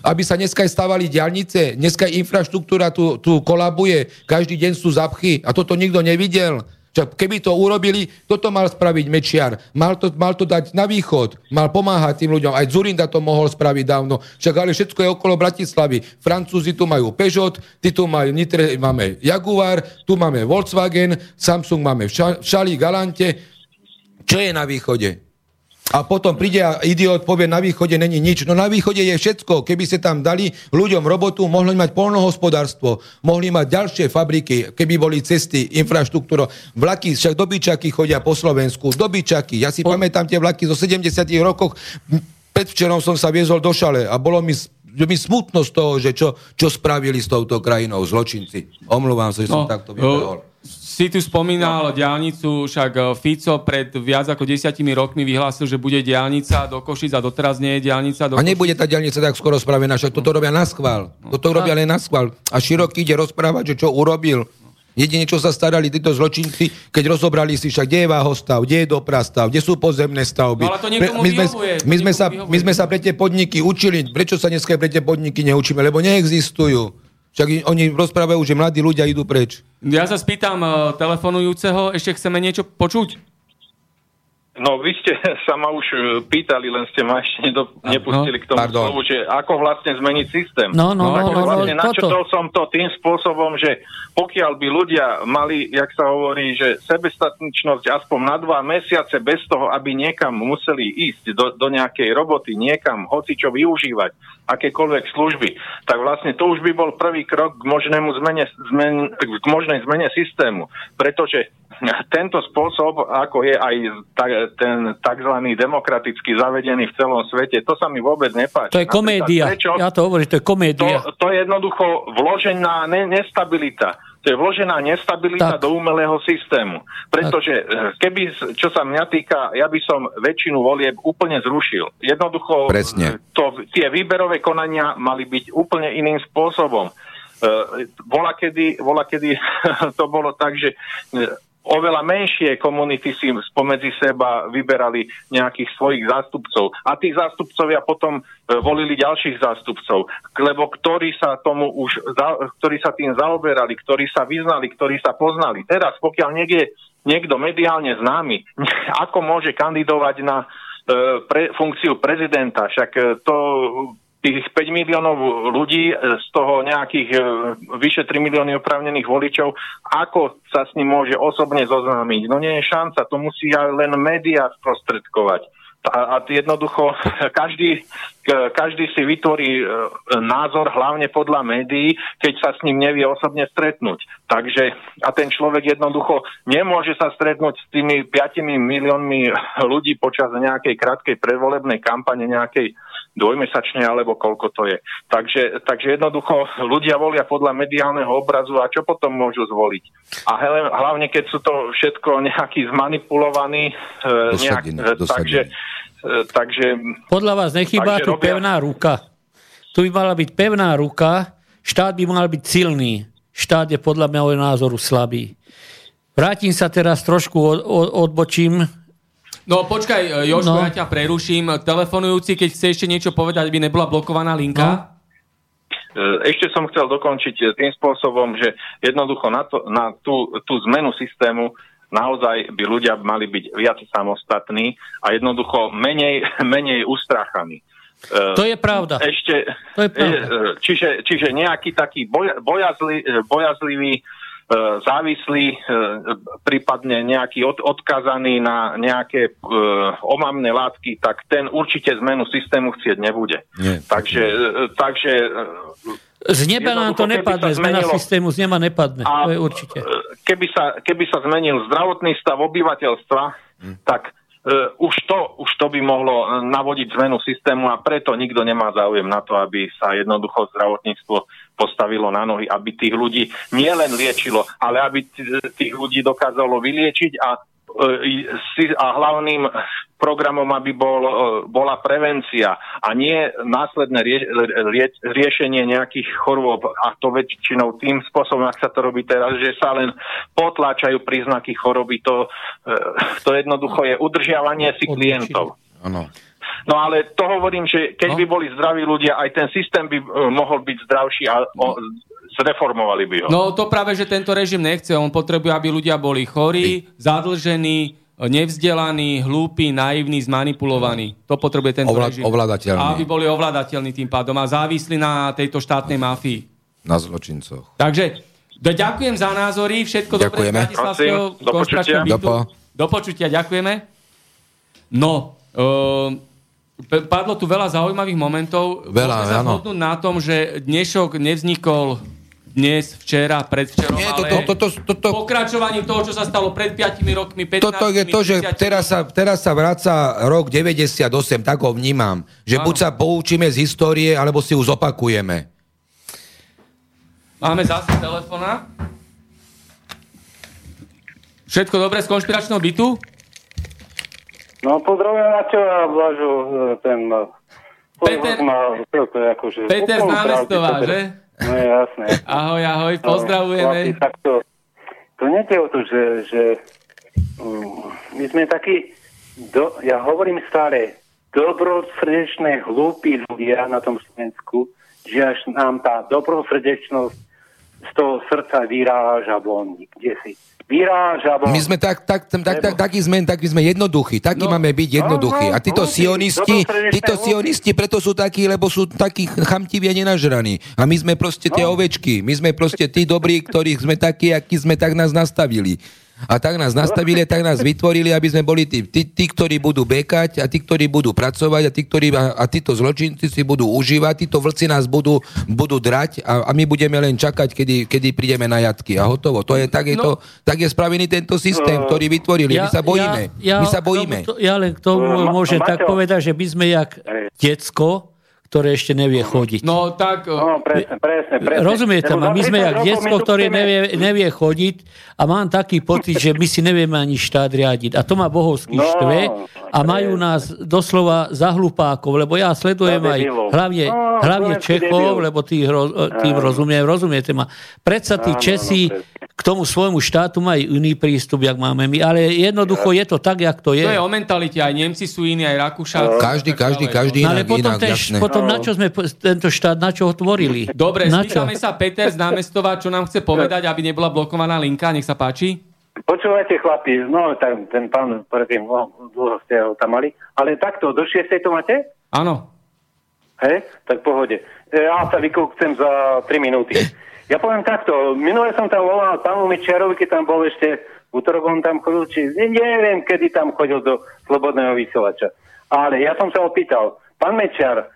Aby sa dneska stavali diaľnice, dneska infraštruktúra tu kolabuje, každý deň sú zapchy a toto nikto nevidel. Keby to urobili, toto mal spraviť Mečiar. Mal to dať na východ, mal pomáhať tým ľuďom. Aj Dzurinda to mohol spraviť dávno. Však ale všetko je okolo Bratislavy. Francúzi tu majú Peugeot, ty tu majú Nitre, máme Jaguar, tu máme Volkswagen, Samsung máme všali Galante. Čo je na východe? A potom príde a idiot povie, na východe není nič. No na východe je všetko. Keby ste tam dali ľuďom robotu, mohli mať poľnohospodárstvo, mohli mať ďalšie fabriky, keby boli cesty, infraštruktúra. Vlaky, však dobyčaky chodia po Slovensku. Dobyčaky. Ja si pamätám tie vlaky zo 70. rokov. Predvčerom som sa viezol do Šale a bolo mi smutno z toho, že čo spravili s touto krajinou zločinci. Omluvám sa, že som takto vypovedal. Si tu spomínal diaľnicu, však Fico pred viac ako 10 rokmi vyhlásil, že bude diaľnica do Košic a doteraz nie je diaľnica do Košic. A nebude tá diaľnica tak skoro spravená, však toto robia na schvál. A Široký ide rozprávať, že čo urobil. Jedine, čo sa starali títo zločinci, keď rozobrali si, však kde je váhostav, kde je doprastav, kde sú pozemné stavby. No, ale to niekomu vyhovuje. My sme sa pre tie podniky učili. Prečo sa dneska pre tie podniky neučíme? Lebo neexistujú. Však oni rozprávajú, že mladí ľudia idú preč. Ja sa spýtam telefonujúceho, ešte chceme niečo počuť? No, vy ste sa ma už pýtali, len ste ma ešte nepustili k tomu slovu, že ako vlastne zmeniť systém. Načrtol som to tým spôsobom, že pokiaľ by ľudia mali, jak sa hovorí, že sebestačnosť aspoň na 2 mesiace bez toho, aby niekam museli ísť do nejakej roboty, niekam hocičo využívať, akékoľvek služby, tak vlastne to už by bol prvý krok k možnej zmene systému. Pretože Tento spôsob, ako je aj ten tzv. Demokraticky zavedený v celom svete, to sa mi vôbec nepáči. To je komédia. Ja to hovorím, to je komédia. To je jednoducho vložená nestabilita. To je vložená nestabilita do umelého systému. Pretože keby, čo sa mňa týka, ja by som väčšinu volieb úplne zrušil. Jednoducho tie výberové konania mali byť úplne iným spôsobom. Volakedy to bolo tak, že oveľa menšie komunity si spomedzi seba vyberali nejakých svojich zástupcov. A tí zástupcovia potom volili ďalších zástupcov, lebo ktorí sa tým zaoberali, ktorí sa vyznali, ktorí sa poznali. Teraz, pokiaľ niekto mediálne známy, ako môže kandidovať na funkciu prezidenta, však to... Tých 5 miliónov ľudí, z toho nejakých vyše 3 milióny oprávnených voličov, ako sa s ním môže osobne zoznámiť? No nie je šanca, to musí len médiá sprostredkovať. A jednoducho každý si vytvorí názor hlavne podľa médií, keď sa s ním nevie osobne stretnúť. Takže a ten človek jednoducho nemôže sa stretnúť s tými 5 miliónmi ľudí počas nejakej krátkej predvolebnej kampane, nejakej dvojmesačnej alebo koľko to je. Takže jednoducho ľudia volia podľa mediálneho obrazu a čo potom môžu zvoliť. A hlavne keď sú to všetko nejakí zmanipulovaní, takže... Podľa vás nechýba tu pevná ruka. Tu by mala byť pevná ruka, štát by mal byť silný. Štát je podľa môjho názoru slabý. Vrátim sa teraz trošku, odbočím. No počkaj, Jožko, ja ťa preruším. Telefonujúci, keď chce ešte niečo povedať, by nebola blokovaná linka. No. Ešte som chcel dokončiť tým spôsobom, že jednoducho na tú zmenu systému naozaj by ľudia mali byť viac samostatní a jednoducho menej ustráchaní. To je pravda. Čiže nejaký taký bojazlivý, závislý, prípadne nejaký odkazaný na nejaké omamné látky, tak ten určite zmenu systému chcieť nebude. Takže z neba nám to nepadne, zmena systému z neba nepadne, to je určite. Keby sa zmenil zdravotný stav obyvateľstva, tak už to by mohlo navodiť zmenu systému a preto nikto nemá záujem na to, aby sa jednoducho zdravotníctvo postavilo na nohy, aby tých ľudí nielen liečilo, ale aby tých ľudí dokázalo vyliečiť a hlavným programom, aby bola prevencia a nie následné riešenie nejakých chorôb, a to väčšinou tým spôsobom, ak sa to robí teraz, že sa len potláčajú príznaky choroby, to jednoducho je udržiavanie si klientov. Áno. No ale to hovorím, že keď by boli zdraví ľudia, aj ten systém by mohol byť zdravší a zreformovali by ho. No to práve, že tento režim nechce. On potrebuje, aby ľudia boli chorí, zadlžení, nevzdelaní, hlúpi, naivní, zmanipulovaní. To potrebuje tento režim. Ovladateľní. A aby boli ovladateľní tým pádom a závislí na tejto štátnej mafii. Na zločincoch. Takže ďakujem za názory. Všetko dobré z Bratislavského konšpiračného bytu. Do počutia. Ďakujeme. No... padlo tu veľa zaujímavých momentov. Môžeme sa zhodnúť na tom, že dnešok nevznikol dnes, včera, predvčerom, ale pokračovaním toho, čo sa stalo pred 5 rokmi, 15 rokmi. Toto je to, že teraz sa vraca rok 98, tak ho vnímam. Že buď sa poučíme z histórie, alebo si ju zopakujeme. Máme zase telefona. Všetko dobré z konšpiračného bytu? No, pozdravujem na teba, Blažu, ten... Peter z Námestová, že? No, jasné. Ahoj, pozdravujeme. To nie je o to, že my sme takí, ja hovorím stále, dobrosrdečné, hlúpi ľudia na tom Slovensku, že až nám tá dobrosrdečnosť z toho srdca vyráža von, kde si. My sme takí sme jednoduchí, takí máme byť jednoduchí. A títo sionisti preto sú takí, lebo sú takí chamtiví a nenažraní. A my sme proste tie ovečky, my sme proste tí dobrí, ktorých sme takí, akí sme, tak nás nastavili. A tak nás nastavili, tak nás vytvorili, aby sme boli tí, ktorí budú bekať a tí, ktorí budú pracovať a títo zločinci si budú užívať, títo vlci nás budú drať a my budeme len čakať, kedy prídeme na jatky a hotovo. To je, tak je spravený tento systém, ktorý vytvorili. My sa bojíme. Ja len k tomu môžem tak povedať, že my sme jak decko, ktoré ešte nevie chodiť. No tak... No, presne. Rozumiete ma? My sme jak detsko, ktoré nevie chodiť a mám taký pocit, že my si nevieme ani štát riadiť. A to má bohovský štve a majú nás doslova za hlupákov, lebo ja sledujem aj hlavne Čechov, lebo tým rozumiem. Rozumiete ma? Predsa tí Česi k tomu svojmu štátu majú iný prístup, jak máme my, ale jednoducho je to tak, jak to je. To je o mentalite. Aj Nemci sú iní, aj Rakúšáci. Každý inak, jasné. Na čo sme tento štát, na čo ho tvorili? Dobre, spýtame sa Peter z Námestova, čo nám chce povedať, aby nebola blokovaná linka. Nech sa páči. Počúvajte, chlapi, no tak ten pán predtým dlho ste ho tam mali, ale takto, do 6. to máte? Áno. Hej, tak pohode. Ja sa vykúkcem za 3 minúty. Ja poviem takto, minule som tam volal pánu Mečiarovi, keď tam bol ešte v útorok, on tam chodil, či neviem, kedy tam chodil do Slobodného vysielača. Ale ja som sa opýtal, pán Mečiar,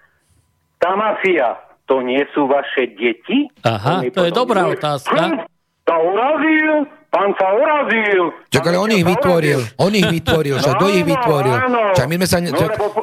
tá mafia, to nie sú vaše deti? Aha, to je dobrá otázka. Pán sa urazil. Čak, ale on ich vytvoril. Čo to ich vytvoril? Čak,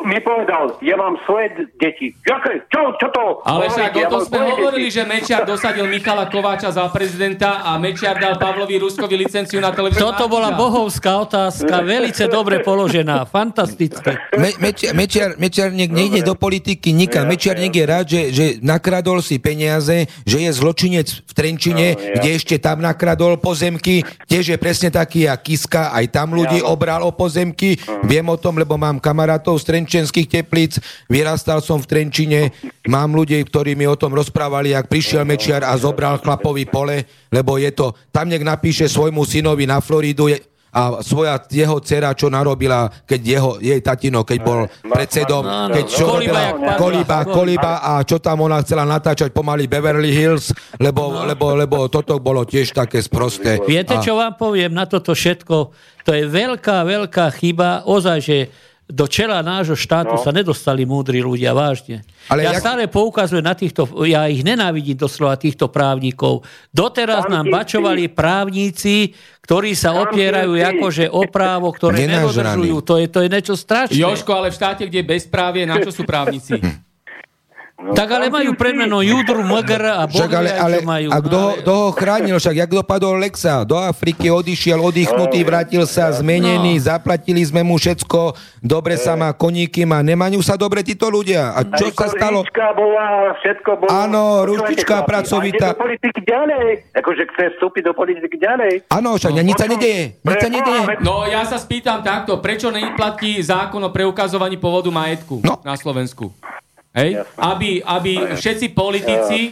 mi povedal, ja mám svoje deti. Čo to? Ale však o tom sme hovorili, že Mečiar dosadil Michala Kováča za prezidenta a Mečiar dal Pavlovi Ruskovi licenciu na televíziu. Toto bola bohovská otázka, velice dobre položená, fantastické. Mečiar nejde do politiky nikam. Mečiar je rád, že nakradol si peniaze, že je zločinec v Trenčine, kde ešte tam nakradol pozemky, tiež je presne taký jak Kiska, aj tam ľudí obral o pozemky. Viem o tom, lebo mám kamarátov z trenčenských teplíc, vyrastal som v Trenčine, mám ľudí, ktorí mi o tom rozprávali, jak prišiel Mečiar a zobral chlapovi pole, lebo je to, tam nech napíše svojmu synovi na Floridu a svoja jeho dcera, čo narobila, keď jej tatino, keď bol predsedom, keď čo robila kolíba a čo tam ona chcela natáčať pomaly Beverly Hills, lebo toto bolo tiež také sprosté. Viete, čo vám poviem na toto všetko? To je veľká chyba, ozaj, že do čela nášho štátu sa nedostali múdri ľudia, vážne. Ale ja stále poukazujem na týchto, ja ich nenávidím doslova, týchto právnikov. Doteraz nám bačovali právnici, ktorí sa opierajú akože o právo, ktoré nedodržujú. To je niečo strašné. Jožko, ale v štáte, kde je bezprávie, na čo sú právnici? Tak ale majú premeno Judru, Mgr a Borgia, čo majú. A kto ho chránil? Však jak dopadol Lexa? Do Afriky odišiel, oddychnutý, vrátil sa, zmenený, zaplatili sme mu všetko, dobre sa má, koníky má, nemajú sa dobre títo ľudia. A čo sa stalo? Ruštička bola, všetko bola. Áno, ruštička pracovitá. A ide do politiky ďalej. Akože chce vstúpiť do politiky ďalej. Áno, však nič sa nedeje. No ja sa spýtam takto, prečo neplatí zákon o preukazovaní pôvodu majetku na Slovensku? Hej? Aby všetci politici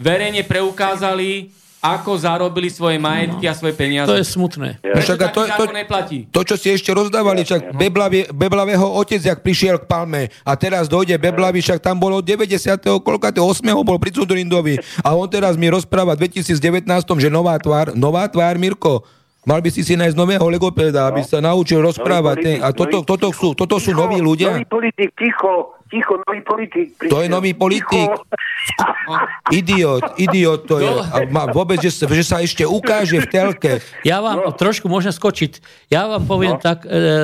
verejne preukázali, ako zarobili svoje majetky a svoje peniaze. To je smutné. Prečo taký zákon neplatí? To, čo si ešte rozdávali, však Beblavého otec, jak prišiel k Palme a teraz dojde Beblavý, však tam bolo 98. bol pri Dzurindovi a on teraz mi rozpráva v 2019, že nová tvár, Mirko. Mal by si nájsť nového logopéda, aby sa naučil rozprávať. Toto sú noví ľudia. Nový politik, ticho, nový politik. Prišiel. To je nový politik. Idiot to je. A vôbec, že sa ešte ukáže v telke. Ja vám trošku môžem skočiť. Ja vám poviem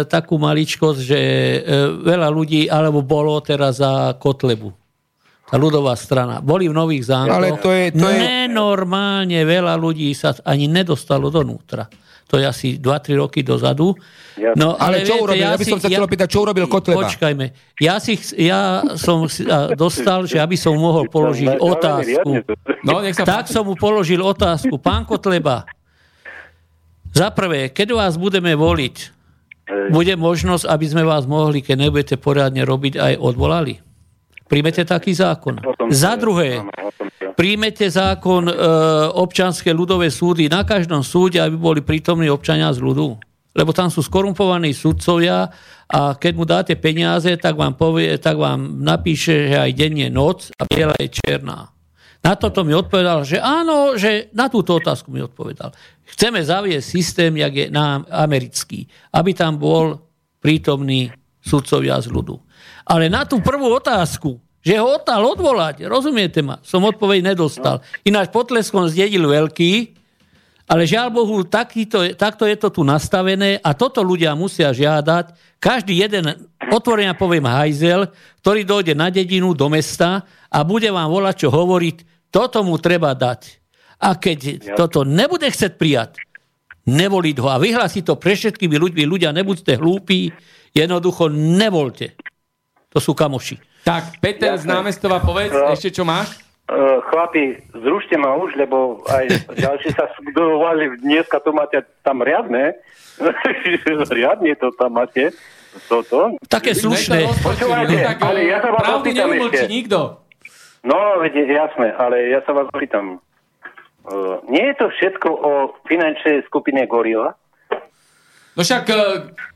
takú maličkosť, že veľa ľudí, alebo bolo teraz za Kotlebu. Tá ľudová strana. Boli v Nových Zámkoch. Ale to je... Nenormálne veľa ľudí sa ani nedostalo donútra. To je asi 2-3 roky dozadu. No, ale čo urobil? Ja by som sa chcel opýtať, čo urobil Kotleba? Počkajme. Ja som dostal, že aby som mohol položiť otázku. Tak som mu položil otázku. Pán Kotleba, za prvé, keď vás budeme voliť, bude možnosť, aby sme vás mohli, keď nebudete poriadne robiť, aj odvolali? Príjmete taký zákon. Za druhé, príjmete zákon občianske ľudové súdy na každom súde, aby boli prítomní občania z ľudu. Lebo tam sú skorumpovaní sudcovia a keď mu dáte peniaze, tak vám napíše, že aj deň je noc a biela je černá. Na toto mi odpovedal, že áno, že na túto otázku mi odpovedal. Chceme zaviesť systém, jak je nám americký, aby tam bol prítomný sudcovia z ľudu. Ale na tú prvú otázku, že ho odvolať, rozumiete ma, som odpoveď nedostal. Ináč potleskom zdedil veľký, ale žiaľ Bohu, takto je to tu nastavené a toto ľudia musia žiadať. Každý jeden, otvorene poviem, hajzel, ktorý dojde na dedinu, do mesta a bude vám volať, čo hovoriť, toto mu treba dať. A keď toto nebude chcieť prijať, nevoliť ho a vyhlásiť to pre všetkými ľuďmi, ľudia, nebuďte hlúpi, jednoducho nevolte. To sú kamoši. Tak, Peter z Námestova, povedz, ešte čo máš? Chlapi, zrušte ma už, lebo aj ďalší sa sudovali dneska, to máte tam riadne. Riadne to tam máte. Toto. Také slušné. Počúvajte, ale ja sa vás opýtam ešte. Nikto. No, veď jasné, ale ja sa vás opýtam. Nie je to všetko o finančnej skupine Gorila? No však...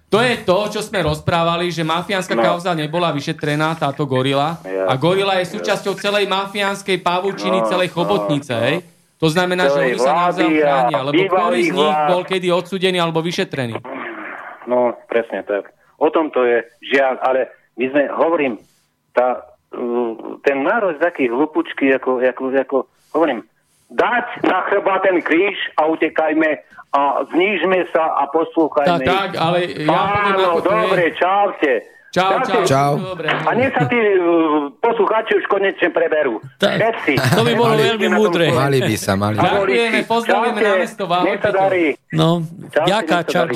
To je to, čo sme rozprávali, že mafiánska kauza nebola vyšetrená, táto Gorila. A Gorila je súčasťou celej mafiánskej pavučiny, celej chobotnice. Hej? To znamená, že oni sa navzájom chránia, lebo ktorý z nich bol kedy odsúdený alebo vyšetrený. No, presne tak. O tom to je žiaľ, ale my sme, hovorím, ten národ taký hlupučky, ako hovorím, dať na chrba ten kríž a utekajme a znížme sa a poslúchajme. Tak, ale ja poviem ako to je. Dobre, čaute. Čau. A nech sa tí poslucháči už konečne preberú. Všetci. To by bolo veľmi múdre. Mali by sa. Ďakujeme, pozdravíme na mesto Váho. Nech sa darí. No, ďaká, čau.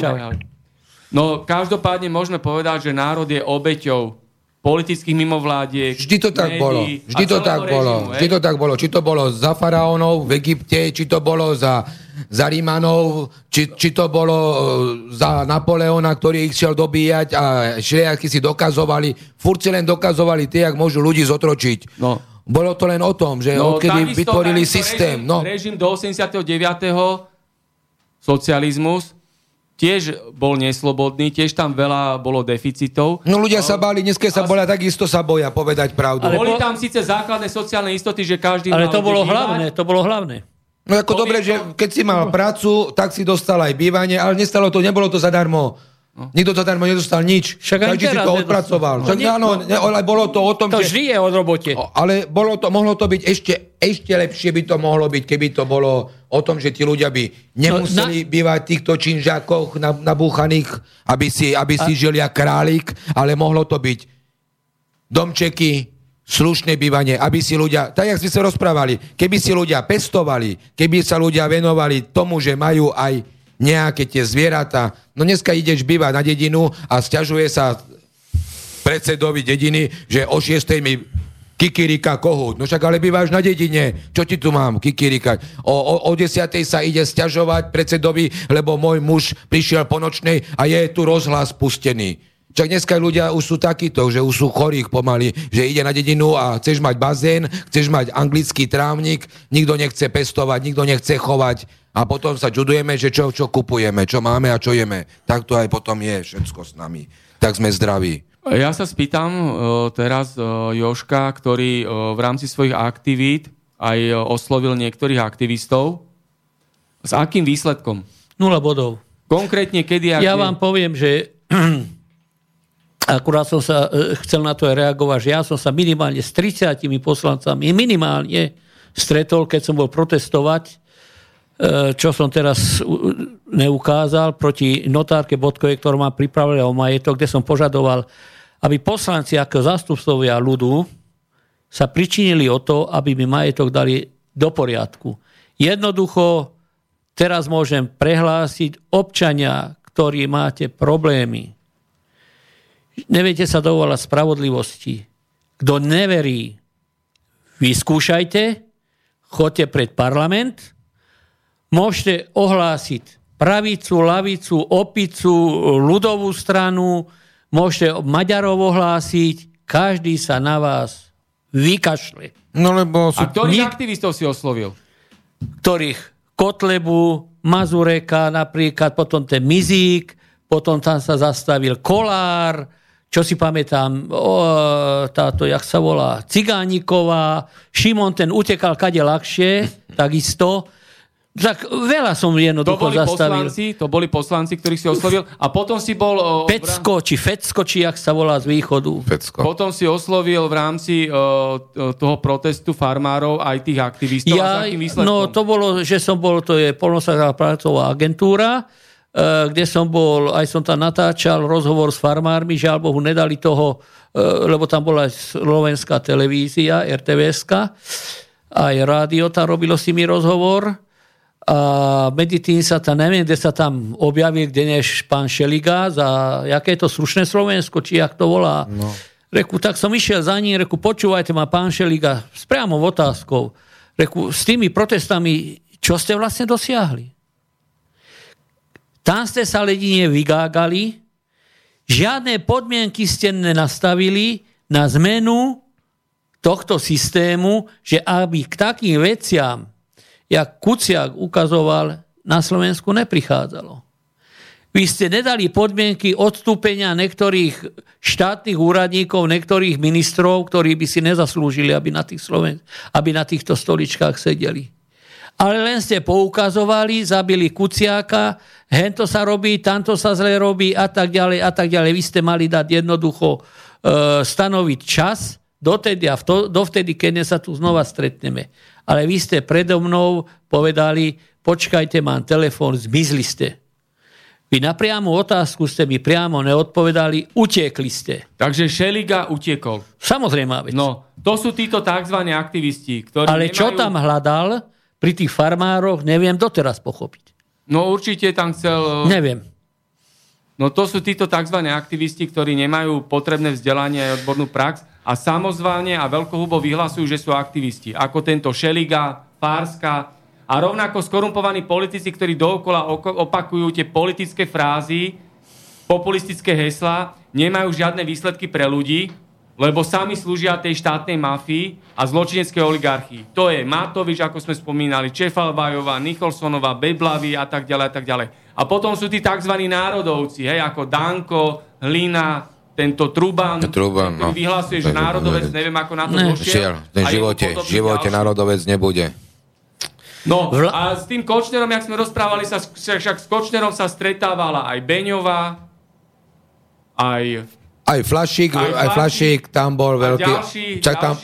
No, každopádne môžeme povedať, že národ je obeťou politických mimovládiek. Vždy to tak bolo. Či to bolo za faraónov v Egypte, či to bolo za Rímanov, či to bolo za Napoleona, ktorý ich šiel dobíjať a šliaky si dokazovali. Furci len dokazovali tie, jak môžu ľudí zotročiť. No. Bolo to len o tom, že odkedy vytvorili systém. Režim do 89. socializmus tiež bol neslobodný, tiež tam veľa bolo deficitov. No ľudia sa báli, dneska sa boja, takisto sa boja povedať pravdu. Ale boli tam síce základné sociálne istoty, že každý... Ale to bolo hlavné. No ako dobre, že keď si mal prácu, tak si dostal aj bývanie, ale nebolo to zadarmo. Nikto zadarmo nedostal nič. Každý si to odpracoval. Ale bolo to o tom, že... To žije od robote. Ale mohlo to byť ešte lepšie by to mohlo byť, keby to bolo o tom, že tí ľudia by nemuseli bývať v týchto činžákoch nabúchaných, aby si žili ako králik, ale mohlo to byť domčeky, slušné bývanie, aby si ľudia, tak jak sme sa rozprávali, keby si ľudia pestovali, keby sa ľudia venovali tomu, že majú aj nejaké tie zvieratá. No dneska ideš bývať na dedinu a sťažuje sa predsedovi dediny, že o 6:00 mi kikirika kohút. No však ale bývaš na dedine. Čo ti tu mám kikirikať? O 10:00 sa ide sťažovať predsedovi, lebo môj muž prišiel po nočnej a je tu rozhlas pustený. Čak dneska ľudia už sú takíto, že už sú chorých pomaly, že ide na dedinu a chceš mať bazén, chceš mať anglický trávnik, nikto nechce pestovať, nikto nechce chovať a potom sa čudujeme, že čo kupujeme, čo máme a čo jeme. Tak to aj potom je všetko s nami. Tak sme zdraví. Ja sa spýtam teraz Joška, ktorý v rámci svojich aktivít aj oslovil niektorých aktivistov. S akým výsledkom? 0 bodov. Konkrétne kedy? Ja vám poviem, že akurát som sa chcel na to aj reagovať, že ja som sa minimálne s 30 poslancami stretol, keď som bol protestovať, čo som teraz neukázal, proti notárke Bodkovej, ktorú mám pripravené o majetok, kde som požadoval, aby poslanci ako zástupcovia ľudu sa pričinili o to, aby mi majetok dali do poriadku. Jednoducho, teraz môžem prehlásiť občania, ktorí máte problémy. Neviete sa dovolať spravodlivosti. Kto neverí, vyskúšajte, choďte pred parlament. Môžete ohlásiť pravicu, lavicu, opicu, ľudovú stranu, môžete Maďarov ohlásiť, každý sa na vás vykašle. No lebo sú... A ktorých aktivistov si oslovil? Ktorých? Kotlebu, Mazureka napríklad, potom ten Mizík, potom tam sa zastavil Kolár, čo si pamätám, táto, jak sa volá, Cigániková, Šimon ten utekal kade ľahšie, takisto. Tak veľa som jednoducho zastavil. To boli poslanci, ktorých si oslovil. A potom si bol... Fecko, či jak sa volá z východu. Fecko. Potom si oslovil v rámci toho protestu farmárov aj tých aktivistov. A s akým výsledkom? No to bolo, že som bol, to je poľnohospodárska pracovná agentúra, kde som bol, aj som tam natáčal rozhovor s farmármi, žiaľ Bohu nedali toho, lebo tam bola aj slovenská televízia, RTVS-ka, aj rádio, tam robilo si mi rozhovor. A medzi tým sa tam, neviem, kde sa tam objavil, kde než pán Šeliga za jaké to slušné Slovensko, či jak to volá. No. Reku, tak som išiel za ním, reku, počúvajte ma, pán Šeliga, s priamou otázkou. Reku, s tými protestami, čo ste vlastne dosiahli? Tam ste sa ledine vygágali, žiadne podmienky ste nenastavili na zmenu tohto systému, že aby k takým veciam jak Kuciak ukazoval, na Slovensku neprichádzalo. Vy ste nedali podmienky odstúpenia niektorých štátnych úradníkov, niektorých ministrov, ktorí by si nezaslúžili, aby na týchto stoličkách sedeli. Ale len ste poukazovali, zabili Kuciaka, hento sa robí, tamto sa zle robí a tak ďalej, a tak ďalej. Vy ste mali dať jednoducho stanoviť čas dovtedy, keď sa tu znova stretneme. Ale vy ste predo mnou povedali, počkajte, mám telefón, zmizli ste. Vy na priamu otázku ste mi priamo neodpovedali, utiekli ste. Takže Šeliga utiekol. Samozrejme vec. No, to sú títo tzv. Aktivisti, ktorí ale nemajú... čo tam hľadal pri tých farmároch, neviem doteraz pochopiť. No určite tam chcel... Neviem. No to sú títo tzv. Aktivisti, ktorí nemajú potrebné vzdelanie a odbornú prax, a samozvane a veľkohubo vyhlasujú, že sú aktivisti. Ako tento Šeliga, Párska a rovnako skorumpovaní politici, ktorí dookola opakujú tie politické frázy, populistické heslá, nemajú žiadne výsledky pre ľudí, lebo sami slúžia tej štátnej mafii a zločineckej oligarchii. To je Matovič, ako sme spomínali, Čefalbajová, Nicholsonová, Beblavy a tak ďalej a tak ďalej. A potom sú tí tzv. Národovci, ako Danko, Hlina, tento Truban, ktorý vyhlasuje, že národovec, neviem ako na to došiel. V živote národovec nebude. No a s tým Kočnerom, jak sme rozprávali, však s Kočnerom sa stretávala aj Beňová, aj Flašík tam bol veľký.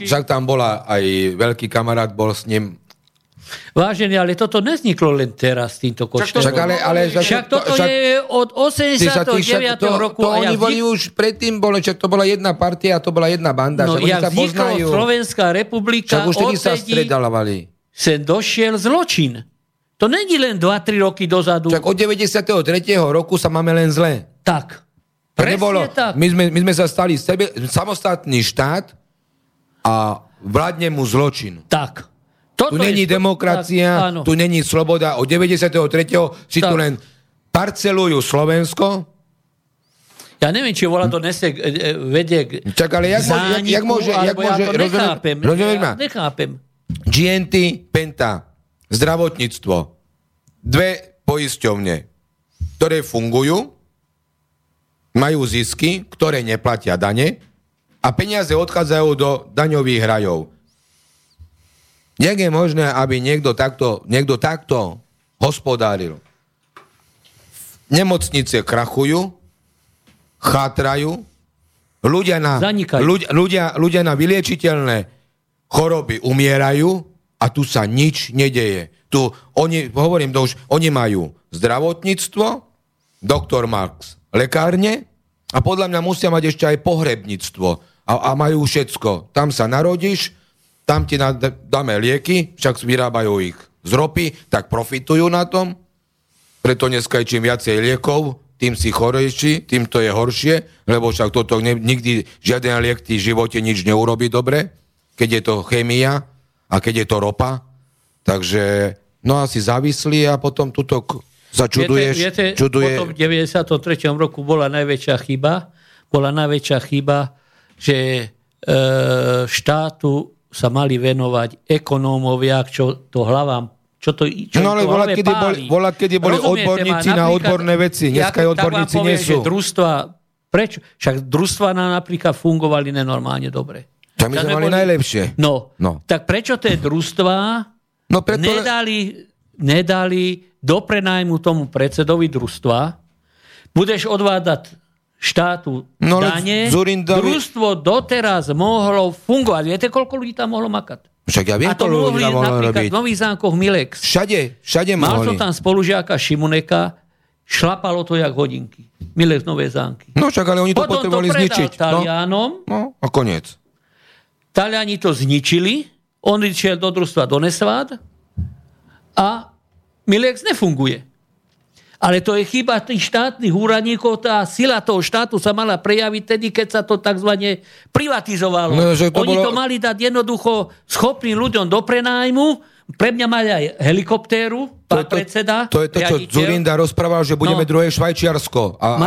Však tam bola aj veľký kamarát, bol s ním. Vážený, ale toto nevzniklo len teraz týmto Kočnerom. Však toto je od 89. roku. To oni boli už predtým, že to bola jedna partia a to bola jedna banda. No, ja vznikla Slovenská republika, odtedy sem došiel zločin. To není len 2-3 roky dozadu. Však od 93. roku sa máme len zle. Tak. Presne tak. My sme sa stali samostatný štát a vládne mu zločin. Tak. Toto tu není demokracia, tak, tu není sloboda. Od 93. si tak. Tu len parcelujú Slovensko. Ja neviem, či volá to dnes vedie k zániku, alebo ja to nechápem. Nechápem. GNT, Penta, zdravotníctvo, dve poisťovne, ktoré fungujú, majú zisky, ktoré neplatia dane a peniaze odchádzajú do daňových rajov. Jak je možné, aby niekto takto hospodáril? Nemocnice krachujú, chátrajú, ľudia na vyliečiteľné choroby umierajú a tu sa nič nedeje. Oni majú zdravotníctvo, doktor Marx lekárne a podľa mňa musia mať ešte aj pohrebníctvo a majú všetko. Tam sa narodíš, tam ti dáme lieky, však vyrábajú ich z ropy, tak profitujú na tom. Preto dneska čím viacej liekov, tým si chorejší, tým to je horšie, lebo však toto nikdy žiaden liek v živote nič neurobí dobre, keď je to chémia a keď je to ropa. Takže, no asi závislí a potom tuto sa čuduješ. Viete, potom v 93. roku bola najväčšia chyba, že štátu sa mali venovať ekonómovia, čo to hlavám, kedy boli odborníci na odborné veci. Dneska odborníci nie sú. Družstva Prečo? Však družstva napríklad fungovali nenormálne dobre. Tam sme mali najlepšie. No, tak prečo tie družstva nedali do prenájmu tomu predsedovi družstva? Budeš odvádať štátu dane. Družstvo doteraz mohlo fungovať. Viete, koľko ľudí tam mohlo makať? Však ja viem, a to mohli napríklad robiť. V Nových Zámkoch, Milex. Všade mohli. Mal som tam spolužiaka Šimuneka, šlapalo to jak hodinky. Milex, Nové Zámky. No však, ale oni to potrebovali zničiť. Potom to predal Talianom. No, a koniec. Taliani to zničili, on išiel do družstva do nesvád a Milex nefunguje. Ale to je chyba tých štátnych úradníkov, tá sila toho štátu sa mala prejaviť tedy, keď sa to tzv. Privatizovalo. Oni to mali dať jednoducho schopným ľuďom do prenájmu. Pre mňa mali aj helikoptéru, pán predseda. To je to, čo Dzurinda rozprával, že budeme druhé Švajčiarsko. A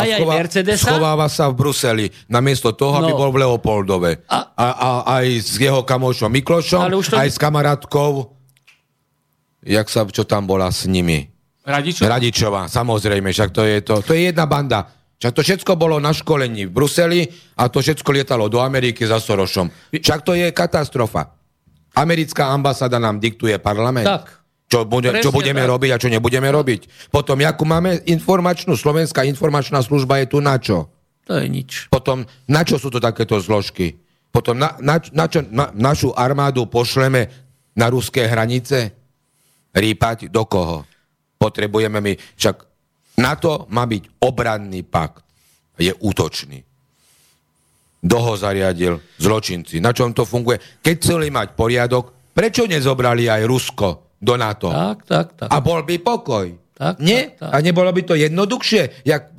schováva sa v Bruseli. Namiesto toho, aby bol v Leopoldove. A aj s jeho kamošom Miklošom, aj s kamarátkou, čo tam bola s nimi. Radičová, samozrejme, však to je jedna banda. Však to všetko bolo na školení v Bruseli a to všetko lietalo do Ameriky za Sorošom. Však to je katastrofa. Americká ambasáda nám diktuje parlament. Tak. Čo budeme robiť a čo nebudeme robiť. Potom, jakú máme informačnú, Slovenská informačná služba je tu na čo? To je nič. Potom, na čo sú to takéto zložky? Potom, na čo našu armádu pošleme na ruské hranice? Rýpať do koho? Potrebujeme my. Však NATO má byť obranný pakt. Je útočný. Kto ho zariadil? Zločinci. Na čom to funguje? Keď chceli mať poriadok, prečo nezobrali aj Rusko do NATO? Tak. A bol by pokoj. Tak. A nebolo by to jednoduchšie, jak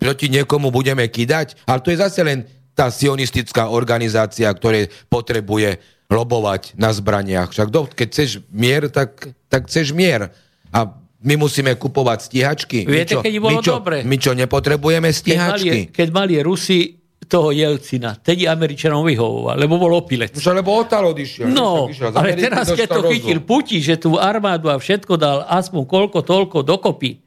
proti niekomu budeme kidať? Ale to je zase len tá sionistická organizácia, ktorá potrebuje lobovať na zbraniach. Však keď chceš mier, tak chceš mier. A my musíme kupovať stíhačky. Viete, keď bolo dobre. My čo, nepotrebujeme stíhačky? Keď mali Rusi toho Jelcina, tedy Američanom vyhovoval, lebo bol opilec. Už alebo otal odišiel. No, ale teraz, keď to chytil Putin, že tú armádu a všetko dal aspoň koľko toľko dokopy,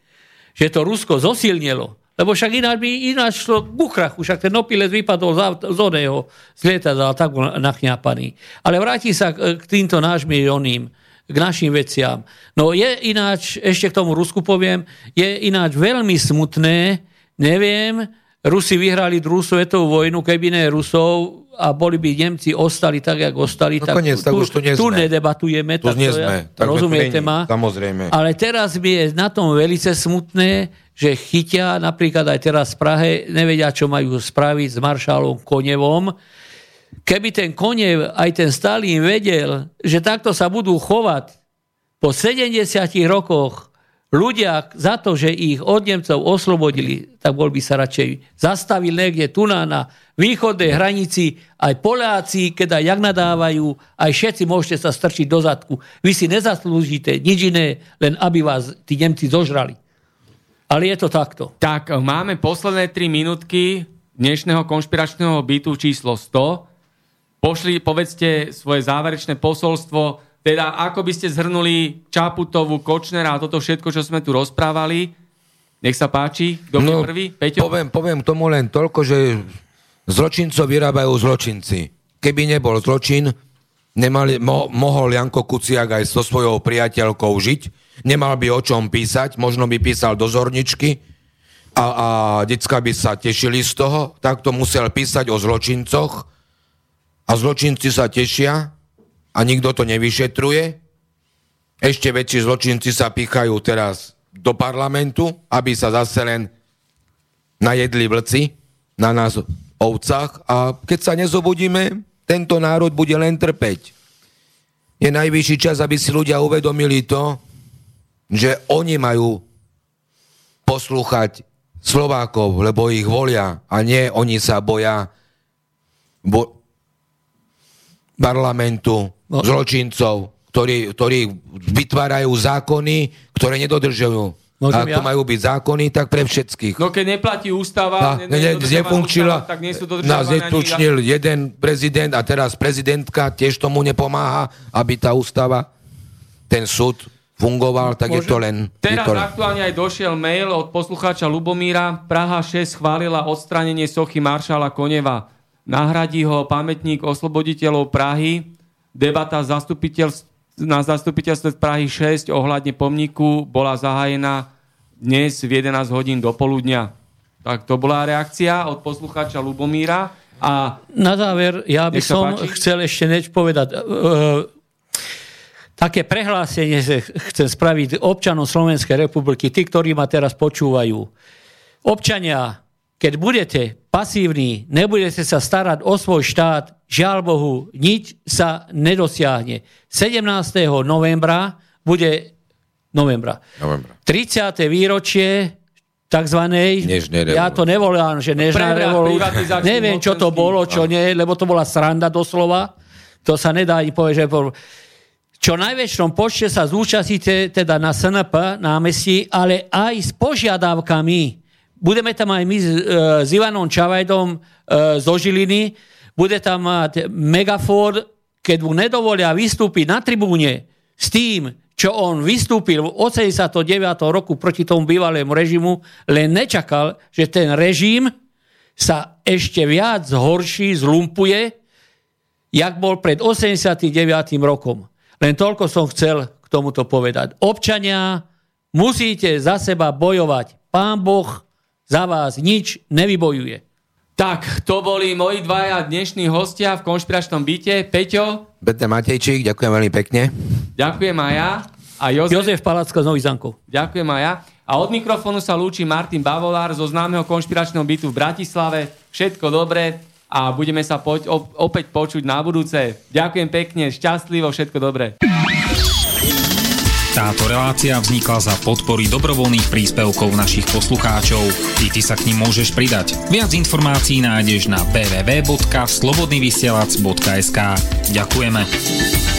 že to Rusko zosilnilo, lebo však ináč šlo k buchrachu, však ten opilec vypadol z oného z lietadla, tak nachňápaný. Ale vráti sa k týmto nášmilioným, k našim veciam. No je ináč, ešte k tomu Rusku poviem, je ináč veľmi smutné, neviem, Rusi vyhrali 2. svetovú vojnu, keby ne Rusov a boli by Nemci ostali tak, jak ostali, no, tak, koniec, tak tu nedebatujeme. Tu nezme. Tak rozumiete ma? Samozrejme. Ale teraz mi je na tom velice smutné, že chytia, napríklad aj teraz v Prahe, nevedia, čo majú spraviť s maršálom Konevom. Keby ten Konev, aj ten Stalin vedel, že takto sa budú chovať po 70 rokoch ľudia za to, že ich od Nemcov oslobodili, tak bol by sa radšej zastavil niekde tu na východnej hranici, aj Poláci, keď aj jak nadávajú, aj všetci môžete sa strčiť do zadku. Vy si nezaslúžite nič iné, len aby vás tí Nemci zožrali. Ale je to takto. Tak, máme posledné 3 minútky dnešného konšpiračného bytu číslo 100. Povedzte svoje záverečné posolstvo, teda ako by ste zhrnuli Čaputovú, Kočnera a toto všetko, čo sme tu rozprávali. Nech sa páči, kto je prvý? Peťo? Poviem tomu len toľko, že zločincov vyrábajú zločinci. Keby nebol zločin, mohol Janko Kuciak aj so svojou priateľkou žiť, nemal by o čom písať, možno by písal do zorničky, a decká by sa tešili z toho, tak to musel písať o zločincoch a zločinci sa tešia a nikto to nevyšetruje. Ešte väčší zločinci sa pýchajú teraz do parlamentu, aby sa zase len najedli vlci na nás ovcach a keď sa nezobudíme, tento národ bude len trpeť. Je najvyšší čas, aby si ľudia uvedomili to, že oni majú poslúchať Slovákov, lebo ich volia a nie oni sa boja parlamentu, zločincov, ktorí vytvárajú zákony, ktoré nedodržujú. A ako majú byť zákony, tak pre všetkých. No keď neplatí ústava, tak nie sú dodržované. Nezfunkčnil jeden prezident a teraz prezidentka tiež tomu nepomáha, aby tá ústava, ten súd fungoval, tak je to len... Teraz aktuálne aj došiel mail od poslucháča Lubomíra. Praha 6 schválila odstránenie sochy maršála Koneva. Nahradí ho pamätník osloboditeľov Prahy. Debata na zastupiteľstve Prahy 6 ohľadne pomníku bola zahájená dnes v 11 hodín do poludnia. Tak to bola reakcia od poslucháča Lubomíra. A na záver, ja by som chcel ešte niečo povedať. Také prehlásenie chcem spraviť občanom Slovenskej republiky, tí, ktorí ma teraz počúvajú. Občania, keď budete pasívni, nebudete sa starať o svoj štát, žiaľ Bohu, nič sa nedosiahne. 17. novembra bude... Novembra. 30. výročie takzvanej, ja to nevolám, že nežná revolúcia, neviem, čo to bolo, čo nie, lebo to bola sranda doslova, to sa nedá ani povedať, že čo najväčšom počte sa zúčastníte teda na SNP námestí, ale aj s požiadavkami. Budeme tam aj my s Ivanom Čavajdom zo Žiliny, bude tam mať megafón, keď mu nedovolia vystúpiť na tribúne s tým, čo on vystúpil v 89. roku proti tomu bývalému režimu, len nečakal, že ten režim sa ešte viac zhorší, zlumpuje, jak bol pred 89. rokom. Len toľko som chcel k tomuto povedať. Občania, musíte za seba bojovať. Pán Boh za vás nič nevybojuje. Tak, to boli moji dvaja dnešní hostia v Konšpiračnom byte. Peťo. Peter Matejčík, ďakujem veľmi pekne. Ďakujem aj ja. A Jozef Palacka z Nových Zámkov. Ďakujem aj ja. A od mikrofónu sa lúči Martin Bavolár zo známeho Konšpiračného bytu v Bratislave. Všetko dobré a budeme sa opäť počuť na budúce. Ďakujem pekne, šťastlivo, všetko dobré. Táto relácia vznikla za podpory dobrovoľných príspevkov našich poslucháčov. I ty sa k nim môžeš pridať. Viac informácií nájdeš na www.slobodnyvysielac.sk. Ďakujeme.